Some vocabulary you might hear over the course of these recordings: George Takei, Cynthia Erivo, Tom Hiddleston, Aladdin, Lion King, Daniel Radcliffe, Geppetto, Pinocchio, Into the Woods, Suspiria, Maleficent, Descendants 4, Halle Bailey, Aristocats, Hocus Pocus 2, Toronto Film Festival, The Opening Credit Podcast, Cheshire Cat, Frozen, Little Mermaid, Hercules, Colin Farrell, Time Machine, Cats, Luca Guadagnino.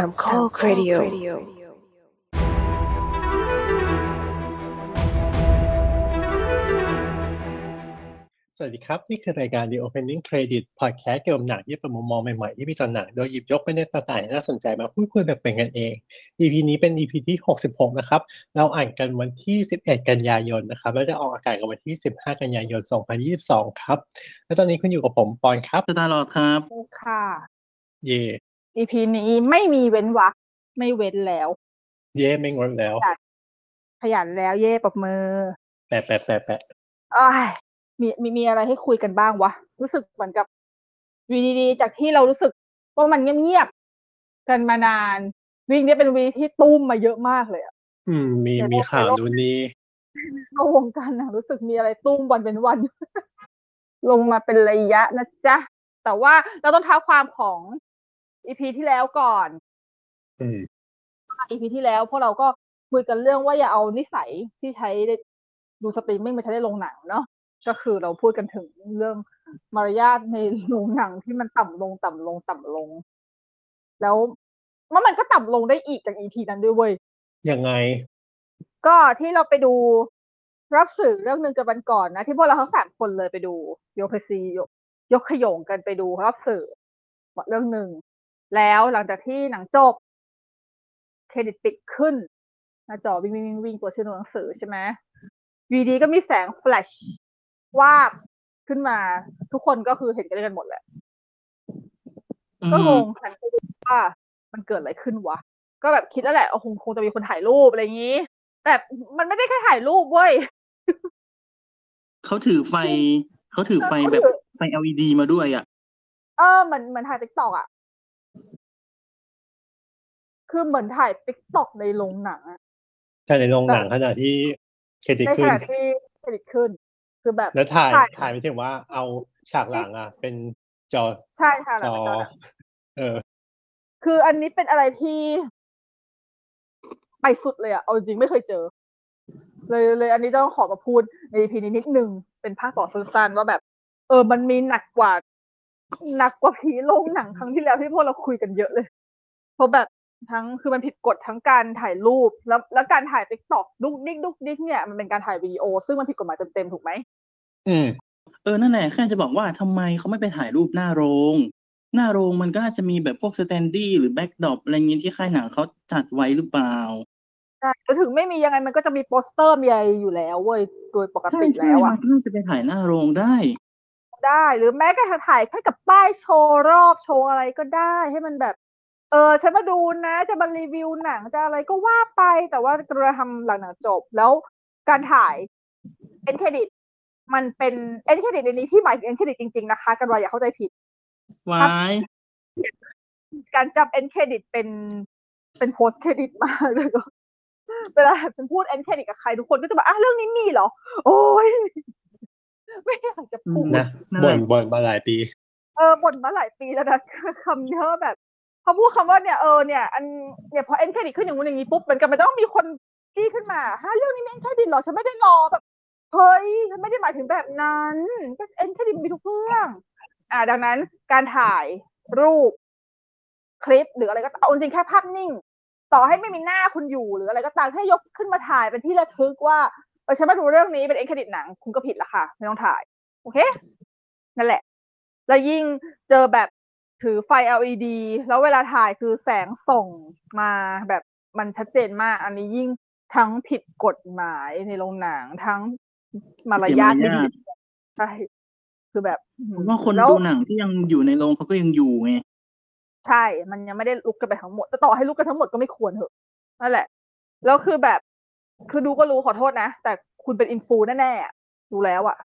3ข้อครดิโอสวัสดีครับนี่คือรายการ The Opening Credit Podcast เกี่ยวกับหนังที่เป็นมุมมองใหม่ๆที่มีต่อหนังโดยหยิบยกประเด็นต่างๆน่าสนใจมาพูดคุยแบบเป็นกันเอง EP นี้เป็น EP ที่66นะครับเราอ่านกันวันที่11กันยายนนะครับแล้วจะออกอากาศกันวันที่15กันยายน2022ครับแล้วตอนนี้คุณอยู่กับผมปอนครับตาลอดครับค่ะเย่ EP นี้ไม่มีเว้นวรรคไม่เว้นแล้วเย่ไม่งดแล้วขยันแล้วเย่ปรบมือแปะๆอ้ายมีอะไรให้คุยกันบ้างวะรู้สึกเหมือนกับวีดีจากที่เรารู้สึกว่ามันเงียบๆกันมานานวีนี้เป็นวีที่ตุ้มมาเยอะมากเลยอ่ะมีข่าวดูนี่เข้าวงการนะรู้สึกมีอะไรตุ้มวันเป็นวัน ลงมาเป็นระยะนะจ๊ะแต่ว่าเราต้องท้าความของอีพีที่แล้วก่อนอีพีที่แล้วพวกเราก็คุยกันเรื่องว่าอย่าเอานิสัยที่ใช้ดูสตรีมมิ่งมาใช้ได้ลงหนังเนาะก็คือเราพูดกันถึงเรื่องมารยาทในโรงหนังที่มันต่ำลงแล้วมันก็ต่ำลงได้อีกจาก EP นั้นด้วยเว้ยยังไงก็ที่เราไปดูรับสื่อเรื่องนึงกันวันก่อนนะที่พวกเราทั้ง3คนเลยไปดูยกขยงกันไปดูรับสื่อเรื่องนึงแล้วหลังจากที่หนังจบเครดิตปิดขึ้นหน้าจอวิ่งตัวชื่อหนังสือใช่ไหมวีดีก็มีแสงแฟลชวาบขึ้นมาทุกคนก็คือเห็นกันหมดแหละก็งงฉันก็รู้ว่ามันเกิดอะไรขึ้นวะก็แบบคิดแล้วแหละคงจะมีคนถ่ายรูปอะไรอย่างนี้แต่มันไม่ได้แค่ถ่ายรูปเว้ยเขาถือไฟแบบไฟ LED มาด้วยอ่ะเหมือนถ่าย TikTok อ่ะคือเหมือนถ่าย TikTok ในโรงหนังอ่ะแต่ในโรงหนังขณะที่เครดิตขึ้นคือแบบแล้วถ่ายไม่ถึงว่าเอาฉากหลังอ่ะเป็นจอใช่ค่ะจอคืออันนี้เป็นอะไรที่ไปสุดเลยอ่ะเอาจริงไม่เคยเจอเลยอันนี้ต้องขอมาพูดใน EP นี้นิดนึงเป็นภาคต่อสั้นๆว่าแบบมันมีหนักกว่าผีโรงหนังครั้งที่แล้วที่พวกเราคุยกันเยอะเลยเพราะแบบทั้งคือมันผิดกฎทั้งการถ่ายรูปแล้วการถ่าย TikTok ดุ๊กดิ๊กเนี่ยมันเป็นการถ่ายวิดีโอซึ่งมันผิดกฎหมายเต็มๆถูกไหมนั่นแหละแค่จะบอกว่าทำไมเขาไม่ไปถ่ายรูปหน้าโรงมันก็น่าจะมีแบบพวกสแตนดี้หรือแบ็คดรอปอะไรเงี้ยที่ค่ายหนังเขาจัดไว้หรือเปล่าใช่ถึงไม่มียังไงมันก็จะมีโปสเตอร์ใหญ่อยู่แล้วเว้ยโดยปกติแล้วอ่ะมันจะไปถ่ายหน้าโรงได้หรือแม้กระทั่งถ่ายแค่กับป้ายโชว์รอบโชว์อะไรก็ได้ให้มันแบบฉันมาดูนะจะมารีวิวหนังจะอะไรก็ว่าไปแต่ว่าเราทำหลังหนังจบแล้วการถ่ายเอ็นเครดิตมันเป็นเอ็นเครดิตในนี้ที่หมายถึงเอ็นเครดิตจริงๆนะคะกันว่าอย่าเข้าใจผิดการจับเอ็นเครดิตเป็นโพสเครดิตมากเลยก็เวลาฉันพูดเอ็นเครดิตกับใครทุกคนก็จะบอกเรื่องนี้มีเหรอโอ้ยไม่อยากจะพูดนะบ่นมาหลายปีบ่นมาหลายปีแล้วนะคำเยอะแบบพอพูดคำว่าเนี่ยอันเนี่ยพอเอ็นเครดิตขึ้นอย่างนู้นอย่างนี้ปุ๊บมันก็มันต้องมีคนจี้ขึ้นมาฮะเรื่องนี้เอ็นเครดิตหรอฉันไม่ได้รอแบบเฮ้ยฉันไม่ได้หมายถึงแบบนั้นเอ็นเครดิตมีทุกเรื่องดังนั้นการถ่ายรูปคลิปหรืออะไรก็เอาจริงแค่ภาพนิ่งต่อให้ไม่มีหน้าคุณอยู่หรืออะไรก็ตามแค่ยกขึ้นมาถ่ายเป็นที่ระทึกว่าฉันมาดูเรื่องนี้เป็นเอ็นเครดิตหนังคุณก็ผิดละค่ะไม่ต้องถ่ายโอเคนั่นแหละแล้วยิ่งเจอแบบถือไฟ LED แล้วเวลาถ่ายคือแสงส่องมาแบบมันชัดเจนมากอันนี้ยิ่งทั้งผิดกฎหมายในโรงหนังทั้งมารยาทใช่คือแบบผมว่าคนดูหนังที่ยังอยู่ในโรงเขาก็ยังอยู่ไงใช่มันยังไม่ได้ลุกกันไปทั้งหมดแต่ต่อให้ลุกกันทั้งหมดก็ไม่ควรเถอะนั่นแหละแล้วคือแบบคือดูก็รู้ขอโทษนะแต่คุณเป็นอินฟูแน่ๆดูแล้วอะ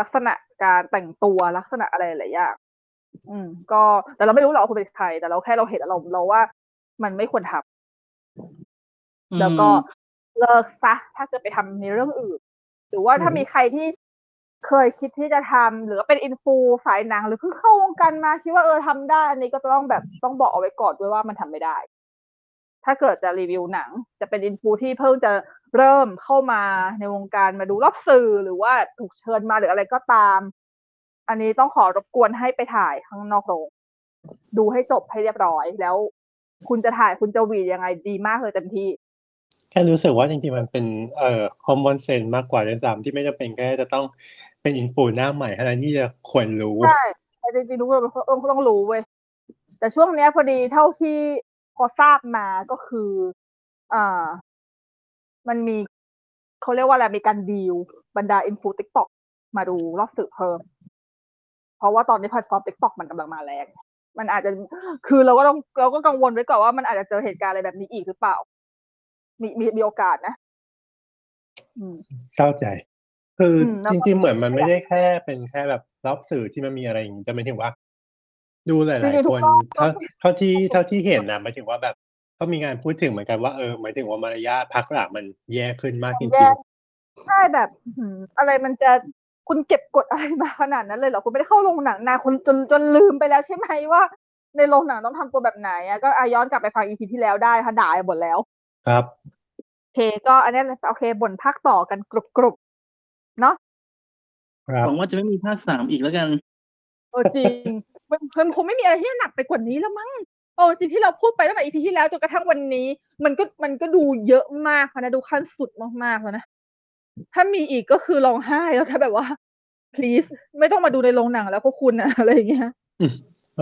ลักษณะการแต่งตัวลักษณะอะไรหลายอย่างก็แต่เราไม่รู้หรอกคุณเป็นใครแต่เราแค่เราเห็นเราว่ามันไม่ควรทำแล้วก็เลิกซะถ้าเกิดไปทำในเรื่องอื่นหรือว่าถ้ามีใครที่เคยคิดที่จะทำหรือเป็นอินฟูสายหนังหรือเพิ่งเข้าวงการมาคิดว่าทำได้อันนี้ก็ต้องแบบต้องบอกเอาไว้ก่อนด้วยว่ามันทำไม่ได้ถ้าเกิดจะรีวิวหนังจะเป็นอินฟูที่เพิ่งจะเริ่มเข้ามาในวงการมาดูรอบสื่อหรือว่าถูกเชิญมาหรืออะไรก็ตามอันนี้ต้องขอรบกวนให้ไปถ่ายข้างนอกโรงดูให้จบให้เรียบร้อยแล้ว คุณจะถ่ายคุณจะหวีดยังไงดีมากเลยเต็มที่แค่รู้สึกว่าจริงๆมันเป็นคอมมอนเซนส์มากกว่าด้วยซ้ำที่ไม่จำเป็นแค่จะต้องเป็นอินฟูหน้าใหม่เท่านั้นที่จะควรรู้ใช่แต่จริงๆทุกคนต้องรู้เว้ยแต่ช่วงเนี้ยพอดีเท่าที่พอทราบมาก็คือมันมีเขาเรียกว่าอะไรมีการดีลบรรดาอินฟู TikTok มาดูรอบสื่อเพิ่มเพราะว่าตอนนี้แพลตฟอร์ม TikTok มันกำลังมาแรงมันอาจจะคือเราก็กังวลไว้ก่อนว่ามันอาจจะเจอเหตุการณ์อะไรแบบนี้อีกหรือเปล่ามีโอกาสนะเศร้าใจคือจริงๆเหมือนมันไม่ได้แค่เป็นแค่แบบรอบสื่อที่มันมีอะไรอย่างนี้จะไม่ถึงว่าดูหลายๆคนเท่าที่เห็นนะหมายถึงว่าแบบก็มีงานพูดถึงเหมือนกันว่าหมายถึงว่ามารยาทพักหลังมันแย่ขึ้นมากจริงๆใช่แบบอะไรมันจะคุณเก็บกดอะไรมาขนาดนั้นเลยเหรอคุณไม่ได้เข้าโรงหนังนานคุณจนลืมไปแล้วใช่ไหมว่าในโรงหนังต้องทำตัวแบบไหนอ่ะก็ย้อนกลับไปฟัง EP ที่แล้วได้ค่ะด่าหมดแล้วครับโอเคก็อันนี้โอเคบ่นภาคต่อกันกรุบๆเนาะหวังว่าจะไม่มีภาค 3อีกแล้วกันโอ้จริงมันคงไม่มีอะไรที่หนักไปกว่านี้แล้วมั้งโอ้จริงที่เราพูดไปตั้งแต่ EP ที่แล้วจนกระทั่งวันนี้มันก็ดูเยอะมากนะดูขั้นสุดมากๆแล้วนะถ้ามีอีกก็คือร้องไห้แล้วถ้าแบบว่า please ไม่ต้องมาดูในโรงหนังแล้วพวกคุณนะอะไรอย่างเงี้ย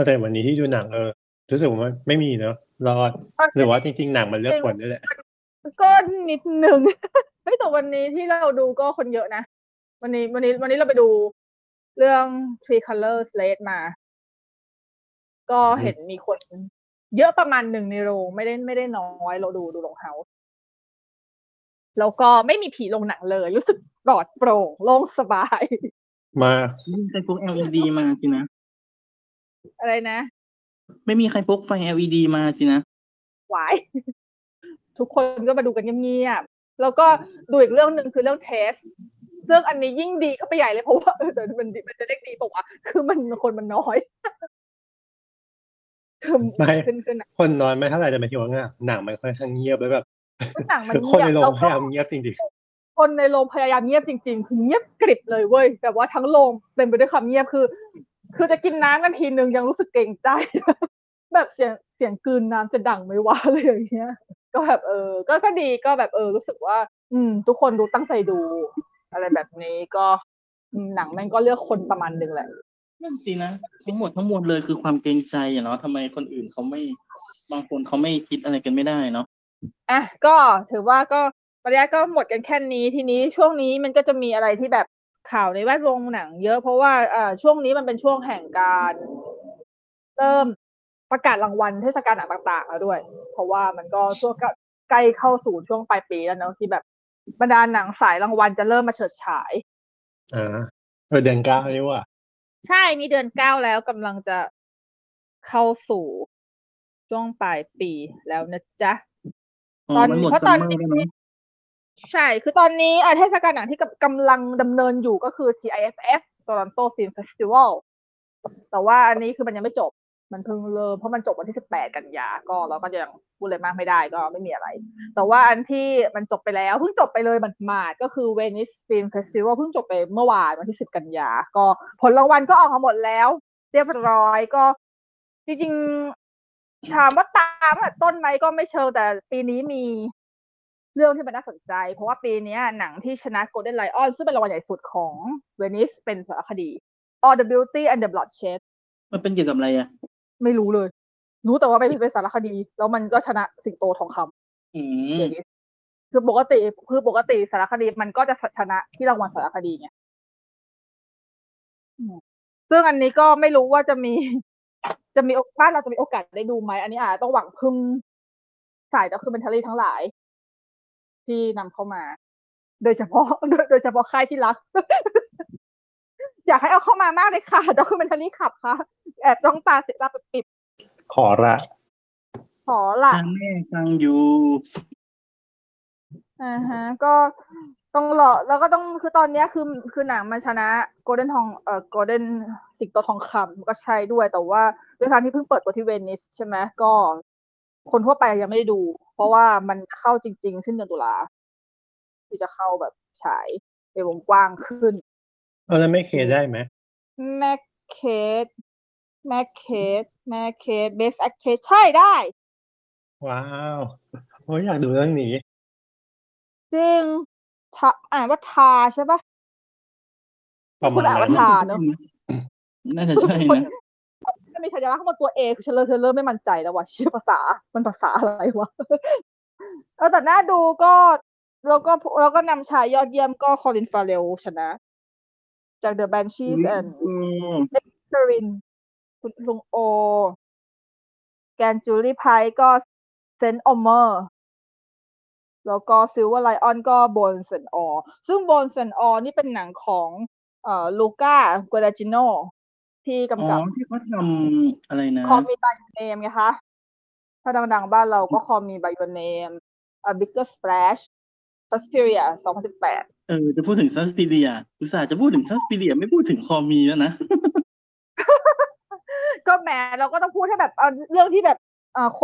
แต่วันนี้ที่ดูหนังรู้สึกว่าไม่มีเนาะรอดหรือว่าจริงๆหนังมันเลือกคนด้วยแหละก็นิดนึงไม่แต่วันนี้ที่เราดูก็คนเยอะนะวันนี้เราไปดูเรื่อง Three Colors Red มาก็เห็นมีคนเยอะประมาณหนึ่งในโรงไม่ได้น้อยเราดูโรงเฮาส์แล้วก็ไม่มีผีลงหนังเลยรู้สึกปลอดโปร่งโล่งสบายมาไม่มีใครพก LED มาสินะอะไรนะไม่มีใครพกไฟ LED มาสินะหวายทุกคนก็มาดูกันเงียบๆแล้วก็ดูอีกเรื่องนึงคือเรื่องเทสซึ่งอันนี้ยิ่งดีเข้าไปใหญ่เลยเพราะว่าแต่มันจะเล็กดีป่ะวะคือมันคนมันน้อยไม่คนน้อยไม่เท่าไหร่แต่หมายถึงว่าหนังมันค่อนข้างเงียบเลยแบบคนในโรงพยายามเงียบจริงๆคนในโรงพยายามเงียบจริงๆคือเงียบกริบเลยเว้ยแบบว่าทั้งโรงเต็มไปด้วยความเงียบคือจะกินน้ำกันทีนึงยังรู้สึกเกรงใจแบบเสียงกลืนน้ำจะดังไม่ว่าเลยอย่างเงี้ยก็แบบก็ดีก็แบบรู้สึกว่าทุกคนดูตั้งใจดูอะไรแบบนี้ก็หนังมันก็เลือกคนประมาณนึงแหละนั่นสินะทั้งหมดเลยคือความเกรงใจเนาะทำไมคนอื่นเขาไม่บางคนเขาไม่คิดอะไรกันไม่ได้เนาะอ่ะก็ถือว่าก็บรรยายก็หมดกันแค่นี้ทีนี้ช่วงนี้มันก็จะมีอะไรที่แบบข่าวในแวดวงหนังเยอะเพราะว่าช่วงนี้มันเป็นช่วงแห่งการเริ่มประกาศรางวัลเทศกาลหนังต่างๆแล้วด้วยเพราะว่ามันก็ช่วงใกล้เข้าสู่ช่วงปลายปีแล้วเนาะที่แบบบรรดาหนังสายรางวัลจะเริ่มมาเฉิดฉายเดือน9นี่ว่ะใช่นี่เดือน9แล้วกำลังจะเข้าสู่ช่วงปลายปีแล้วนะจ๊ะตอนเพราะตอนนี้ใช่คือตอนนี้เทศกาลหนังที่กำลังดำเนินอยู่ก็คือ TIFF Toronto Film Festival แต่ว่าอันนี้คือมันยังไม่จบมันเพิ่งเริ่มเพราะมันจบวันที่18กันยาก็เราก็ยังพูดอะไรมากไม่ได้ก็ไม่มีอะไรแต่ว่าอันที่มันจบไปแล้วเพิ่งจบไปเลยหมาดก็คือ Venice Film Festival เพิ่งจบไปเมื่อวานวันที่10กันยาก็ผลรางวัลก็ออกมาหมดแล้วเรียบร้อยก็จริงๆถามว่าตามต้นไหมก็ไม่เชิงแต่ปีนี้มีเรื่องที่มันน่าสนใจเพราะว่าปีนี้หนังที่ชนะ Golden Lion ซึ่งเป็นรางวัลใหญ่สุดของ Venice เป็นสารคดี All the Beauty and the Bloodshed มันเป็นเกี่ยวกับอะไรอ่ะไม่รู้เลยรู้แต่ว่าเป็นสารคดีแล้วมันก็ชนะสิงโตทองคำคือปกติสารคดีมันก็จะชนะที่รางวัลสารคดีไงซึ่งอันนี้ก็ไม่รู้ว่าจะมีบ้านเราจะมีโอกาสได้ดูไหมอันนี้ต้องหวังพึ่งสายด็อกคิวเมนทารีทั้งหลายที่นำเข้ามาโดยเฉพาะค่ายที่รัก อยากให้เอาเข้ามามากเลยค่ะด็อกคิวเมนทารีขับค่ะแอบจ้องตาเสร็จแล้วปิดขอละแม่ฟังอยู่ฮะก็ต้องรอแล้วก็ต้องคือตอนนี้คือหนังมาชนะโกลเด้นสิงโตทองคำก็ใช่ด้วยแต่ว่าด้วยการที่เพิ่งเปิดตัวที่เวนิสใช่ไหมก็คนทั่วไปยังไม่ได้ดูเพราะว่ามันเข้าจริงๆสิ้นเดือนตุลาที่จะเข้าแบบฉายในวงกว้างขึ้นแล้วแม่เคสได้ไหมแม่เคส Best Actress ใช่ได้ ว้าวโอ้ยอยากดูเรื่องนี้ จริงทาอ่านว่าทาใช่ปะประคุมาณณอ่านว่านั้นทาเนาะน่าจะใช่คนนะจะมีสัญลักษณ์เข้ามาตัวเอคือเธอเริ่มไม่มั่นใจแล้วว่ะชื่อภาษามันภาษาอะไรวะแล้วแต่หน้าดูก็แล้วก็นำชายยอดเยี่ยมก็คอลินฟาเรลชนะจาก The Banshees อื and ม Inisherin คุณลุงโอ แกนจูลี่ไพร์ก็เซนต์ออมเมอร์ แล้วก็ซิลเวอร์ไลออนก็โบนเซนออซึ่งโบนเซนออนี่เป็นหนังของลูก้ากัวดาจิโนที่อ๋อกำกับที่เขาทำอะไรนะคอมีบายเนมไงคะ ถ้าดังๆบ้านเราก็คอมีบายเนมBigger Splash Suspiria 2018 จะพูดถึงซัสปิเรียอุตส่าห์จะพูดถึงซัสปิเรียไม่พูดถึงคอมีแล้วนะ ก็แหมเราก็ต้องพูดให้แบบเรื่องที่แบบค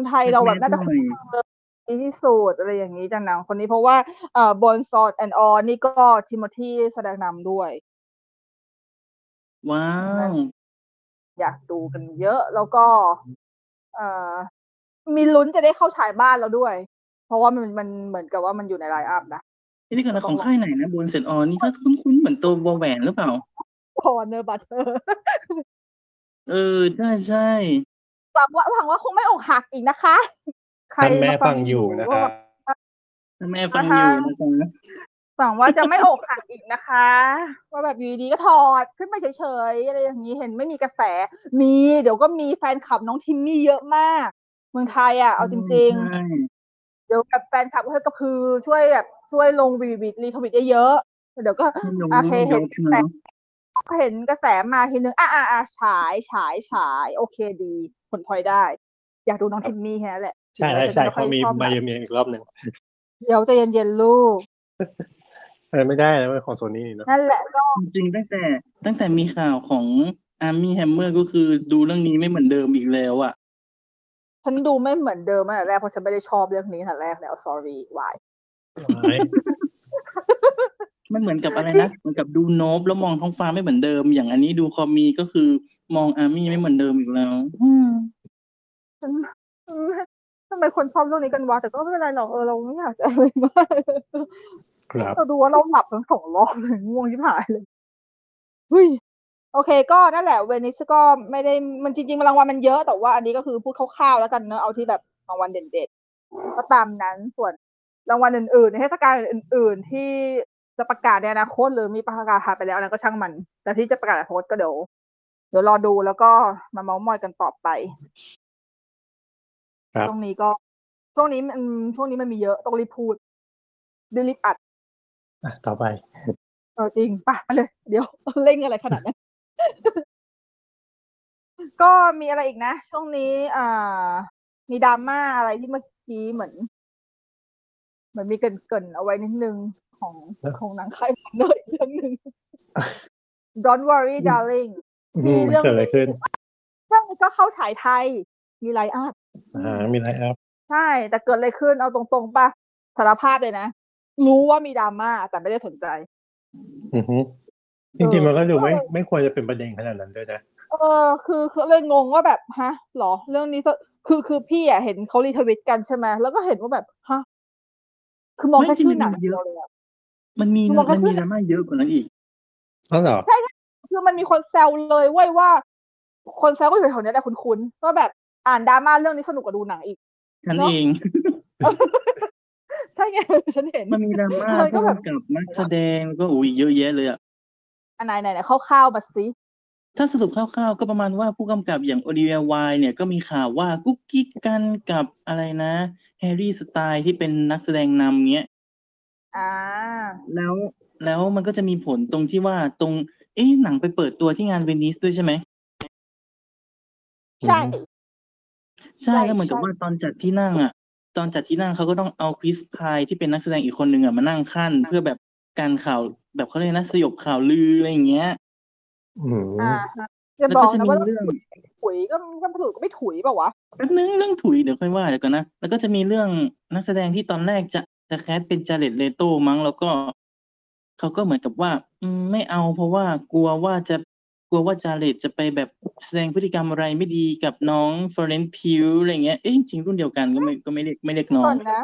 นไทยเราแบบน่าจะคุ้นเคยที่สุดอะไรอย่างนี้จากหนังคนนี้เพราะว่าบอนซอดแอนออนี่ก็ทิโมธีแสดงนำด้วย ว้าว อยากดูกันเยอะแล้วก็เอ่อมีลุ้นจะได้เข้าฉายบ้านเราด้วย เพราะว่ามันเหมือนกับว่ามันอยู่ในไลน์อัพนะนี่คือของค่ายไหนนะบนเซนออนนี่ถ้าคุ้นๆเหมือนตัววอแหวนหรือเปล่า พอเนอร์บัตเตอร์ใช่ใช่หวังว่าคงไม่อกหักอีกนะคะท่านแม่ฟังอยู่นะครับถ้าแม่ฟังอยู่นะหวังว่าจะไม่อกหักอีกนะคะว่าแบบอยู่ดีๆก็ถอดขึ้นไปเฉยๆอะไรอย่างนี้เห็นไม่มีกระแสมีเดี๋ยวก็มีแฟนคลับน้องทิมมี่เยอะมากเมืองไทยอ่ะเอาจริงๆเดี๋ยวกับแฟนคลับช่วยกระพือช่วยลงรีทวิตเยอะๆเดี๋ยวก็โอเคเห็นกระแสมาทีนึงฉายโอเคดีผลพลอยได้อยากดูน้องทิมมี่แค่นั้นแหละใช่ใช่เขามีมาเยี่ยมอีกรอบนึงเดี๋ยวใจเย็นๆลูกไม่ได้นะของโซนี่เนาะนั่นแหละก็จริงตั้งแต่มีข่าวของอาร์มี่แฮมเมอร์ก็คือดูเรื่องนี้ไม่เหมือนเดิมอีกแล้วอ่ะฉันดูไม่เหมือนเดิมตั้งแต่แรกเพราะฉันไม่ได้ชอบเรื่องนี้ตั้งแต่แรกแล้ว sorry why มันเหมือนกับอะไรนะเหมือนกับดูโนบแล้วมองท้องฟ้าไม่เหมือนเดิมอย่างอันนี้ดูคอมมีก็คือมองอาร์มี่ไม่เหมือนเดิมอีกแล้วฉันทำไมคนชอบเรื่องนี้กันวะแต่ก็ไม่เป็นไรหรอกเราไม่อยากจะอะไรมากเราดูว่าเราหลับทั้งสองรอบเลยง่วงชิบหายเลยเฮ้ยโอเคก็นั่นแหละเวนิสก็ไม่ได้มันจริงๆรางวัลมันเยอะแต่ว่าอันนี้ก็คือพูดคร่าวๆแล้วกันเนอะเอาที่แบบรางวัลเด่นๆก็ตามนั้นส่วนรางวัลอื่นๆในเทศกาลอื่นๆที่จะประกาศในอนาคตหรือมีประกาศหาไปแล้วอันนั้นก็ช่างมันแต่ที่จะประกาศในโพสต์ก็เดี๋ยวรอดูแล้วก็มาเม้ามอยกันต่อไปช่วงนี้มันมีเยอะต้องรีบพูดรีบอัดต่อไปจริงป่ะไปเลยเดี๋ยวเร่งอะไรขนาดนั้นก็มีอะไรอีกนะช่วงนี้มีดราม่าอะไรที่เมื่อกี้เหมือนมีเกินเอาไว้นิดนึงของหนังค่ายมันเลยเรื่องนึง Don't worry darling มีเรื่องอะไรขึ้นเรื่องนี้ก็เข้าฉายไทยมีไลน์อัพมีไลน์อัพใช่แต่เกิดอะไรขึ้นเอาตรงๆป่ะสารภาพเลยนะรู้ว่ามีดราม่าแต่ไม่ได้สนใจจริงๆมันก็ดูไม่ควรจะเป็นประเด็นขนาดนั้นด้วยนะคือเลยงงว่าแบบฮะหรอเรื่องนี้คือพี่อ่ะเห็นเขารีทวิตกันใช่ไหมแล้วก็เห็นว่าแบบฮะคือมองแค่ชื่อหนังเดียวเลยอ่ะมันมีดราม่าเยอะกว่านั้นอีกอ๋อเหรอใช่คือมันมีคนแซวเลยเว้ยว่าคนแซวก็อยู่แถวนี้แหละคุ้นๆว่าแบบอ่านดราม่าเรื่องนี้สนุกกว่าดูหนังอีกฉันเองใช่ไงฉันเห็นมันมีดราม่าก็แบบกับนักแสดงก็อุ้ยเยอะแยะเลยอ่ะอันไหนๆคร่าวๆมาสิถ้าสรุปคร่าวๆก็ประมาณว่าผู้กำกับอย่างโอลิเวียไวน์เนี่ยก็มีข่าวว่ากุ๊กกิ๊กกันกับอะไรนะแฮร์รี่สไตล์ที่เป็นนักแสดงนำเงี้ยแล้วมันก็จะมีผลตรงที่ว่าตรงหนังไปเปิดตัวที่งานเวนิสด้วยใช่ไหมใช่แล้วเหมือนกับว่าตอนจัดที่นั่งเขาก็ต้องเอาคริสพายที่เป็นนักแสดงอีกคนนึงมานั่งขั้นเพื่อแบบการข่าวแบบเขาเรียกนะสยบข่าวลืออะไรอย่างเงี้ยจะบอกนะว่าเรื่องถุยก็ผุดก็ไม่ถุยเปล่าวะแป๊บนึงเรื่องถุยเดี๋ยวค่อยว่าเดี๋ยวก่อนนะแล้วก็จะมีเรื่องนักแสดงที่ตอนแรกจะแคสเป็นจาเรต เลโตมั้งแล้วก็เขาก็เหมือนกับว่าไม่เอาเพราะว่ากลัวว่าจะ ลัวว่าจาเรตจะไปแบบแสดงพฤติกรรมอะไรไม่ดีกับน้องฟลอเรนซ์พิวอะไรเงี้ยเอ๊ะจริงรุ่นเดียวกันก็ไม่เรียกน้องนะ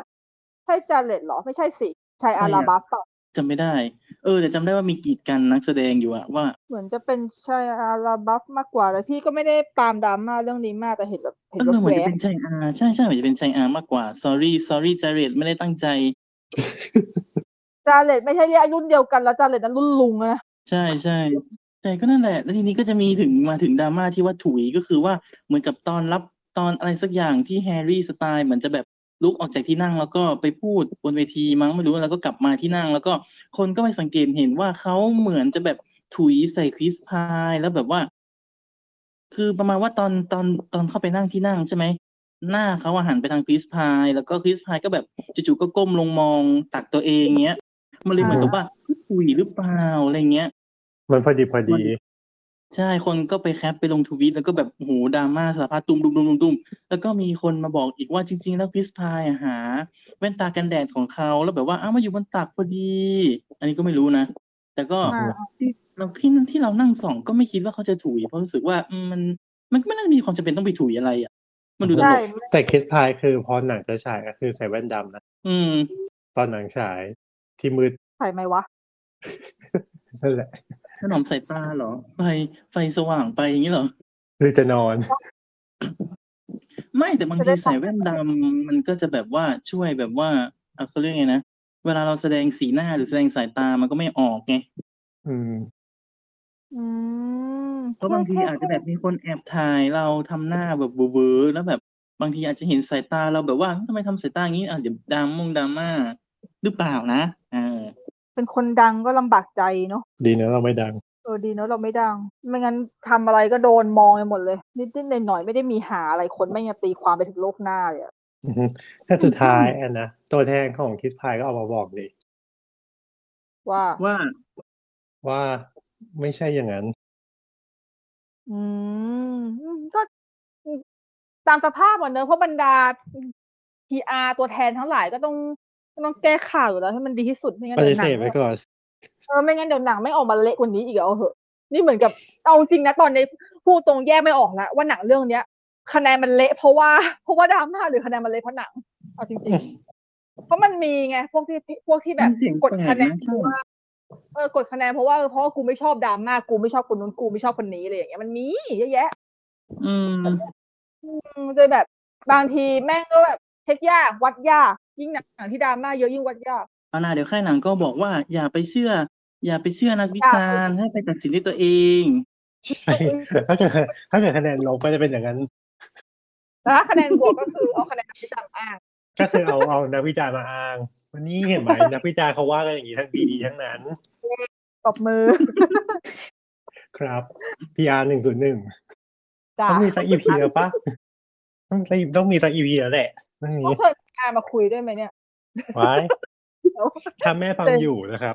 ใช่จาเรตเหรอไม่ใช่สิใช่อาราบัฟป่ะจำไม่ได้แต่จำได้ว่ามีกีดกันนักแสดงอยู่อะว่าเหมือนจะเป็นชายอาราบัฟมากกว่าแต่พี่ก็ไม่ได้ตามดราม่าเรื่องนี้มากแต่เห็นแบบเห็นแบบเหมือนจะเป็นชายอาใช่ๆเหมือนจะเป็นชายอามากกว่า sorry จาเรตไม่ได้ตั้งใจจาเรตไม่ใช่เรียกรุ่นเดียวกันแล้วจาเรตนั้นรุ่นลุงนะใช่แต่ก็นั่นแหละแล้วทีนี้ก็จะมีมาถึงดราม่าที่ว่าถุยก็คือว่าเหมือนกับตอนรับตอนอะไรสักอย่างที่แฮร์รี่สไตล์เหมือนจะแบบลุกออกจากที่นั่งแล้วก็ไปพูดบนเวทีมั้งไม่รู้แล้วก็กลับมาที่นั่งแล้วก็คนก็ไปสังเกตเห็นว่าเขาเหมือนจะแบบถุยใส่คริสพายแล้วแบบว่าคือประมาณว่าตอนเข้าไปนั่งที่นั่งใช่ไหมหน้าเขาหันไปทางคริสพายแล้วก็คริสพายก็แบบจู่ๆก็ก้มลงมองตักตัวเองเงี้ยมันเลยเหมือนกับว่าถุยหรือเปล่าอะไรเงี้ยมันพอดีใช่คนก็ไปแคปไปลงทวิตแล้วก็แบบโหดราม่าสารพัดตุ้มแล้วก็มีคนมาบอกอีกว่าจริงๆแล้วคริสพายหาแว่นตากันแดดของเขาแล้วแบบว่าอ้าวมาอยู่บนตักพอดีอันนี้ก็ไม่รู้นะแต่ก็ที่เรานั่งส่องก็ไม่คิดว่าเขาจะถุยเพราะรู้สึกว่ามันไม่น่ามีความจำเป็นต้องไปถุยอะไรอ่ะมันดูตลกแต่คริสพายคือพอหนังจะฉายก็คือใส่แว่นดำนะตอนหนังฉายที่มืดใส่ไหมวะนั่นแหละขนมใส่ตาเหรอไฟสว่างไปอย่างนี้เหรอหรือจะนอนไม่แต่บางทีใส่แว่นดำมันก็จะแบบว่าช่วยแบบว่าเขาเรียกไงนะเวลาเราแสดงสีหน้าหรือแสดงสายตามันก็ไม่ออกไงเพราะบางทีอาจจะแบบมีคนแอบถ่ายเราทำหน้าแบบเวอร์แล้วแบบบางทีอาจจะเห็นสายตาเราแบบว่าทำไมทำสายตาอย่างนี้อาจจะดราม่าหรือเปล่านะเป็นคนดังก็ลำบากใจเนาะดีนะเราไม่ดังดีนะเราไม่ดังไม่งั้นทำอะไรก็โดนมองไปหมดเลยนิดๆหน่อยๆไม่ได้มีหาอะไรคนไม่งั้นตีความไปถึงโลกหน้าเลยอ่ะถ้าสุดท้ายอันนะตัวแทนของคิดพายก็ออกมาบอกดิว่าไม่ใช่อย่างนั้นก็ตามสภาพหมดเนอะเพราะบรรดา PR ตัวแทนทั้งหลายก็ต้องแก้ข่าวอยู่แล้วให้มันดีที่สุดไม่งั้นหนังไม่งั้นเดี๋ยวหนังไม่ออกมาเละกว่านี้อีกเอาเหอะนี่เหมือนกับเอาจริงนะตอนนี้พูดตรงแยกไม่ออกแล้วว่าหนังเรื่องเนี้ยคะแนนมันเละเพราะว่าดราม่าหรือคะแนนมันเละเพราะหนังเอาจริงๆเพราะมันมีไงพวกที่แบบกดคะแนนเพราะว่ากดคะแนนเพราะกูไม่ชอบดราม่ากูไม่ชอบคนนู้นกูไม่ชอบคนนี้อะไรอย่างเงี้ยมันมีเยอะแยะโดยแบบบางทีแม่งก็แบบเช็คยากวัดยากยิ่งหนังที่ดราม่าเยอะยิ่งวัดยากเอาหน้าเดี๋ยวค่ายหนังก็บอกว่าอย่าไปเชื่อนักวิจารณ์ให้ไปตัดสินด้วยตัวเองใช่ถ้าเกิดคะแนนลงก็จะเป็นอย่างนั้นแต่คะแนนบวกก็คือเอาคะแนนนักวิจารณ์อ้างก็คือเอานักวิจารณ์มาอ้างวันนี้เห็นไหมนักวิจารณ์เขาว่ากันอย่างนี้ทั้งดีๆทั้งนั้นตบมือครับ PR 101ต้องมีสัก EP แล้วป่ะต้องมีสัก EP แล้วแหละต้องเชิญอามาคุยได้ไหมเนี่ยไว้ถ้าแม่ฟังอยู่นะครับ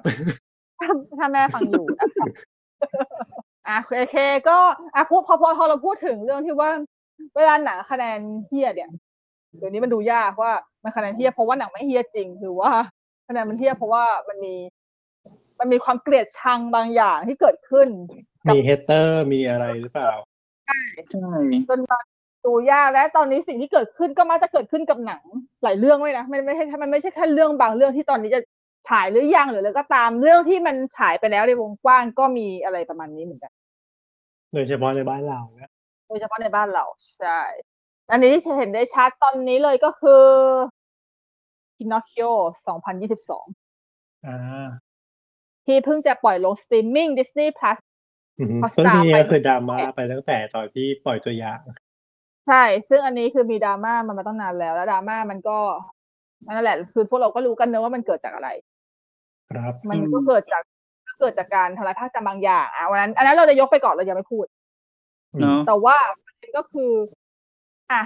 ถ้าแม่ฟังอยู่นะครับโอเคก็พูดพอเราพูดถึงเรื่องที่ว่าเวลาหนังคะแนนเหี้ยเนี่ยเดี๋ยวนี้มันดูยากว่ามันคะแนนเหี้ยเพราะว่าหนังไม่เหี้ยจริงหรือว่าคะแนนมันเหี้ยเพราะว่ามันมีความเกลียดชังบางอย่างที่เกิดขึ้นมีเฮเตอร์มีอะไรหรือเปล่าใช่จนดูยากและตอนนี้สิ่งที่เกิดขึ้นก็มักจะเกิดขึ้นกับหนังหลายเรื่องด้วยนะมันไม่ใช่แค่เรื่องบางเรื่องที่ตอนนี้จะฉายหรือยังหรือแล้วก็ตามเรื่องที่มันฉายไปแล้วในวงกว้างก็มีอะไรประมาณนี้เหมือนกันโดยเฉพาะในบ้านเรานะโดยเฉพาะในบ้านเราใช่อันนี้ที่เห็นได้ชัดตอนนี้เลยก็คือ Pinocchio 2022ที่เพิ่งจะปล่อยลงสตรีมมิ่ง Disney Plus ต้นทีก็คือดราม่าไปตั้งแต่ตอนที่ปล่อยตัวอย่างใช่ซึ่งอันนี้คือมีดราม่ามันมาตั้งนานแล้วดราม่ามันก็นั่นแหละคือพวกเราก็รู้กันเนอะว่ามันเกิดจากอะไรครับมันก็เกิดจากการทำลายภาคจำบางอย่างอันนั้นเราจะยกไปก่อนเรายังไม่พูดแต่ว่าประเด็นก็คือ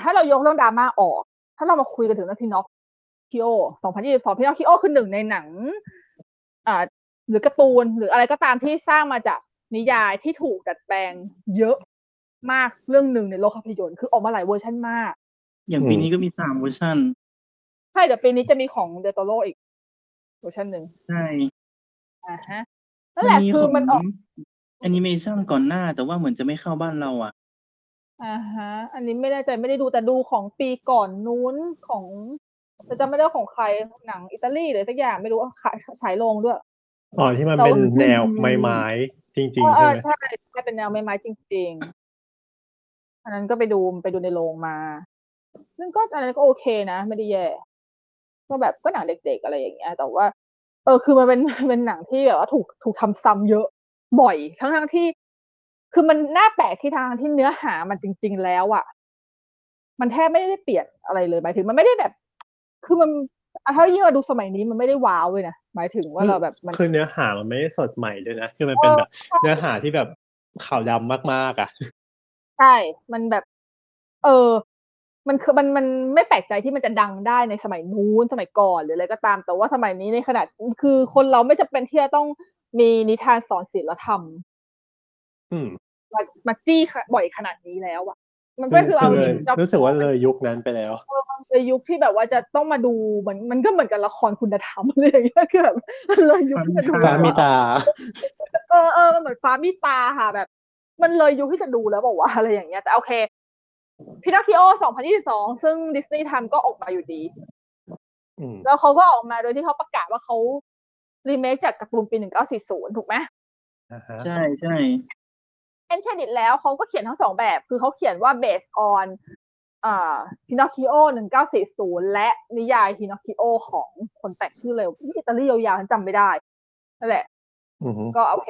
ถ้าเรายกเรื่องดราม่าออกถ้าเรามาคุยกันถึงเรื่องPinocchio 2022Pinocchio คือหนึ่งในหนังหรือการ์ตูนหรืออะไรก็ตามที่สร้างมาจากนิยายที่ถูกดัดแปลงเยอะมากเรื่องหนึ่งในโลกภาพยนตร์คือออกมาหลายเวอร์ชันมากอย่างปีนี้ก็มี3เวอร์ชันใช่แต่ปีนี้จะมีของเดลโตโรอีกเวอร์ชันหนึ่งใช่นั่นแหละคือมันออก แอนิเมชันก่อนหน้าแต่ว่าเหมือนจะไม่เข้าบ้านเราอ่ะอ่าฮะอันนี้ไม่แน่ใจไม่ได้ดูแต่ดูของปีก่อนนู้นของแต่จำไม่ได้ของใครหนังอิตาลีหรือสักอย่างไม่รู้ขายฉายโรงด้วยอ๋อที่มันเป็นแนวไม้ๆจริงๆใช่ไหมใช่เป็นแนวไม้ๆจริงๆอันนั้นก็ไปดูในโรงมาซึ่งก็อันนั้นก็โอเคนะไม่ได้แย่ก็แบบก็หนังเด็กๆอะไรอย่างเงี้ยแต่ว่าคือมันเป็นหนังที่แบบว่าถูกทำซ้ำเยอะบ่อยทั้งที่คือมันน่าแปลกที่ทางที่เนื้อหามันจริงๆแล้วอ่ะมันแทบไม่ได้เปลี่ยนอะไรเลยหมายถึงมันไม่ได้แบบคือมันถ้ายิ่งมาดูสมัยนี้มันไม่ได้ว้าวเลยนะหมายถึงว่าเราแบบมันคือเนื้อหามันไม่ได้สดใหม่ด้วยนะคือมันเป็นแบบเนื้อหาที่แบบขาวดำมากๆอ่ะใช่มันแบบมันคือมันไม่แปลกใจที่มันจะดังได้ในสมัยนู้นสมัยก่อนหรืออะไรก็ตามแต่ว่าสมัยนี้ในขณะคือคนเราไม่จำเป็นที่จะต้องมีนิทานสอนศีลธรรมมาจี้บ่อยขนาดนี้แล้วอ่ะมันก็คือเอาจริงรู้สึกว่าเลยยุคนั้นไปแล้วเลยยุคที่แบบว่าจะต้องมาดูมันก็เหมือนกับละครคุณธรรมอะไรอย่างเงี้ยคือแบบเลยยุคที่จะดูฟ้ามีตามันเหมือนฟ้ามีตาค่ะแบบมันเลยยุคที่จะดูแล้วบอกว่าอะไรอย่างเงี้ยแต่โอเคพินาคิโอ2022ซึ่งดิสนีย์ทำก็ออกมาอยู่ดีแล้วเขาก็ออกมาโดยที่เขาประกาศว่าเขารีเมคจากการ์ตูนปี1940ถูกไหมใช่ใช่เอ็นเครดิตแล้วเขาก็เขียนทั้ง2แบบคือเขาเขียนว่า based on Pinocchio 1940และนิยาย Pinocchio ของคนแต่งชื่อเลยอิตาลียาวๆฉันจำไม่ได้นั่นแหละก็โอเค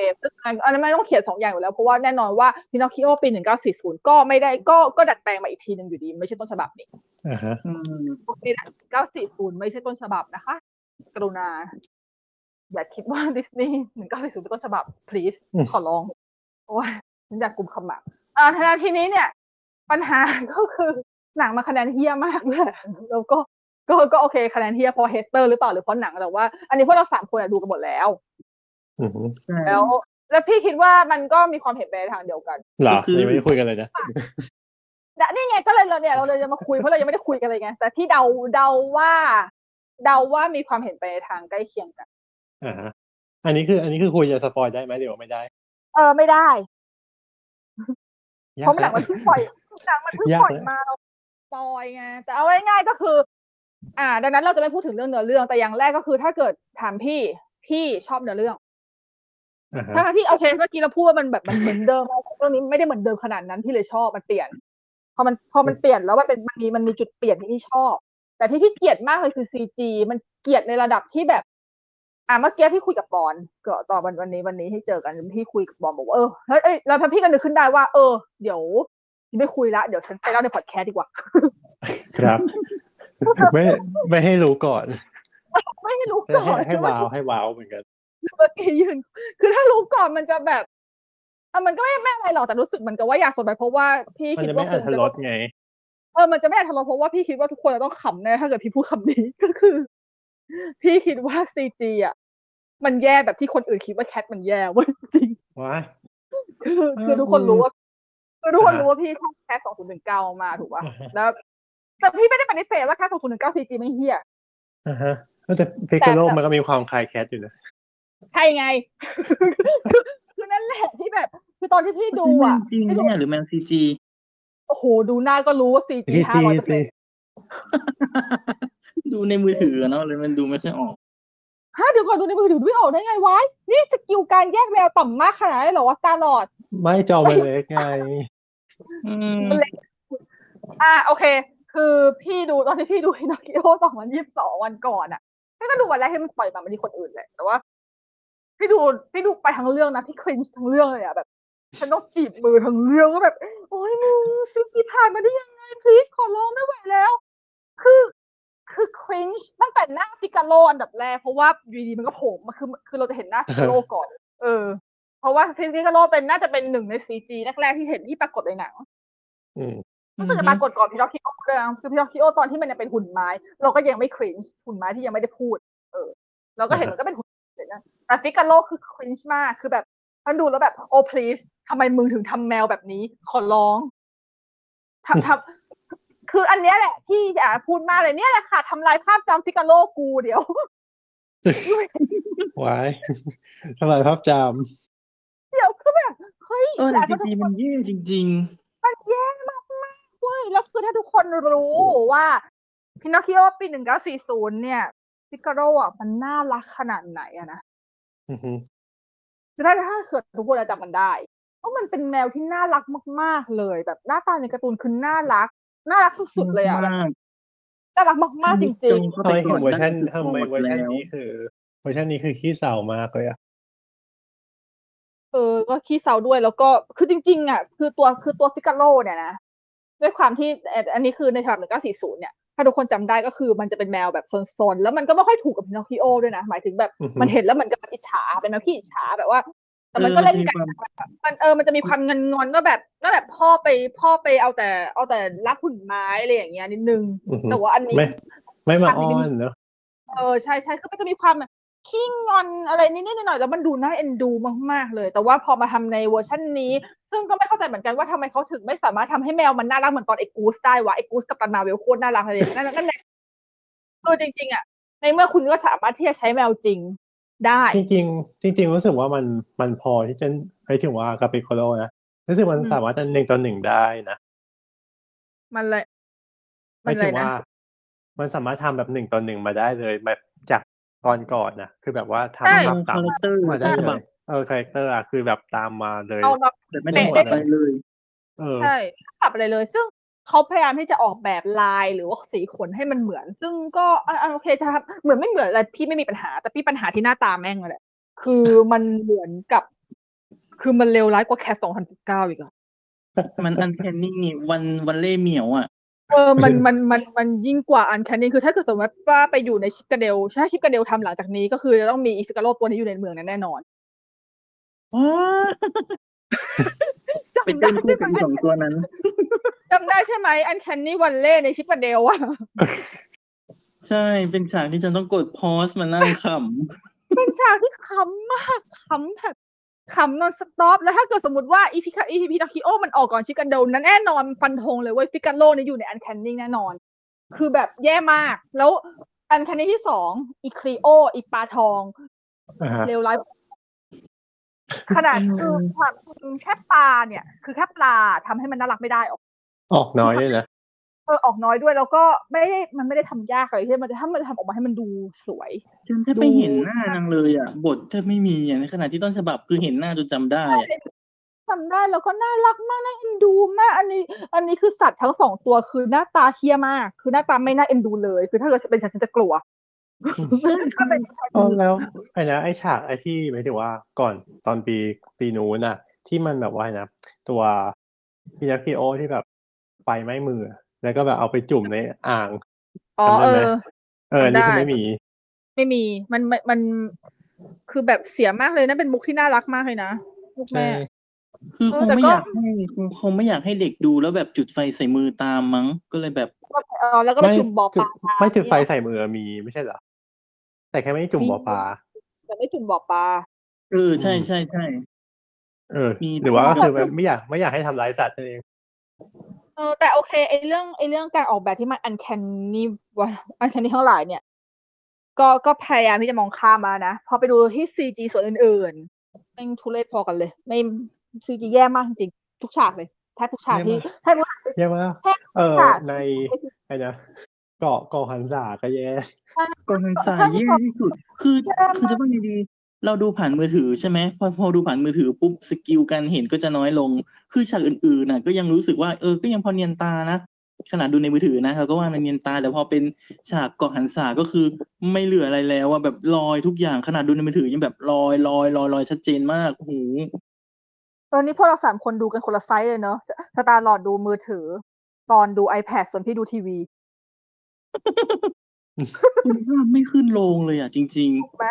อันนั้นไม่ต้องเขียน2อย่างอยู่แล้วเพราะว่าแน่นอนว่า Pinocchio ปี1940ก็ไม่ได้ก็ดัดแปลงมาอีกทีนึงอยู่ดีไม่ใช่ต้นฉบับนี่ปี1940ไม่ใช่ต้นฉบับนะคะกรุณาอย่าคิดว่าดิสนีย์1940เป็นต้นฉบับ please ขอร้องโอ้ยฉันอยากกลุ่มขมับทีนี้เนี่ยปัญหาก็คือหนังมาคะแนนเฮี้ยมากเลยแล้วก็โอเคคะแนนเฮี้ยพอเฮเตอร์หรือเปล่าหรือเพราะหนังแต่ว่าอันนี้พวกเรา3คนดูกันหมดแล้วแล้วพี่คิดว่ามันก็มีความเห็นไปทางเดียวกันหรอคือไม่ได้คุยกันเลยนะนี่ไงก็เลยเราเลยจะมาคุยเพราะเรายังไม่ได้คุยกันเลยไงแต่ที่เดาว่ามีความเห็นไปทางใกล้เคียงกันอันนี้คือคุยจะสปอยได้ไหมหรือว่าไม่ได้ไม่ได้เพราะหนังมันเพิ่งปล่อยมาเราปล่อยไงแต่เอาง่ายๆก็คือดังนั้นเราจะไม่พูดถึงเรื่องเนื้อเรื่องแต่อย่างแรกก็คือถ้าเกิดถามพี่ชอบเนื้อเรื่องถ้าที่โอเคเมื่อกี้เราพูดว่ามันแบบมันเหมือนเดิมเรื่องนี้ไม่ได้เหมือนเดิมขนาดนั้นพี่เลยชอบมันเปลี่ยนพอมันเปลี่ยนแล้วมันมีจุดเปลี่ยนที่พี่ชอบแต่ที่พี่เกลียดมากเลยคือ CG มันเกลียดในระดับที่แบบเมื่อกี้พี่คุยกับปอนก็ตอนวันนี้ให้เจอกันพี่คุยกับปอนบอกว่าแล้วพี่ก็นึกขึ้นได้ว่าเดี๋ยวไม่คุยละเดี๋ยวฉันไปเล่าในพอดแคสต์ดีกว่าครับไม่ให้รู้ก่อนไม่ให้รู้ก่อนให้ว้าวเหมือนกันเมื่อกี้ยืนคือถ้ารู้ก่อนมันจะแบบมันก็ไม่อะไรหรอกแต่รู้สึกมันก็ว่าอยากสนไปเพราะว่าพี่คิดว่าคุณจะลดไงมันจะไม่ทะเลาะเพราะว่าพี่คิดว่าทุกคนจะต้องขำแน่ถ้าเกิดพี่พูดคำนี้ก็คือพี่คิดว่า CG อ่ะมันแย่แบบที่คนอื่นคิดว่าแคทมันแย่เว้ยจริงว้ายคือทุกคนรู้ว่าพี่ชอบแคท2019มาถูกป่ะแล้วแต่พี่ไม่ได้ปฏิเสธว่าแคท2019 CG มันเหี้ยฮะแต่พิกาโลมันก็มีความคล้ายแคทอยู่นะใช่ไงคือนั่นแหละที่แบบคือตอนที่พี่ดูอ่ะไม่รู้หรือแมน CG โอ้โหดูหน้าก็รู้ว่า CG 500%ดูในมือถือเนาะเลยมันดูไม่ค่อยออกฮะเดี๋ยวก่อนดูในมือถือไม่ออกได้ไงวะนี่สกิลการแยกแววต่ำมากขนาดนั้นเหรอวะตาหลอดไม่จอมันเล็กไงมันเล็กโอเคคือพี่ดูตอนที่พี่ดูฮินาคิโอ2022วันก่อนอ่ะพี่ก็ดูวันแรกให้มันปล่อยมามันมีคนอื่นแหละแต่ว่าพี่ดูไปทั้งเรื่องนะพี่ครินช์ทั้งเรื่องเลยอ่ะแบบฉันต้องจีบมือทั้งเรื่องก็แบบโอ้ยมือซิกี้ผ่านมาได้ยังไง please ขอร้องไม่ไหวแล้วคือคริ้งตั้งแต่หน้าฟิกาโลอันดับแรกเพราะว่าอยู่ดีมันก็โผล่มาคือเราจะเห็นหน้าฟิกาโลก่อนเพราะว่าฟิกาโลเป็นน่าจะเป็นหนึ่งใน CG แรกๆที่เห็นที่ปรากฏในหนังมันก็จะปรากฏก่อนพินอคคิโอด้วยนะคือพินอคคิโอตอนที่มันยังเป็นหุ่นไม้เราก็ยังไม่คริ้งหุ่นไม้ที่ยังไม่ได้พูดเราก็เห็นมันก็เป็นหุ่นเห็นนะแต่ฟิกาโลคือคริ้งมากคือแบบท่านดูแล้วแบบโอ้ please ทำไมมึงถึงทำแมวแบบนี้ขอร้องทำคืออันนี้แหละที่พูดมาเลยเนี่ยแหละค่ะทำลายภาพจำฟิกาโลกูเดี๋ยวไว้ทำลายภาพจำเดี๋ยวคือแบบ เฮ้ยเออแต่แล้วทุกดีๆคมันนแย่จริง มันแย่มากๆเว้ยแล้วคือถ้าทุกคนรู้ว่าพินอคคิโอปี 1940 เนี่ยพิกาโร่อะมันน่ารักขนาดไหนอะนะ อือฮึถ้าเกิดทุกคนจะจำมันได้เพราะมันเป็นแมวที่น่ารักมากๆเลยแบบหน้าตาในการ์ตูนคือน่ารัก น่ารักสุดๆเลยอะแบบมากน่ารักมากๆจริง ๆ เข้าทำไปไมเห็ก่นอนเวอร์ชันตั้งแต่ทำไมเวอร์ชันแล้วนี้คือเวอร์ชันนี้คือขี้เศร้ามากเลยอะเออก็ขี้เศร้าด้วยแล้วก็คือจริงๆอ่ะคือตัวฟิกาโร่เนี่ยนะด้วยความที่อันนี้คือในฉบับ1940เนี่ยถ้าทุกคนจำได้ก็คือมันจะเป็นแมวแบบซนๆแล้วมันก็ไม่ค่อยถูกกับพินอคคิโอด้วยนะหมายถึงแบบอือฮึมันเห็นแล้วมันก็แบบอิจฉาเป็นแมวขี้อิจฉาแบบว่า แต่มันก็เล่นมีกัคนวามแบบมันจะมีความเงินงอนๆว่าแบบพ่อไปเอาแต่รักหุ่นไม้อะไรอย่างเงี้ยนิดนึงอือฮึแต่ว่าอันนี้ ไม่ไม่มาอ้อนเนาะใช่ใช่คือมันจะมีความแบบขี้งอนอะไรนิดๆหน่อยๆแล้วมันดูน่าเอ็นดูมากๆเลย แต่ว่าพอมาทำในเวอร์ชันนี้ ซึ่งก็ไม่เข้าใจเหมือนกันว่าทำไมเขาถึงไม่สามารถทำให้แมวมันน่ารักเหมือนตอนไอ้กูสได้วะไอ้กูสกับตันมาเวลโคตรน่ารักเลยนั่นแหละคือจริงๆอ่ะในเมื่อคุณก็สามารถที่จะใช้แมวจริงได้ จริงๆจริงๆรู้สึกว่ามันพอที่จะไอ้ถึงว่ากับปิโคโลนะรู้สึกมันอืม สามารถจะ1:1ได้นะ มันเลยหมัมานยเลถึยงนะ ว่ามันสามารถทำแบบ1:1มาได้เลยแบบจากตอนก่อนนะคือแบบว่าใช่ ทำภาคสาคามแรคเตอร์มาได้ใช่เลฉบัย บคาแรคเตอร์อะคือแบบตามมาเลยเอาแบบแต่ไม่ได้ทั้งหมปะดปะ เลอะไรย เลยเออ ใช่ไม่ปรับอะไรเลย ซึ่งเขาพยายามที่จะออกแบบลายหรือว่าสีขนให้มันเหมือน ซึ่งก็โอเคจะทำเหมือนไม่เหมือนอะไรพี่ไม่มีปัญหา แต่พี่ปัญหาที่หน้าตาแม่งนั่นแหละคือมันเหมือนกับ คือมันเลวร้ายกว่าแคส2019อีกอะมันอันแคนนี่วันเล่เหมียวอ่ะมันยิ่งกว่าอันแคนนี่คือถ้าเกิดสมมติว่าไปอยู่ในชิปกาเดลถ้าชิปกาเดลทำหลังจากนี้ก็คือจะต้องมีอีฟิกาโรตัวนี้อยู่ในเมืองนั้นแน่นอนว้าไปจำเต้ได้นคู่ใช่ไหมกันสองตัวนั้น อันแคนนี่วันเล่ในชิปกาเดลอะ ใช่เป็นฉากที่ฉันต้องกดพอสมานั่งขเป็นฉากที่ขำมากขำแบบขำนอนสต็อปแล้วถ้าเกิดสมมติว่าอีพีนาคิโอมันออกก่อนชิกันโดนนั้นแน่นอนฟันธงเลยเว้ยฟิกาโลเนี่ยอยู่ในอันแคนนิ่งแน่นอน คือแบบแย่มาก แล้วอันแคนนิ่งที่สองอีครีโออีปลาทองอ่าฮะเลวร้ายขนาดคือความจริงแค่ปลาเนี่ย คือแค่ปลาทำให้มันน่ารักไม่ได้ออกออกน้อยด้วยนะออกน้อยด้วยแล้วก็ไม่ได้มันไม่ได้ทำยากอะไรที่มันจะถ้ามันทำออกมาให้มันดูสวย ำฉันแทบดู ไม่เห็นหน้านางเลยอ่ะบทแทบไม่มีอ่ะในขณะที่ต้นฉบับคือเห็นหน้าจนจำได้อ่ะทำได้แล้วก็น่ารักมากน่าเอ็นดูมากอันนี้คือสัตว์ทั้งสองตัวคือหน้าตาเฮี้ยมาก คือหน้าตาไม่น่าเอ็นดูเลย คือถ้าเกิดเป็นฉันจะกลัว ซึ่งถ้าเป็นฉันแล้วไอ้นะไอ้ฉากไอ้ที่หมายถึงว่าก่อนตอนปีนู้นน่ะ ที่มันแบบว่าไอ้นะตัวมิยากิโอที่แบบไฟไหม้มือ แล้วก็แบบเอาไปจุ่มในอ่างอ๋อจำได้เอไหมอ อันนี้ได้ คือไม่มี ไม่มีมันคือแบบเสียมากเลยนะเป็นมุกที่น่ารักมากเลยนะมุกใช่ แม่ คือคงแต่ไม่ก็ อยากให้คงไม่อยากให้เด็กดูแล้วแบบจุดไฟใส่มือตามมั้งก็เลยแบบ แล้วก็ไปไม่จุ่มบ่อปจุดลาตามไม่จุดไฟเนี่ยใส่มือมีไม่ใช่เหรอแต่แค่ไม่ได้จุ่มมี บ่อปลา แต่ไม่จุ่มบ่อปลา ใช่อืม ใช่ใช่ มี หรือว่าก็คือแบบไม่อยากให้ทำร้ายสัตว์นั่นเอง แต่โอเคไอเรื่องการออกแบบที่มันอันแคนนี่วะอันแคนนี่ทั้งหลายเนี่ย ก็พยายามที่จะมองข้ามมานะ พอไปดูที่ซีจีส่วนอื่นๆแม่งทุเรศพอกันเลย ไม่ซีจีแย่มากจริงๆทุกฉากเลยแทบทุกฉากแย่ที่มาก แทบทุกฉากแย่มากเออฉากในที่ไอ้นะเกาะหันสาก็แย่กองทันสายแย่ที่สุด คือแย่คือมาจะก ว่าไงดี เราดูผ่านมือถือใช่ไหมพอดูผ่านมือถือปุ๊บสกิลการเห็นก็จะน้อยลง คือฉากอื่นๆน่ะก็ยังรู้สึกว่าก็ยังพอเนียนตานะขนาดดูในมือถือนะเราก็ว่ามันเนียนตาแต่พอเป็นฉากเกาะหันษาก็คือไม่เหลืออะไรแล้วว่าแบบลอยทุกอย่างขนาดดูในมือถือยังแบบลอยชัดเจนมากโอ้โหตอนนี้พวกเรา3 คนดูกันคนละไซส์เลยเนอะสตาร์หลอดดูมือถือ ตอนดู iPad ส่วนพี่ดูทีวีคุณภาพไม่ขึ้นลงเลยอ่ะจริง ๆ ถูกไหม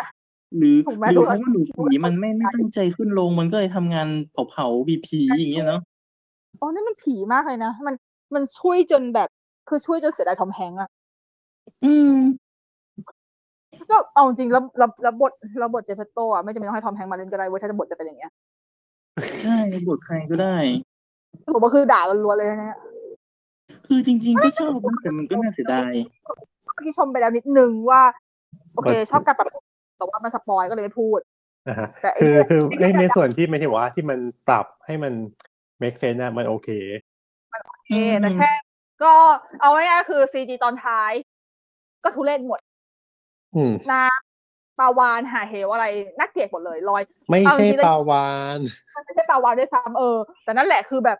หรือถูกไหมหรือดูเพราะว่าหนูผีมันไม่ตั้งใจขึ้นลงมันก็เลยทำงานเผาผีๆอย่างเงี้ยเนาะอ๋อนี่นมันผีมากเลยนะมันช่วยจนแบบคือช่วยจนเสียดายทอมแฮงค์อะ อืม ก็เอาจริงๆแล้วบทเจฟเฟตโตอ่ะไม่จำเป็นต้องให้ทอมแฮงค์มาเล่นก็ได้เว้ยถ้าจะบทจะเป็นอย่างเงี้ยใช่บทใครก็ได้ สรุปว่าคือด่าล้วนๆเลยนะฮะคือจริง ๆ ก็ชอบนะแต่มันก็น่าเสียดายเมื่อกี้ชมไปแล้วนิดนึงว่า โอเค ชอบการปรับแต่ว่ามันสปอยก็เลยไม่พูด นะฮะคือในส่วนที่ไม่ใช่ว่าที่มันปรับให้มัน make sense นะมันโอเคแต่แค่ก็เอาง่ายๆคือ CG ตอนท้ายก็ทุเรศหมดน้ำปลาวานหาเหวอะไรน่าเกลียดหมดเลยลอยไม่ใช่ปลาวานไม่ใช่ปลาวานด้วยซ้ำแต่นั่นแหละคือแบบ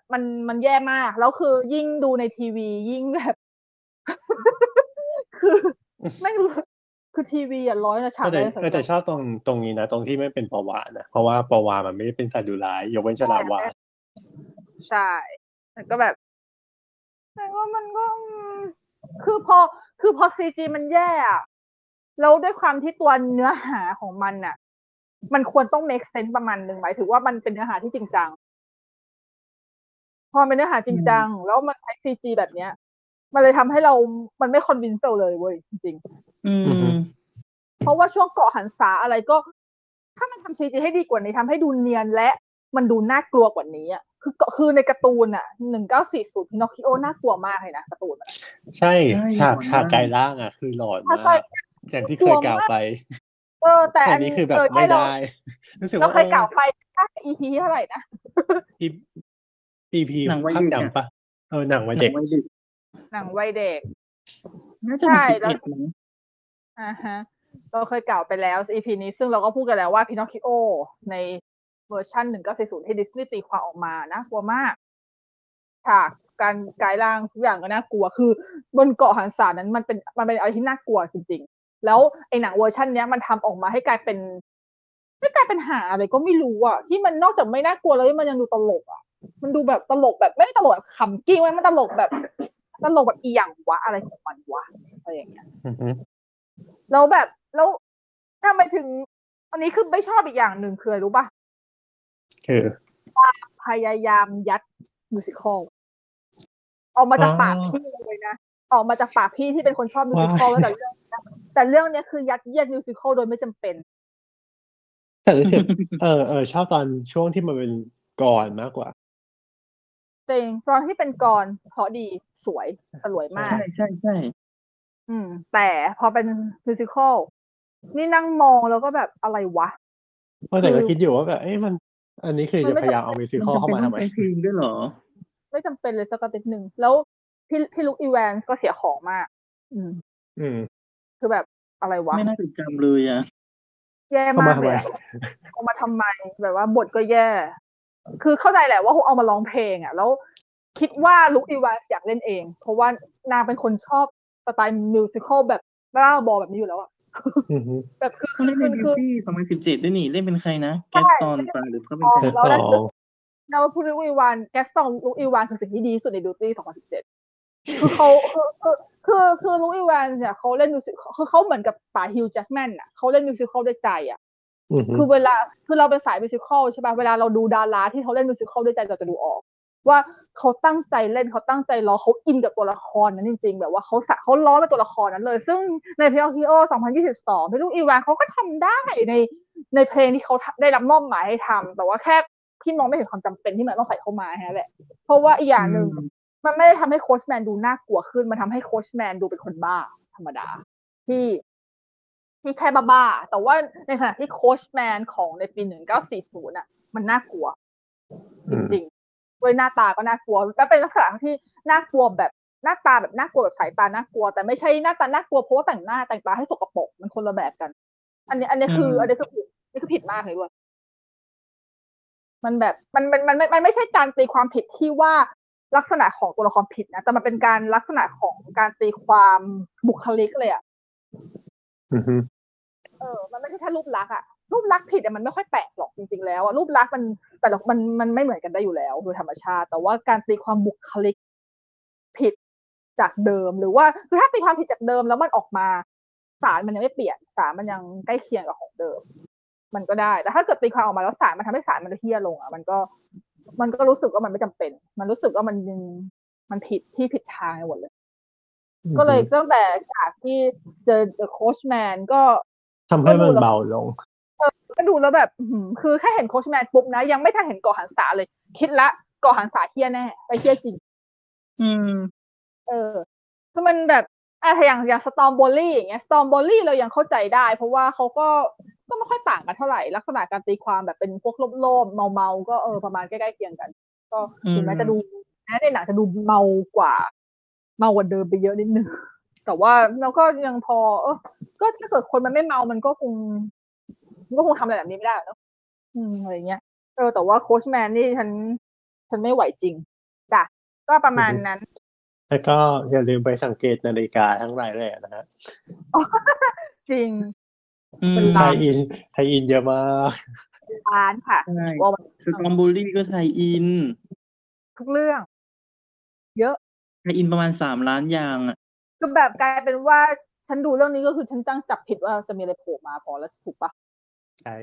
มันแย่มากแล้วคือยิ่งดูในทีวียิ่งแบบคือไม่รู้คือทีวีอ่ะร้อยนะฉากแต่ชอบตรงนี้นะตรงที่ไม่เป็นปลาวานนะเพราะว่าปลาวานมันไม่ได้เป็นสัตว์ดุร้ายยกเว้นฉลามวาฬใช่มันก็แบบแต่ว่ามันก็คือพอ CG มันแย่อ่ะแล้วด้วยความที่ตัวเนื้อหาของมันน่ะมันควรต้อง make sense ประมาณนึงหมายถึงว่ามันเป็นเนื้อหาที่จริงจังพอเป็นเนื้อหาจริงจังแล้วมันใช้ CG แบบเนี้ยมันเลยทำให้มันไม่คอนวินซ์เลยเว้ยจริงๆเพราะว่าช่วงเกาะหันษาอะไรก็ถ้ามันทำ CG ให้ดีกว่านี้ทำให้ดูเนียนและมันดูน่ากลัวกว่านี้อ่ะคือในการ์ตูนอ่ะ1940พินอคคิโอน่ากลัวมากเลยนะการ์ตูนอ่ะใช่ฉากกายร่างอ่ะคือหลอนมากอย่างที่เคยกล่าวไปแต่อันนี้คือแบบไม่ได้รู้สึกว่าเคยกล่าวไปถ้า EP เท่าไหร่นะ EP หนังวัยเด็กปะหนังวัยเด็กน่าจะมี11มั้งฮะเราเคยกล่าวไปแล้ว EP นี้ซึ่งเราก็พูดกันแล้วว่าพินอคคิโอในเวอร์ชัน1940ที่ดิสนีย์ตีความออกมานะกลัวมากฉากการกายร่างทุกอย่างก็น่ากลัวคือบนเกาะหันษานั้นมันเป็นอะไรที่น่ากลัวจริงๆแล้วไอ้หนังเวอร์ชันเนี้ยมันทำออกมาให้กลายเป็นหาอะไรก็ไม่รู้อ่ะที่มันนอกจากไม่น่ากลัวแล้วมันยังดูตลกอ่ะมันดูแบบตลกแบบไม่ตลกแบบขำกิ้งมันตลกแบบอีหยังวะอะไรของมันวะอะไรอย่างเงี้ยแล้วแบบแล้วทำไมถึงอันนี้คือไม่ชอบอีกอย่างหนึ่งคืออะไรรู้ป่ะคือพยายามยัดมิวสิคอลออกมาจากปากพี่เลยนะออกมาจากปากพี่ที่เป็นคนชอบมิวสิคอลแล้วแต่เรื่องนี้คือยัดเยียดมิวสิคอลโดยไม่จำเป็นแต่รู้สึกชอบตอนช่วงที่มันเป็นก่อนมากกว่าจริงตอนที่เป็นก่อนเพราะดีสวยสลวยมากใช่แต่พอเป็นมิวสิคอลนี่นั่งมองแล้วก็แบบอะไรวะแต่ก็คิดอยู่ว่าแบบมันอันนี้คือจะพยายามเอามิวสิคอลเข้ามาทำไมไม่จำเป็นเพลงด้วยหรอไม่จำเป็นเลยสักนิดนึงแล้วพี่ลุคอีแวนส์ก็เสียของมากคือแบบอะไรวะไม่น่าจดจำเลยอะแย่มากเลยเอามาทำไมแบบว่าบทก็แย่คือเข้าใจแหละว่าเอามาร้องเพลงอะแล้วคิดว่าลุคอีแวนส์อยากเล่นเองเพราะว่านางเป็นคนชอบสไตล์มิวสิคอลแบบบ้าบอแบบนี้อยู่แล้วอะแบบคือเล่นเป็นบิวตี้2017ด้วยนี่เล่นเป็นใครนะแกสตอนป่ะหรือเขาเป็นแกสตอนเราพูดถึงอีวานแกสตอนลุคอีวานคือสิ่งที่ดีสุดในบิวตี้2017คือเขาคือลุคอีวานเนี่ยเขาเล่นมิวสิคคือเขาเหมือนกับป๋าฮิวแจ็คแมนน่ะเขาเล่นมิวสิคอลด้วยใจอ่ะคือเวลาคือเราเป็นสายมิวสิคอลใช่ป่ะเวลาเราดูดาราที่เขาเล่นมิวสิคอลด้วยใจเราจะดูออกว่าเขาตั้งใจเล่นเขาตั้งใจร้องเขาอินกับตัวละครนั้นจริงๆแบบว่าเขาร้องเป็นตัวละครนั้นเลยซึ่งในเพลงพินอคคิโอ2022พี่ลูกอีวานเขาก็ทำได้ในเพลงที่เขาได้รับมอบหมายให้ทำแต่ว่าแค่พี่มองไม่เห็นความจำเป็นที่มันต้องใส่เข้ามาแหละเพราะว่าอีกอย่างหนึ่งมันไม่ได้ทำให้โค้ชแมนดูน่ากลัวขึ้นมันทำให้โค้ชแมนดูเป็นคนบ้าธรรมดาที่แค่บ้าๆแต่ว่าในขณะที่โค้ชแมนของในปี1940น่ะมันน่ากลัวจริงๆด้วยหน้าตาก็น่ากลัวและเป็นลักษณะที่น่ากลัวแบบหน้าตาแบบน่ากลัวแบบสายตาน่ากลัวแต่ไม่ใช่หน้าตาน่ากลัวเพราะว่าแต่งหน้าแต่งตาให้สกปรกมันคนละแบบกันอันนี้คือผิดนี่คือผิดมากเลยด้วยมันแบบมันไม่ใช่การตีความผิดที่ว่าลักษณะของตัวละครผิดนะแต่มันเป็นการลักษณะของการตีความบุคลิกเลยอ่ะมันไม่ใช่แค่รูปลักษณ์อ่ะรูปลักษณ์ผิดมันไม่ค่อยแปลกหรอกจริงๆแล้วรูปลักษณ์มันแต่ละมันไม่เหมือนกันได้อยู่แล้วโดยธรรมชาติแต่ว่าการตีความบุคลิกผิดจากเดิมหรือว่าคือถ้าตีความผิดจากเดิมแล้วมันออกมาสารมันยังไม่เปลี่ยนสารมันยังใกล้เคียงกับของเดิมมันก็ได้แต่ถ้าเกิดตีความออกมาแล้วสารมันทำให้สารมันเฮี้ยลงอ่ะมันก็รู้สึกว่ามันไม่จำเป็นมันรู้สึกว่ามันผิดที่ผิดทางหมดเลยก็เลยตั้งแต่ฉากที่เจอโค้ชแมนก็ทำให้มันเบาลงก็ดูแล้วแบบคือแค่เห็นโค้ชแมนปุ๊บนะยังไม่ทันเห็นเกาะหันษาเลยคิดละเกาะหันษาเหี้ยแน่ไปเหี้ยจริงคือมันแบบถ้าอย่างสตอมโบลี่อย่างเงี้ยสตอมโบลี่เรายังเข้าใจได้เพราะว่าเขาก็ ก็ไม่ค่อยต่างกันเท่าไหร่ลักษณะการตีความแบบเป็นพวกโลบๆเมาๆก็ประมาณใกล้ๆเคียงกันก็ถึงแม้จะดูในหนังจะดูเมากว่าเดิมไปเยอะนิดนึงแต่ว่าเราก็ยังพอก็ถ้าเกิดคนมันไม่เมามันก็คงทำอะไรแบบนี้ไม่ได้แล้วอะไรเงี้ยแต่ว่าโค้ชแมนนี่ฉันไม่ไหวจริงจ้ะก็ประมาณนั้นแล้วก็อย่าลืมไปสังเกตนาฬิกาทั้งหลายแหล่นะฮะจริงไทยอินเยอะมากร้านค่ะคือคอมบูรี่ก็ไทยอินทุกเรื่องเยอะไทยอินประมาณ3ล้านอย่างอ่ะก็แบบกลายเป็นว่าฉันดูเรื่องนี้ก็คือฉันตั้งจับผิดว่าจะมีอะไรโผล่มาพอแล้วถูกปะใช่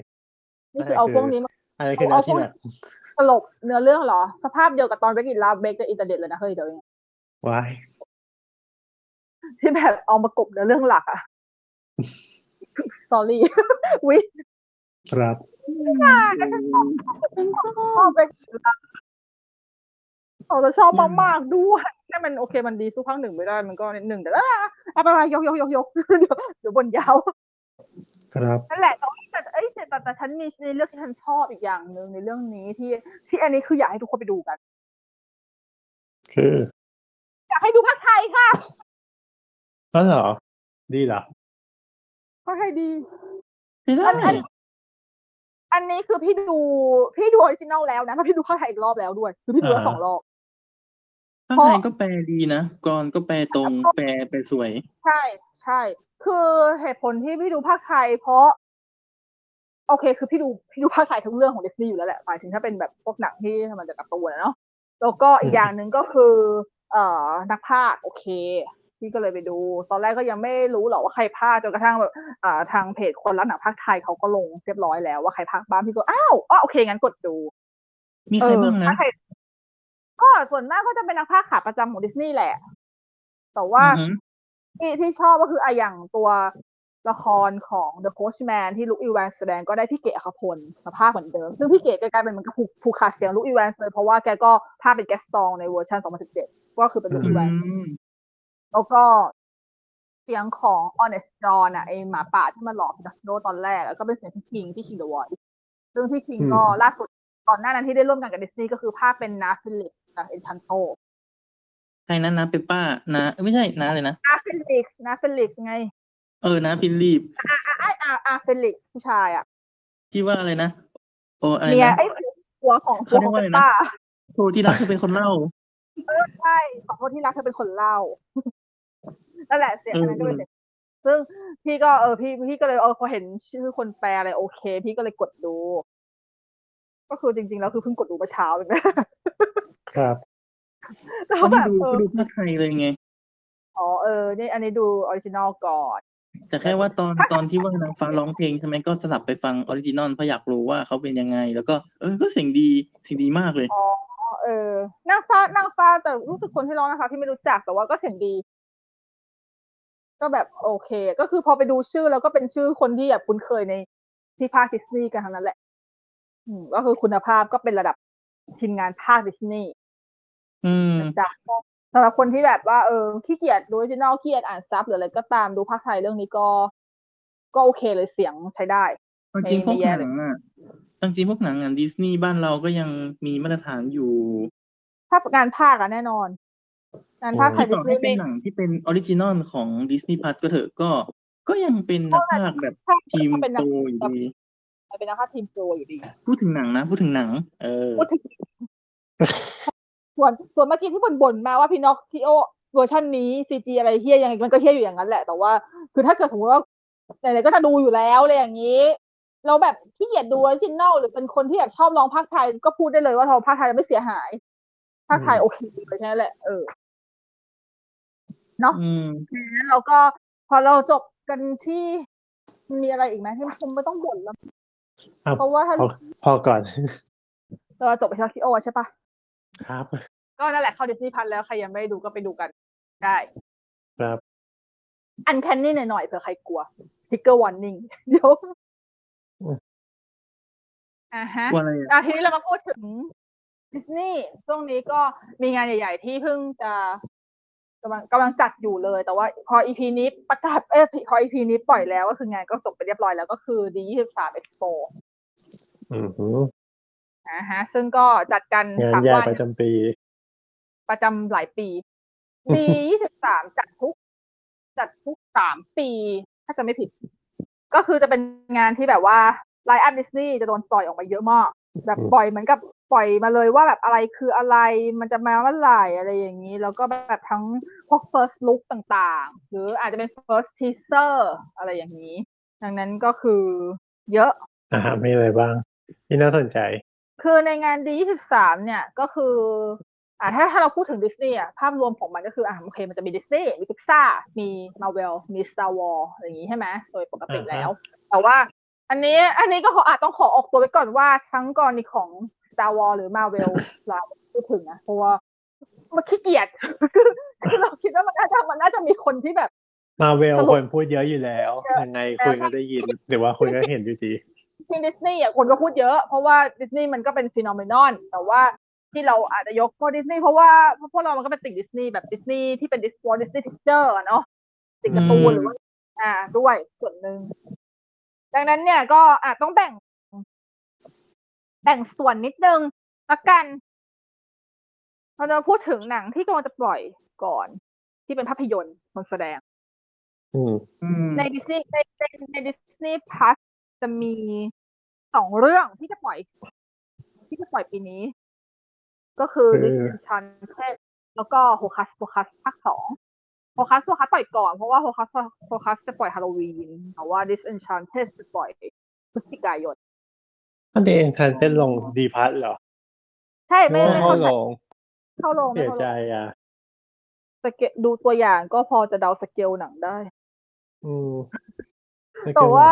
นี่คือเอาพวกนี้มาเอาพวกตลกเนื้อเรื่องเหรอสภาพเดียวกับตอนเบรกอินลาเบรกในอินเทอร์เน็ตเลยนะเฮ้ยเดี๋ยวนี้วายที่แบบเอามากบเนื้อเรื่องหลักอ่ะsorry วิครับค่ะก็ฉันชอบไปเราจะชอบมากๆด้วยแค่มันโอเคมันดีสู้ภาคหนึ่งไม่ได้มันก็นิดหนึ่งแต่ละอะไรยกเดี๋ยวบนยาวครับนั่นแหละแต่ฉันมีในเรื่องที่ฉันชอบอีกอย่างนึงในเรื่องนี้ที่อันนี้คืออยากให้ทุกคนไปดูกันคืออยากให้ดูภาคไทยค่ะนั่นเหรอดีเหรอภาคไทยดีอันนี้คือพี่ดูออริจินอลแล้วนะพี่ดูภาคไทยอีกรอบแล้วด้วยคือพี่ดูแล้วสองรอบภาคไทยก็แปลดีนะกรก็แปลตรงแปลสวยใช่คือเหตุผลที่พี่ดูภาคไทยเพราะโอเคคือพี่ดูภาคไทยทุกเรื่องของดิสนีย์อยู่แล้วแหละหมายถึงถ้าเป็นแบบพวกหนังที่มันจะกลับตัวนะเนาะแล้วก็อีกอย่างนึงก็คือนักพากย์โอเคพี่ก็เลยไปดูตอนแรกก็ยังไม่รู้หรอกว่าใครพากย์จนกระทั่งแบบทางเพจคนรักหนังพากย์ไทยเขาก็ลงเรียบร้อยแล้วว่าใครพากย์บ้างพี่ก็อ้าวโอเคงั้นกดดูมีใครบ้างนะก็ส่วนมากก็จะเป็นนักพากย์ขาประจำของดิสนีย์แหละแต่ว่าที่ชอบก็คืออย่างตัวละครของ The Coachman ที่ลุคอีแวนส์แสดงก็ได้พี่เก๋อัครพลมาพากย์เหมือนเดิมซึ่งพี่เก๋กลายเป็นเหมือนกับผูกขาดเสียงลุคอีแวนส์เลยเพราะว่าแกก็พากย์เป็นแกสตองในเวอร์ชัน2017ก็คือเป็นลุคอีแวนส์แล้วก็เสียงของ Honest John น่ะไอ้หมาป่าที่มาหลอกดักโดตอนแรกแล้วก็เป็นเสียงพี่คิงThe Voice ซึ่งพี่คิงก็ล่าสุดก่อนหน้านั้นที่ได้ร่วมกันกับดิสนีย์ก็คือภาคเป็นนาฟิลิกซ์จาก Encanto ใครนั้นนะเปป้านะไม่ใช่นะเลยนะนาฟิลิกซ์ไงนะฟิลิปฟิลิกซ์ผู้ชายอ่ะที่ว่าอะไรนะอะไรนะไอ้หัวของเปป้าโทที่รักคือเป็นคนเล่าใช่ขอโทษที่รักเธอเป็นคนเล่านั่นแหละเสียงนั้นด้วยซึ่งพี่ก็พี่ก็เลยพอเห็นชื่อคนแปลอะไรโอเคพี่ก็เลยกดดูก็คือจริงๆแล้วคือเพิ่งกดดูเมื่อเช้าเองนะครับแล้วแบบดูภาคไทยเลยไงนี่อันนี้ดูออริจินอลก่อนแต่แค่ว่าตอนที่ว่านางฟ้าร้องเพลงใช่ไหมก็สลับไปฟังออริจินอลเพราะอยากรู้ว่าเขาเป็นยังไงแล้วก็ก็เสียงดีมากเลยนางฟ้าแต่รู้สึกคนที่ร้องนะคะพี่ไม่รู้จักแต่ว่าก็เสียงดีก็แบบโอเคก็คือพอไปดูชื่อแล้วก็เป็นชื่อคนที่แบบคุ้นเคยในที่ภาคดิสนีย์กันทั้งนั้นแหละก็คือคุณภาพก็เป็นระดับทีมงานภาคดิสนีย์จ้ะสำหรับคนที่แบบว่าขี้เกียจดูออริจินอลขี้เกียจอ่านซับหรืออะไรก็ตามดูภาคไทยเรื่องนี้ก็โอเคเลยเสียงใช้ได้จริงพวกหนังอ่ะจริงพวกหนังงานดิสนีย์บ้านเราก็ยังมีมาตรฐานอยู่ถ้างานภาคอะแน่นอนงานภาคไทยดิสนีย์เป็นหนังที่เป็นออริจินอลของดิสนีย์พลัสก็เถอะก็ยังเป็นนักภาคแบบทีมโตอยู่ดีเป็นนักภาคทีมโตอยู่ดีพูดถึงหนังส่วนเมื่อกี้ที่บ่นมาว่าพี่น็อกคิโอเวอร์ชันนี้ CG อะไรเฮี้ยยังไงมันก็เฮี้ยอยู่อย่างนั้นแหละแต่ว่าคือถ้าเกิดสมมติว่าไหนๆก็จะดูอยู่แล้วอะไรอย่างนี้เราแบบขี้เกียจดูออริจินอลหรือเป็นคนที่แบบชอบร้องภาคไทยก็พูดได้เลยว่าภาคไทยไม่เสียหายภาคไทยโอเคเลยแค่นั้นแหละเนาะแล้วเราก็พอเราจบกันที่มีอะไรอีกไหมที่คุณไม่ต้องบ่นแล้วเพราะว่าพอก่อนเราจบไปที่โอใช่ปะครับก็นั่นแหละเข้าดิสนีย์พลัสแล้วใครยังไม่ดูก็ไปดูกันได้ครับอันแคนนี่หน่อยเผื่อใครกลัวtrigger warning เดี๋ยวทีนี้เรามาพูดถึงดิสนีย์ช่วงนี้ก็มีงานใหญ่ๆที่เพิ่งจะ กำลังจัดอยู่เลยแต่ว่าพอ EP นี้ประกาศพอ EP นี้ปล่อยแล้วก็คืองานก็จบไปเรียบร้อยแล้วก็คือ D23 Expo ฮะซึ่งก็จัดกัน3 วันงานประจำปีประจำหลายปี D23 จัดทุก3 ปีถ้าจะไม่ผิดก็คือจะเป็นงานที่แบบว่าไลน์อัพดิสนีย์จะโดนปล่อยออกมาเยอะมากแบบปล่อยเหมือนกับปล่อยมาเลยว่าแบบอะไรคืออะไรมันจะมาเมื่อไหร่อะไรอย่างนี้แล้วก็แบบทั้งพวก first look ต่างๆหรืออาจจะเป็น first teaser อะไรอย่างนี้ดังนั้นก็คือเยอะมีอะไรบ้างที่น่าสนใจคือในงาน D23 เนี่ยก็คือถ้าเราพูดถึงดิสนีย์ภาพรวมของมันก็คือโอเคมันจะมีดิสนีย์มีพิกซ่ามีมาร์เวลมี Star Wars อะไรอย่างนี้ใช่ไหมโดยปกติแล้วแต่ว่าอันนี้ก็ต้องขอออกตัวไว้ก่อนว่าทั้งกรณีของ Star Wars หรือ Marvel เราพูดถึงนะเพราะว่ามันขี้เกียจคือเราคิดว่ามันน่าจะมีคนที่แบบ Marvel คนพูดเยอะอยู่แล้วยังไงคนก็ได้ยินหรือว่าคนก็เห็นอยู่ดีที่ดิสนีย์คนก็พูดเยอะเพราะว่าดิสนีย์มันก็เป็นฟีนอเมนอนแต่ว่าที่เราอาจจะยกพวกดิสนีย์เพราะว่าพวกเรามันก็เป็นติ่งดิสนีย์แบบดิสนีย์ที่เป็นดิสนีย์พิกเจอร์เนาะติ่งการ์ตูนหรือว่าด้วยส่วนนึงดังนั้นเนี่ยก็ต้องแบ่งส่วนนิดนึงละกันเราจะพูดถึงหนังที่กำลังจะปล่อยก่อนที่เป็นภาพยนตร์คนแสดงในดิสนีย์ในดิสนีย์พลัสจะมี2 เรื่องที่จะปล่อยปีนี้ก็คือ Disenchanted แล้วก็Hocus Pocus ภาค 2Hocus ปล่อยก่อนเพราะว่าHocus จะปล่อยฮาโลวีนแต่ว่า Disenchanted จะปล่อยพฤศจิกายนอัน Disenchanted ลง D Pass เหรอใช่ไม่เข้าลงเสียใจอ่ะสเกลดูตัวอย่างก็พอจะเดาสเกลหนังได้แต่ว่า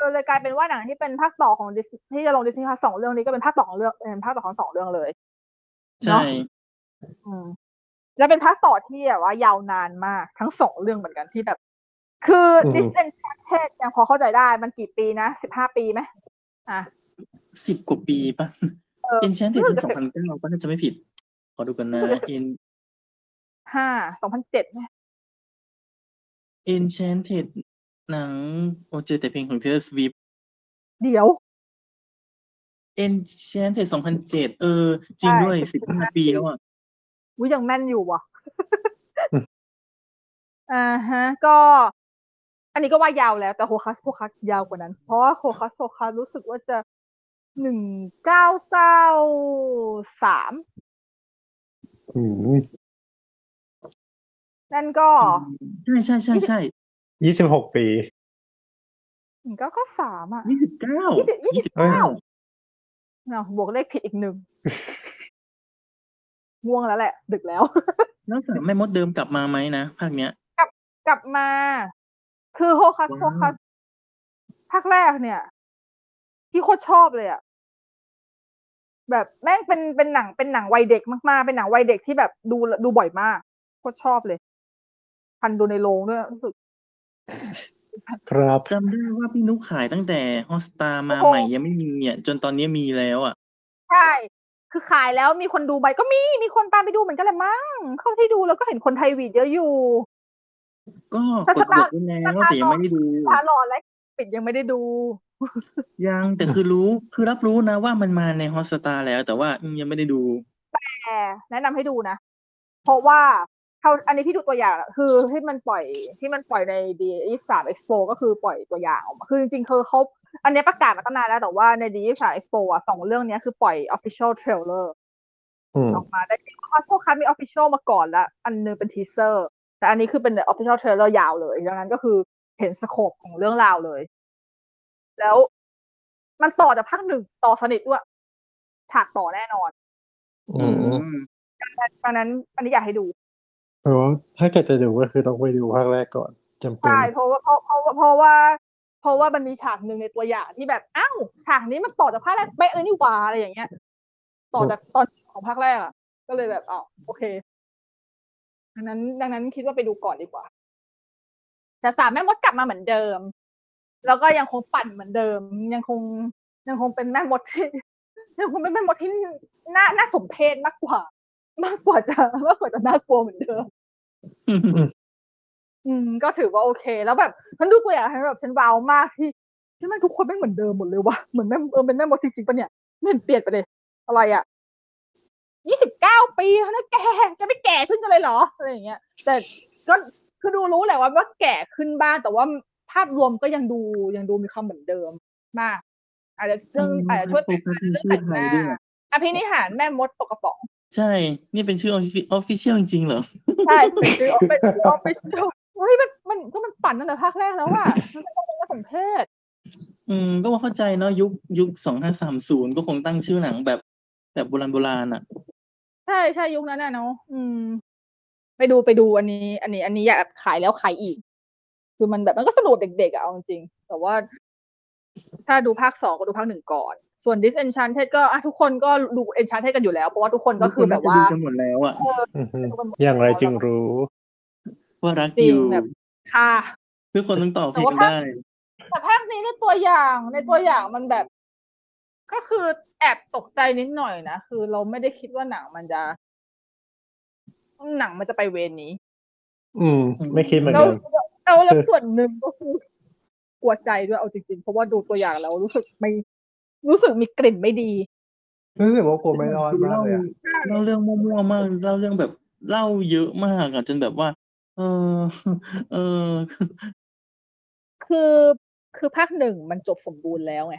ก็เลยกลายเป็นว่าหนังที่เป็นภาคต่อของที่จะลง Disney Pass 2 เรื่องนี้ก็เป็นภาคต่อของ2 เรื่องเลยใช่และเป็นภาคต่อที่แบบว่ายาวนานมากทั้ง2 เรื่องเหมือนกันที่แบบคือ Disenchanted ยังพอเข้าใจได้มันกี่ปีนะ15ปีมั้ย10กว่าปีป่ะ Disenchanted 2009ก็น่าจะไม่ผิดขอดูกันนะ 2007 มั้ย Disenchanted หนังโอเจอแต่เพลงของ Taylor Swift เดี๋ยว Disenchanted 2007จริงด้วย15ปีแล้วอ่ะว่ายังแม่นอยู่ว่ะฮะก็อันนี้ก็ว่ายาวแล้วแต่โฟกัสยาวกว่านั้นเพราะว่าโฟกัสรู้สึกว่าจะ1993นั่นก็ใช่ๆๆ26ปี1993อ่ะ29เราบวกเลขผิดอีก1ง่วงแล้วแหละดึกแล้วนอกจากแม่มดเดิมกลับมาไหมนะภาคเนี้ยกลับมาคือโฮคัสภาคแรกเนี่ยที่โคตรชอบเลยอ่ะแบบแม่งเป็นหนังวัยเด็กมากๆเป็นหนังวัยเด็กที่แบบดูบ่อยมากโคตรชอบเลยพันดูในโรงด้วยรู้สึกครับจำได้ว่าพี่นุ๊กขายตั้งแต่ฮอสตาร์มาใหม่ยังไม่มีเนี่ยจนตอนนี้มีแล้วอ่ะใช่คือขายแล้วมีคนดูไปก็มีคนตามไปดูเหมือนกันแหละมั้งเข้าที่ดูแล้วก็เห็นคนไทยวีดเยอะอยู่ก็กดดูแล้วแต่ยังไม่ได้ดูตาหลอดแล้วปิดยังไม่ได้ดูยังแต่คือรู้คือรับรู้นะว่ามันมาในฮอสตาร์แล้วแต่ว่ายังไม่ได้ดูแต่แนะนำให้ดูนะเพราะว่าเขาอันนี้พี่ดูตัวอย่างคือที่มันปล่อยใน D23 Expo ก็คือปล่อยตัวอย่างออกมาคือจริงๆคือเขาอันนี้ประกาศมาตั้งนานแล้วแต่ว่าใน D23 Expo อ่ะ2 เรื่องนี้คือปล่อย Official Trailer ออกมาได้ที่Hocus Pocusมี Official มาก่อนแล้วอันนึงเป็น Teaser แต่อันนี้คือเป็น Official Trailer ยาวเลยดังนั้นก็คือเห็นสโคปของเรื่องราวเลยแล้วมันต่อจากภาค1ต่อสนิทด้วยฉากต่อแน่นอนดังนั้นอันนี้อยากให้ดูเพราะว่าถ้าเกิดจะดูก็คือต้องไปดูภาคแรกก่อนจำเป็นใช่เพราะว่ามันมีฉากนึงในตัวอย่างที่แบบอ้าวฉากนี้มันต่อจากภาคแรกเป๊ะเลยนี่หว่าอะไรอย่างเงี้ยต่อจากตอนของภาคแรกอ่ะก็เลยแบบโอเคดังนั้นคิดว่าไปดูก่อนดีกว่าแต่สามแม่มดกลับมาเหมือนเดิมแล้วก็ยังคงปั่นเหมือนเดิมยังคงเป็นแม่มดที่ยังคงเป็นแม่มดที่น่าสมเพชมากกว่าจะน่ากลัวเหมือนเดิม ก็ถือว่าโอเคแล้วแบบมันดูตัวอย่างทั้งแบบฉันว้าวมากที่ที่มันทุกคนไม่เหมือนเดิมหมดเลยวะเหมือนแม่เป็นแม่หมดจริงๆปะเนี่ยไม่เห็นเปลี่ยนไปเลยอะไรอ่ะ29 ปีเขาเนี่ยแก่จะไม่แก่ขึ้นกันเลยเหรออะไรอย่างเงี้ยแต่ก็คือดูรู้แหละว่าแก่ขึ้นบ้างแต่ว่าภาพรวมก็ยังดูมีความเหมือนเดิมมากอาจจะเรื่องอาจจะช่วยติดตามเรื่องแต่งหน้าอภินิหารแม่มดตกกระป๋องใช่นี่เป็นชื่อ official จริงๆเหรอใช่เป็นชื่อ official เฮ้ยมันก็มันปั่นตั้งแต่ภาคแรกแล้วอ่ะมันก็เป็นเรื่องสมเพศก็ว่าเข้าใจเนาะยุค2530ก็คงตั้งชื่อหนังแบบโบราณอ่ะใช่ใช่ยุคนั้นน่ะเนาะไปดูอันนี้อยากขายแล้วขายอีกคือมันแบบมันก็สนุกเด็กๆอ่ะเอาจริงแต่ว่าถ้าดูภาค2ก็ดูภาค1ก่อนส่วน Disenchanted ก็ทุกคนก็ดู Enchanted กันอยู่แล้วเพราะว่าทุกคนก็คือแบบว่าดูกันหมดแล้วอ่ะอย่างไรจึงรู้ว่ารักอยู่แบบค่ะทุกคนต้องตอบเพลงได้แต่ภาคนี้ในตัวอย่างมันแบบก็คือแอบตกใจนิดหน่อยนะคือเราไม่ได้คิดว่าหนังมันจะไปเวรนี้ไม่คิดเหมือนกันเราส่วนหนึ่งก็คือกลัวใจด้วยเอาจริงๆเพราะว่าดูตัวอย่างแล้วรู้สึกมีกลิ่นไม่ดีรู้สึกว่าผมไม่ร้อนมากเลยเล่าเรื่องมั่วๆมากเล่าเรื่องแบบเล่าเยอะมากอ่ะจนแบบว่าคือภาคหนึ่งมันจบสมบูรณ์แล้วไง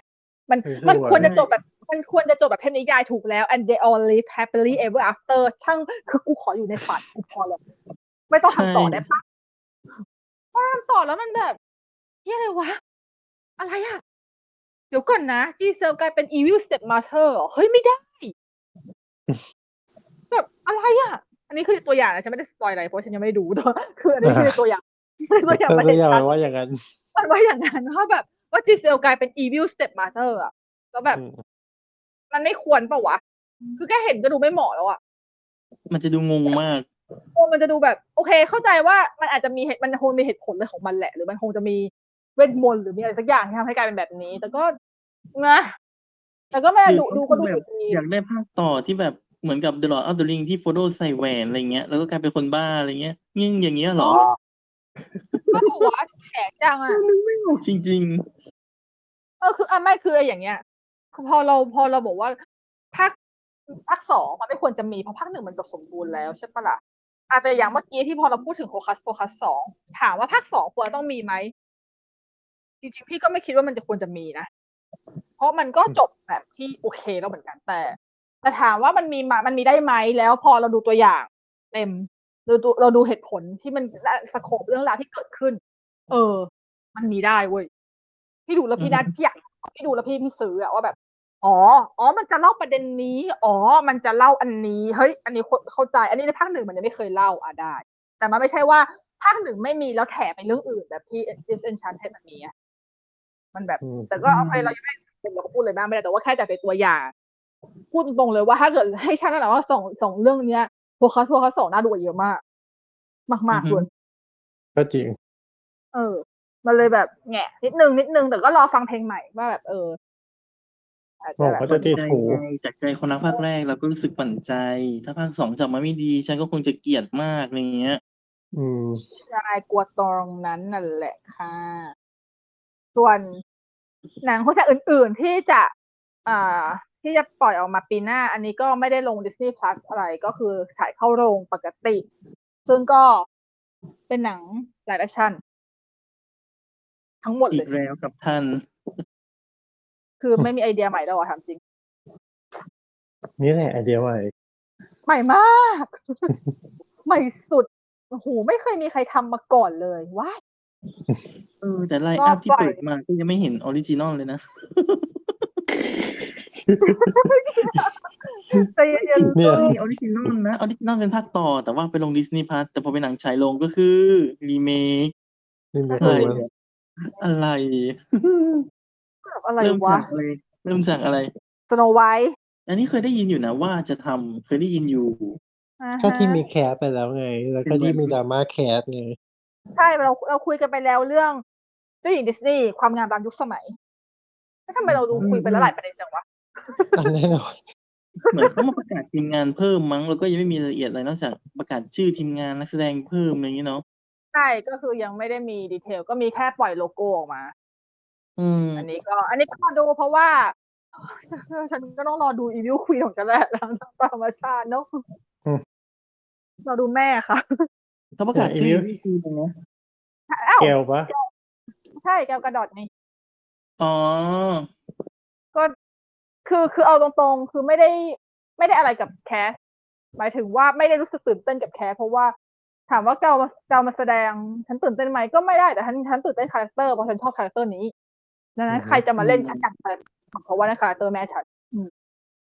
มันควรจะจบแบบมันควรจะจบแบบเพนิยายถูกแล้ว and they all live happily ever after ช่างคือกูขออยู่ในฝันกูพอแล้วไม่ต้องทำต่อได้ปะว่าทำต่อแล้วมันแบบเฮียอะไรวะอะไรอ่ะเดี๋ยวก่อนนะจีเซลกลายเป็น evil step mother เฮ้ยไม่ได้แบบอะไรอ่ะอันนี้คือตัวอย่างนะฉันไม่ได้สปอยอะไรเพราะฉันยังไม่ดูตัวคืออันนี้คือตัวอย่างมันว่าอย่างนั้นมันว่าอย่างนั้นเพราะแบบว่าจีเซลกลายเป็น evil step mother อ่ะแล้วแบบมันไม่ควรป่ะวะคือแค่เห็นก็ดูไม่เหมาะแล้วอ่ะมันจะดูงงมากมันจะดูแบบโอเคเข้าใจว่ามันอาจจะมีมันคงมีเหตุผลอะไรของมันแหละหรือมันคงจะมีเวทมนต์หรือมีอะไรสักอย่างที่ทำให้กลายเป็นแบบนี้แต่ก็นะแต่ก็ไม่ดูก็ดูดีอยากได้ภาคต่อที่แบบเหมือนกับ The Lord of the Ring ที่โฟโดใส่แหวนอะไรเงี้ยแล้วก็กลายเป็นคนบ้าอะไรเงี้ยยิ่งอย่างเงี้ยหรอก็หัวแขกจังอ่ะไม่รู้จริงๆคืออ่ะไม่คืออย่างเงี้ยพอเราบอกว่าภาคสองมันไม่ควรจะมีเพราะภาคหนึ่งมันจบสมบูรณ์แล้วใช่ปะล่ะแต่อย่างเมื่อกี้ที่พอเราพูดถึงโฟกัส2ถามว่าภาค2ควรต้องมีไหมจริงๆพี่ก็ไม่คิดว่ามันจะควรจะมีนะเพราะมันก็จบแบบที่โอเคแล้วเหมือนกันแต่ถามว่ามันมีได้ไหมแล้วพอเราดูตัวอย่างเต็มเราดูเหตุผลที่มันสโคปเรื่องราวที่เกิดขึ้นมันมีได้เว้ยพี่ดูแล้วพี่นัดพี่อยากพี่ดูแล้วพี่ซื้ออะว่าแบบอ๋อมันจะเล่าประเด็นนี้มันจะเล่าอันนี้เฮ้ยอันนี้เข้าใจอันนี้ในภาคหนึ่งมันยังไม่เคยเล่าได้แต่มันไม่ใช่ว่าภาคหนึ่งไม่มีแล้วแถไปเรื่องอื่นแบบที่ Disenchanted แบบนี้มันแบบแต่ก็เอาไปเรายังไม่เป็นเราก็พูดเลยบ้างไม่ได้แต่ว่าแค่จากในตัวอย่างพูดตรงๆเลยว่าถ้าเกิดให้ฉันนั่นแหละว่าสองเรื่องเนี้ยโฟกัส2น่าดูเยอะมากมากๆเลยก็จริงมันเลยแบบแง่นิดนึงแต่ก็รอฟังเพลงใหม่ว่าแบบบอกเขาจะตีถูกจากใจคนรักภาคแรกเราก็รู้สึกปั่นใจถ้าภาคสองจับมาไม่ดีฉันก็คงจะเกลียดมากอะไรเงี้ยใช่กลัวตรงนั้นนั่นแหละค่ะส่วนหนังโฆษณาอื่นๆที่จะปล่อยออกมาปีหน้าอันนี้ก็ไม่ได้ลง Disney Plus อะไรก็คือฉายเข้าโรงปกติซึ่งก็เป็นหนังไลฟ์แอคชั่นทั้งหมดเลยอีกแล้วกับท่านคือไม่มีไอเดียใหม่แล้วอ่ะถามจริงนี่แหละไอเดียใหม่มากใหม่สุดโอ้โหไม่เคยมีใครทำมาก่อนเลยว้ายแต่ไลน์อัพที่เปิดมาก็ยังไม่เห็นออริจินอลเลยนะแต่ยังมีออริจินอลนะออริจินอลเป็นภาคต่อแต่ว่าไปลง Disney Plus แต่พอไปหนังฉายลงก็คือรีเมคอะไรเริ่มจากอะไรสโนไวท์อันนี้เคยได้ยินอยู่นะว่าจะทำเคยได้ยินอยู่ก็ที่มีแคสไปแล้วไงแล้วก็ที่มีดราม่าแคสไงใช่เราคุยกันไปแล้วเรื่องเจ้าหญิงดิสนีย์ความงามตามยุคสมัยแล้วทำไมเราดูคุยไปแล้วหลายประเด็นจังวะแน่นอน เหมือนเขามาประกาศทีมงานเพิ่มมั้งแล้วก็ยังไม่มีรายละเอียดอะไรนอกจากประกาศชื่อทีมงานนักแสดงเพิ่มอะไรอย่างนี้เนาะใช่ก็คือยังไม่ได้มีดีเทลก็มีแค่ปล่อยโลโก้ออกมาอันนี้ก็มาดูเพราะว่าฉันก็ต้องรอดูอีวิวคุยของฉันแหละแล้วตามธรรมชาติเนาะเราดูแม่ค่ะเขาประกาศชื่ออีวิวมั้ยแก้วปะใช่แก้วกระดอดนี่อ๋อก็คือเอาตรงๆคือไม่ได้อะไรกับแคสหมายถึงว่าไม่ได้รู้สึกตื่นเต้นกับแคสเพราะว่าถามว่าเกามาแสดงฉันตื่นเต้นไหมก็ไม่ได้แต่ฉันตื่นเต้นคาแรคเตอร์เพราะฉันชอบคาแรคเตอร์นี้ดังนั้นใครจะมาเล่นฉันจัดเลยเพราะว่านั่นคาแรคเตอร์แม่ฉัน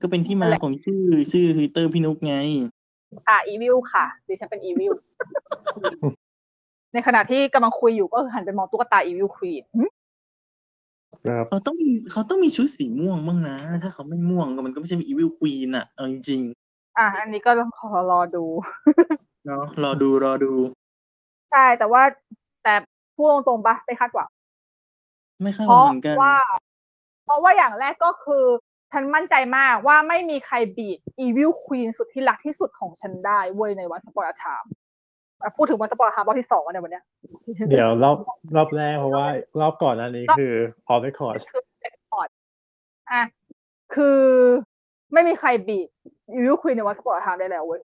ก็เป็นที่มาของชื่อทวิตเตอร์พี่นุ๊กไงอีวิลค่ะดิฉันเป็นอีวิลในขณะที่กำลังคุยอยู่ก็หันไปมองตุ๊กตาอีวิลควีนเขาต้องมีชุดสีม่วงบ้างนะถ้าเขาไม่ม่วงก็มันก็ไม่ใช่อีวิลควีนอ่ะเอาจริงๆอันนี้ก็ต้องรอดูเนาะรอดูใช่แต่พูดตรงๆปะไม่คาดหวังเพราะว่าอย่างแรกก็คือฉันมั่นใจมากว่าไม่มีใครบีทอีวิลควีนสุดที่รักที่สุดของฉันได้เว้ยในวันสปอร์ตไทม์พูดถึงวันสปอร์ตไทม์รอบที่2วันในวันเนี้ยเดี๋ยวรอบแรกเพราะว่ารอบก่อนอันนี้คือออฟเรคคอร์ดคือไม่มีใครบีทอีวิลควีนในวันสปอร์ตไทม์ได้แล้วเว้ย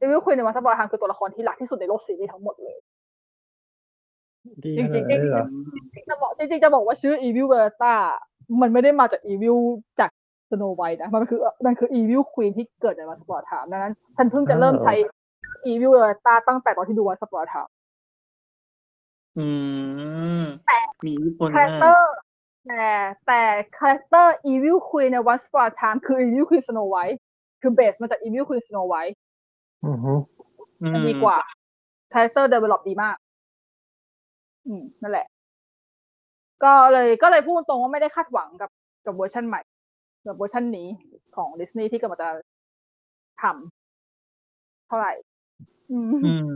อีวิลควีนในวันสปอร์ตไทม์คือตัวละครที่รักที่สุดในโลกซีรีส์ทั้งหมดเลยจริงๆจะบอกว่าชื่ออีวิลเวอร์ต้ามันไม่ได้มาจากอีวิลจากสโนไวท์นะมันคืออีวิลควีนที่เกิดในวันสปอร์ตไทม์ดังนั้นฉันเพิ่งจะเริ่มใช้อีวิลเวอร์ต้าตั้งแต่ตอนที่ดูวันสปอร์ตไทม์แต่มีอิทธิพลมากแต่คาแรคเตอร์อีวิลควีนในวันสปอร์ตไทม์คืออีวิลควีนสโนไวท์คือเบสมาจากอีวิลควีนสโนไวท์มันดีกว่าคาแรคเตอร์เดเวลลอปดีมากนั่นแหละก็เลยพูดตรงว่าไม่ได้คาดหวังกับเวอร์ชันใหม่กับเวอร์ชันนี้ของดิสนีย์ที่กำลังจะทำเท่าไหร่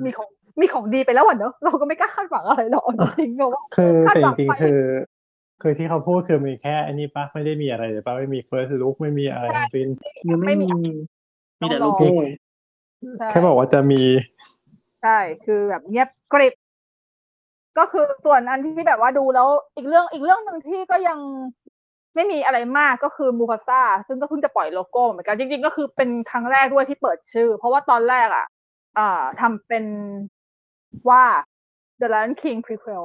มีของดีไปแล้วอ่ะเนอะเราก็ไม่กล้าคาดหวังอะไรหรอกจริงๆว่าคือที่เขาพูดคือมีแค่อันนี้ป่ะไม่ได้มีอะไรเลยป่ะไม่มีเฟิร์สลุคไม่มีอะไรทั้งสิ้นไม่มีแต่ลูกแค่บอกว่าจะมีใช่คือแบบเงียบกริบก็คือส่วนอันที่แบบว่าดูแล้วอีกเรื่องนึงที่ก็ยังไม่มีอะไรมากก็คือมูฟาซ่าซึ่งก็เพิ่งจะปล่อยโลโก้เหมือนกันจริงๆก็คือเป็นครั้งแรกด้วยที่เปิดชื่อเพราะว่าตอนแรกทำเป็นว่า The Lion King Prequel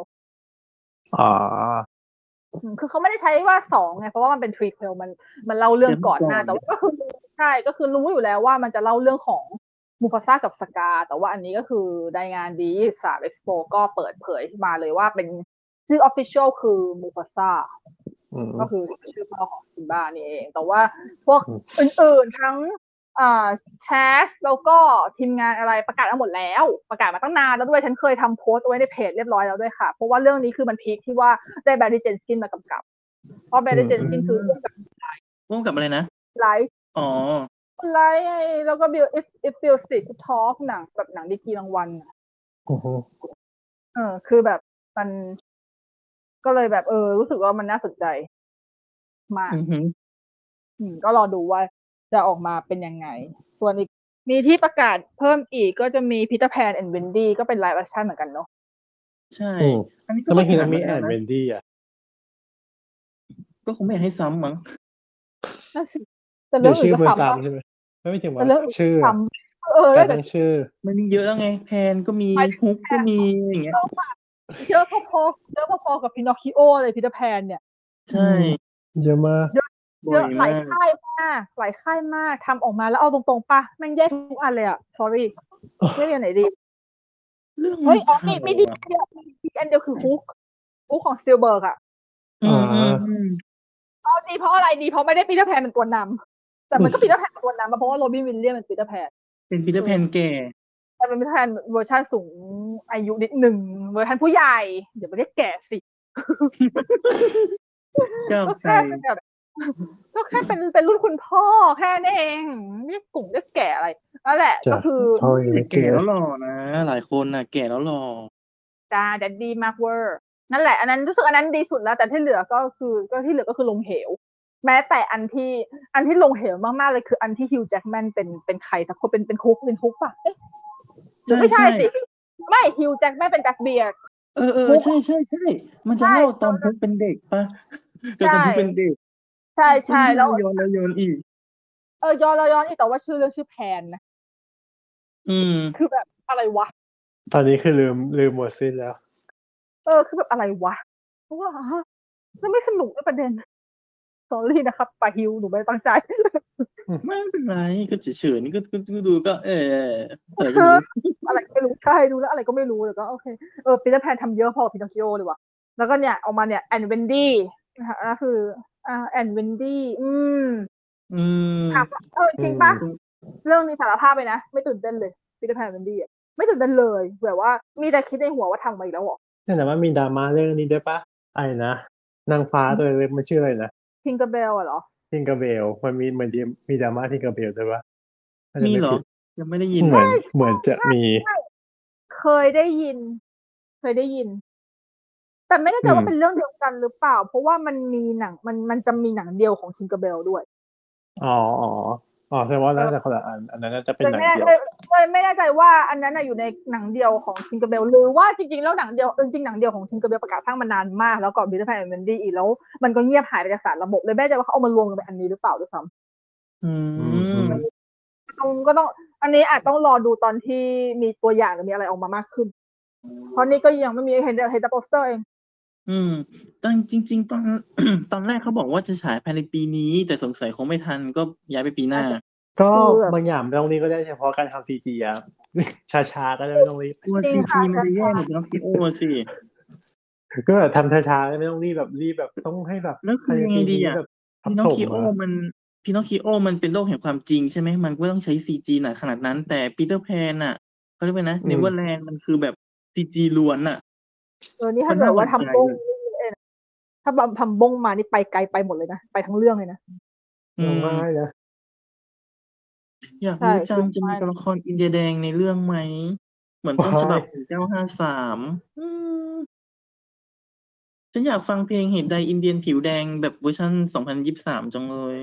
คือเขาไม่ได้ใช้ว่า2ไงเพราะว่ามันเป็น Prequel มันเล่าเรื่องก่อนหน้าแต่ว่าก็คือใช่ก็คือรู้อยู่แล้วว่ามันจะเล่าเรื่องของมูฟาซ่ากับสกาแต่ว่าอันนี้ก็คือในงานดีสาม Expo ก็เปิดเผยมาเลยว่าเป็นชื่อ Official คือมูฟาซ่าก็คือชื่อพ่อของซิมบ้านี่เองแต่ว่าพวกอื่นๆทั้งแคสแล้วก็ทีมงานอะไรประกาศมาหมดแล้วประกาศมาตั้งนานแล้วด้วยฉันเคยทำโพสต์ไว้ในเพจเรียบร้อยแล้วด้วยค่ะเพราะว่าเรื่องนี้คือมันพีคที่ว่าได้แบร์รี่เจนกินมากำกับเพราะแบร์รี่เจนกินคือร่วมกับอะไรนะไลฟ์แล้วก็บิล if you stick to talk หนังดีกรีรางวัลคือแบบมันก็เลยแบบรู้สึกว่ามันน่าสนใจมากก็รอดูว่าจะออกมาเป็นยังไงส่วนอีกมีที่ประกาศเพิ่มอีกก็จะมี Peter Pan and Wendy ก็เป็นไลฟ์แอคชั่นเหมือนกันเนาะใช่อันนี้ก็ไม่เห็นมี and Wendy อ่ะก็คงไม่ให้ซ้ำมั้งน่าสิแต่เรื่องอื่นก็ซ้ำใช่ไหมไม่ถึงว่าชื่อแต่ต้องชื่อมันมีเยอะแล้วไงแพนก็มีฮุกก็มีอย่างเงี้ยเยอะพอกับพินอคคิโอเลยพีเตอร์แพนเนี่ยใช่เยอะมากหลายค่ายมากทำออกมาแล้วเอาตรงๆป่ะแม่งแย่ทุกอันเลยอ่ะ sorry ไม่มีอันไหนดีเฮ้ยอ๋อไม่ดีอันเดียวคือฮุกของสตีลเบิร์กอ่ะเอาดีเพราะอะไรดีเพราะไม่ได้พีเตอร์แพนเป็นตัวนำแต่มันก็พีเตอร์แพนเป็นตัวนำมาเพราะว่าโรบินวิลเลียมเป็นพีเตอร์แพนแก่แต่เป็นพีเตอร์แพนเวอร์ชันสูงอายุนิดหนึ่งเวอร์ชันผู้ใหญ่เดี๋ยวไม่ได้แก่สิก็แค่เป็นรุ่นคุณพ่อแค่นั้นเองนี่กลุ่มเรียกแก่อะไรนั่นแหละก็คือแก่แล้วหล่อนะหลายคนน่ะแก่แล้วหล่อจ้าดัดดี้มาร์คเวอร์นั่นแหละอันนั้นรู้สึกอันนั้นดีสุดแล้วแต่ที่เหลือก็คือลงเหว แม้แต่อันที่ลงเหวมากๆเลยคืออันที่ฮิวแจ็คแมนเป็นใครสักคนเป็นฮุกป่ะไม่ใช่สิไม่ฮิวแจ็คแมนเป็นแจ็คเบียร์เออใช่ใช่ใช่มันจะเล่าตอนฮุกเป็นเด็กป่ะตอนฮุกเป็นเด็กใช่ใช่แล้วย้อนอีกย้อนอีกแต่ว่าชื่อเรื่องชื่อแพนนะคือแบบอะไรวะตอนนี้คือลืมหมดสิ้นแล้วคือแบบอะไรวะเพราะว่าแล้วไม่สนุกด้วยประเด็นสอรี่นะครับปาฮิวหนูไม่ตั้งใจไม่เป็นไรก็เฉยๆนี่ก็ดูก็อะไรก็ไม่รู้ใช่ดูแล้วอะไรก็ไม่รู้แล้วก็โอเคปีเตอร์แพนทำเยอะพอพินอคคิโอเลยวะแล้วก็เนี่ยออกมาเนี่ยแอนเวนดี้นะคะคือแอนเวนดี้จริงปะเรื่องนี้สารภาพไปนะไม่ตื่นเต้นเลยปีเตอร์แพนแอนเวนดี้ไม่ตื่นเต้นเลยแบบว่ามีแต่คิดในหัวว่าทางมาอีกแล้วหรอแต่ว่ามีดราม่าเรื่องนี้ด้วยปะไอ้นะนางฟ้าตัวเล็กมันชื่ออะไรนะทิงเกอร์เบลเหรอทิงเกอร์เบลมันมีดราม่าทิงเกอร์เบลด้วยปะมีเหรอยังไม่ได้ยินเหมือนจะมีเคยได้ยินแต่ไม่แน่ใจว่าเป็นเรื่องเดียวกันหรือเปล่าเพราะว่ามันมีหนังมันจะมีหนังเดียวของทิงเกอร์เบลด้วยอ๋อแสดงว่าน่าจะคนละอันนั้นน่าจะเป็นหนังเดียวเลยไม่แน่ใจว่าอันนั้นอยู่ในหนังเดียวของทิงเกอร์เบลหรือว่าจริงๆแล้วหนังเดียวจริงๆหนังเดียวของทิงเกอร์เบลประกาศสร้างมานานมากแล้วก่อนปีเตอร์แพนแอนด์แวนดี้อีกแล้วมันก็เงียบหายไปจากสารระบบเลยไม่แน่ใจว่าเขาเอามารวมกันเป็นอันนี้หรือเปล่าด้วยซ้ำก็ต้องอันนี้อาจต้องรอดูตอนที่มีตัวอย่างหรือมีอะไรออกมามากขึ้นเพราะนี่ก็ยังไม่มีเห็นแต่โปสเตอร์เองตอนจริงๆตอนแรกเขาบอกว่าจะฉายภายในปีนี้แต่สงสัยคงไม่ทันก็ย้ายไปปีหน้าก็บางอย่างตรงนี้ก็ได้เฉพาะการทำซีจีอ่ะช้าๆก็ได้ไม่ต้องรีบซีจีมันจะแย่เหมือนต้องคิดโอ้สิก็แบบทำช้าๆไม่ต้องรีบแบบต้องให้แบบนึกยังไงดีอ่ะพินอคคิโอมันเป็นโลกแห่งความจริงใช่ไหมมันก็ต้องใช้ซีจีหนักขนาดนั้นแต่ปีเตอร์แพนอ่ะเขาเรียกว่านะเนเวอร์แลนด์มันคือแบบซีจีล้วนอ่ะนี่ถ้าแบบว่าทำบงถ้าบำทำบงมานี่ไปไกลไปหมดเลยนะไปทั้งเรื่องเลยนะไม่นะอยากรู้จังจะมีตัวละครอินเดียแดงในเรื่องไหมเหมือนต้นฉบับ1953ฉันอยากฟังเพลงเหตุใดอินเดียนผิวแดงแบบเวอร์ชั่น2023จังเลย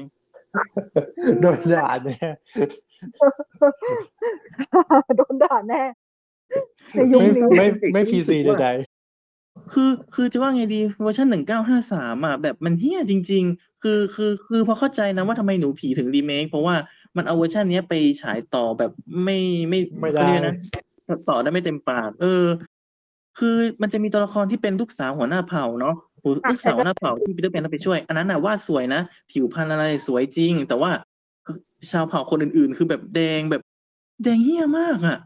โดนด่าแน่ไม่พีซีใดๆคือจะว่าไงดีเวอร์ชัน1953อ่ะแบบมันเหี้ยจริงๆคือพอเข้าใจนะว่าทำไมหนูผีถึงรีเมคเพราะว่ามันเอาเวอร์ชันนี้ไปฉายต่อแบบไม่ได้นะต่อได้ไม่เต็มปากคือมันจะมีตัวละครที่เป็นลูกสาวหัวหน้าเผ่าเนาะลูกสาวหัวหน้าเผ่าที่ปีเตอร์แพนไปช่วยอันนั้นน่ะว่าสวยนะผิวพรรณอะไรสวยจริงแต่ว่าชาวเผ่าคนอื่นๆคือแบบแดงเหี้ยมากอ่ะ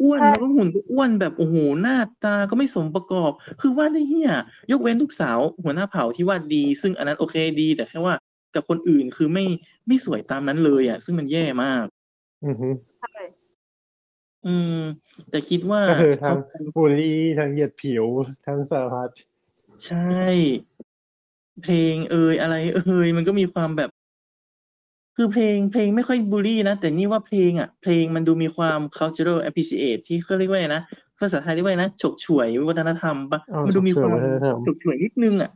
อ้วนแล้วก็หุ่นก็อ้วนแบบโอ้โหหน้าตาก็ไม่สมประกอบคือวาดได้เหี้ยยกเว้นลูกสาวหัวหน้าเผ่าที่วาดดีซึ่งอันนั้นโอเคดีแต่แค่ว่ากับคนอื่นคือไม่สวยตามนั้นเลยอ่ะซึ่งมันแย่มากใช่แต่คิดว่าก็คือทั้งบูลลี่ทั้งเหยียดผิวทั้งสารพัดใช่เพลงอะไรมันก็มีความแบบคือเพลงไม่ค่อยบูลลี่นะแต่นี่ว่าเพลงมันดูมีความ cultural appreciate ที่เขาเรียกว่านะภาษาไทยเรียกว่านะฉกฉวยวัฒนธรรมปะมันดูมีความฉกฉวยนิดนึงอ่ะ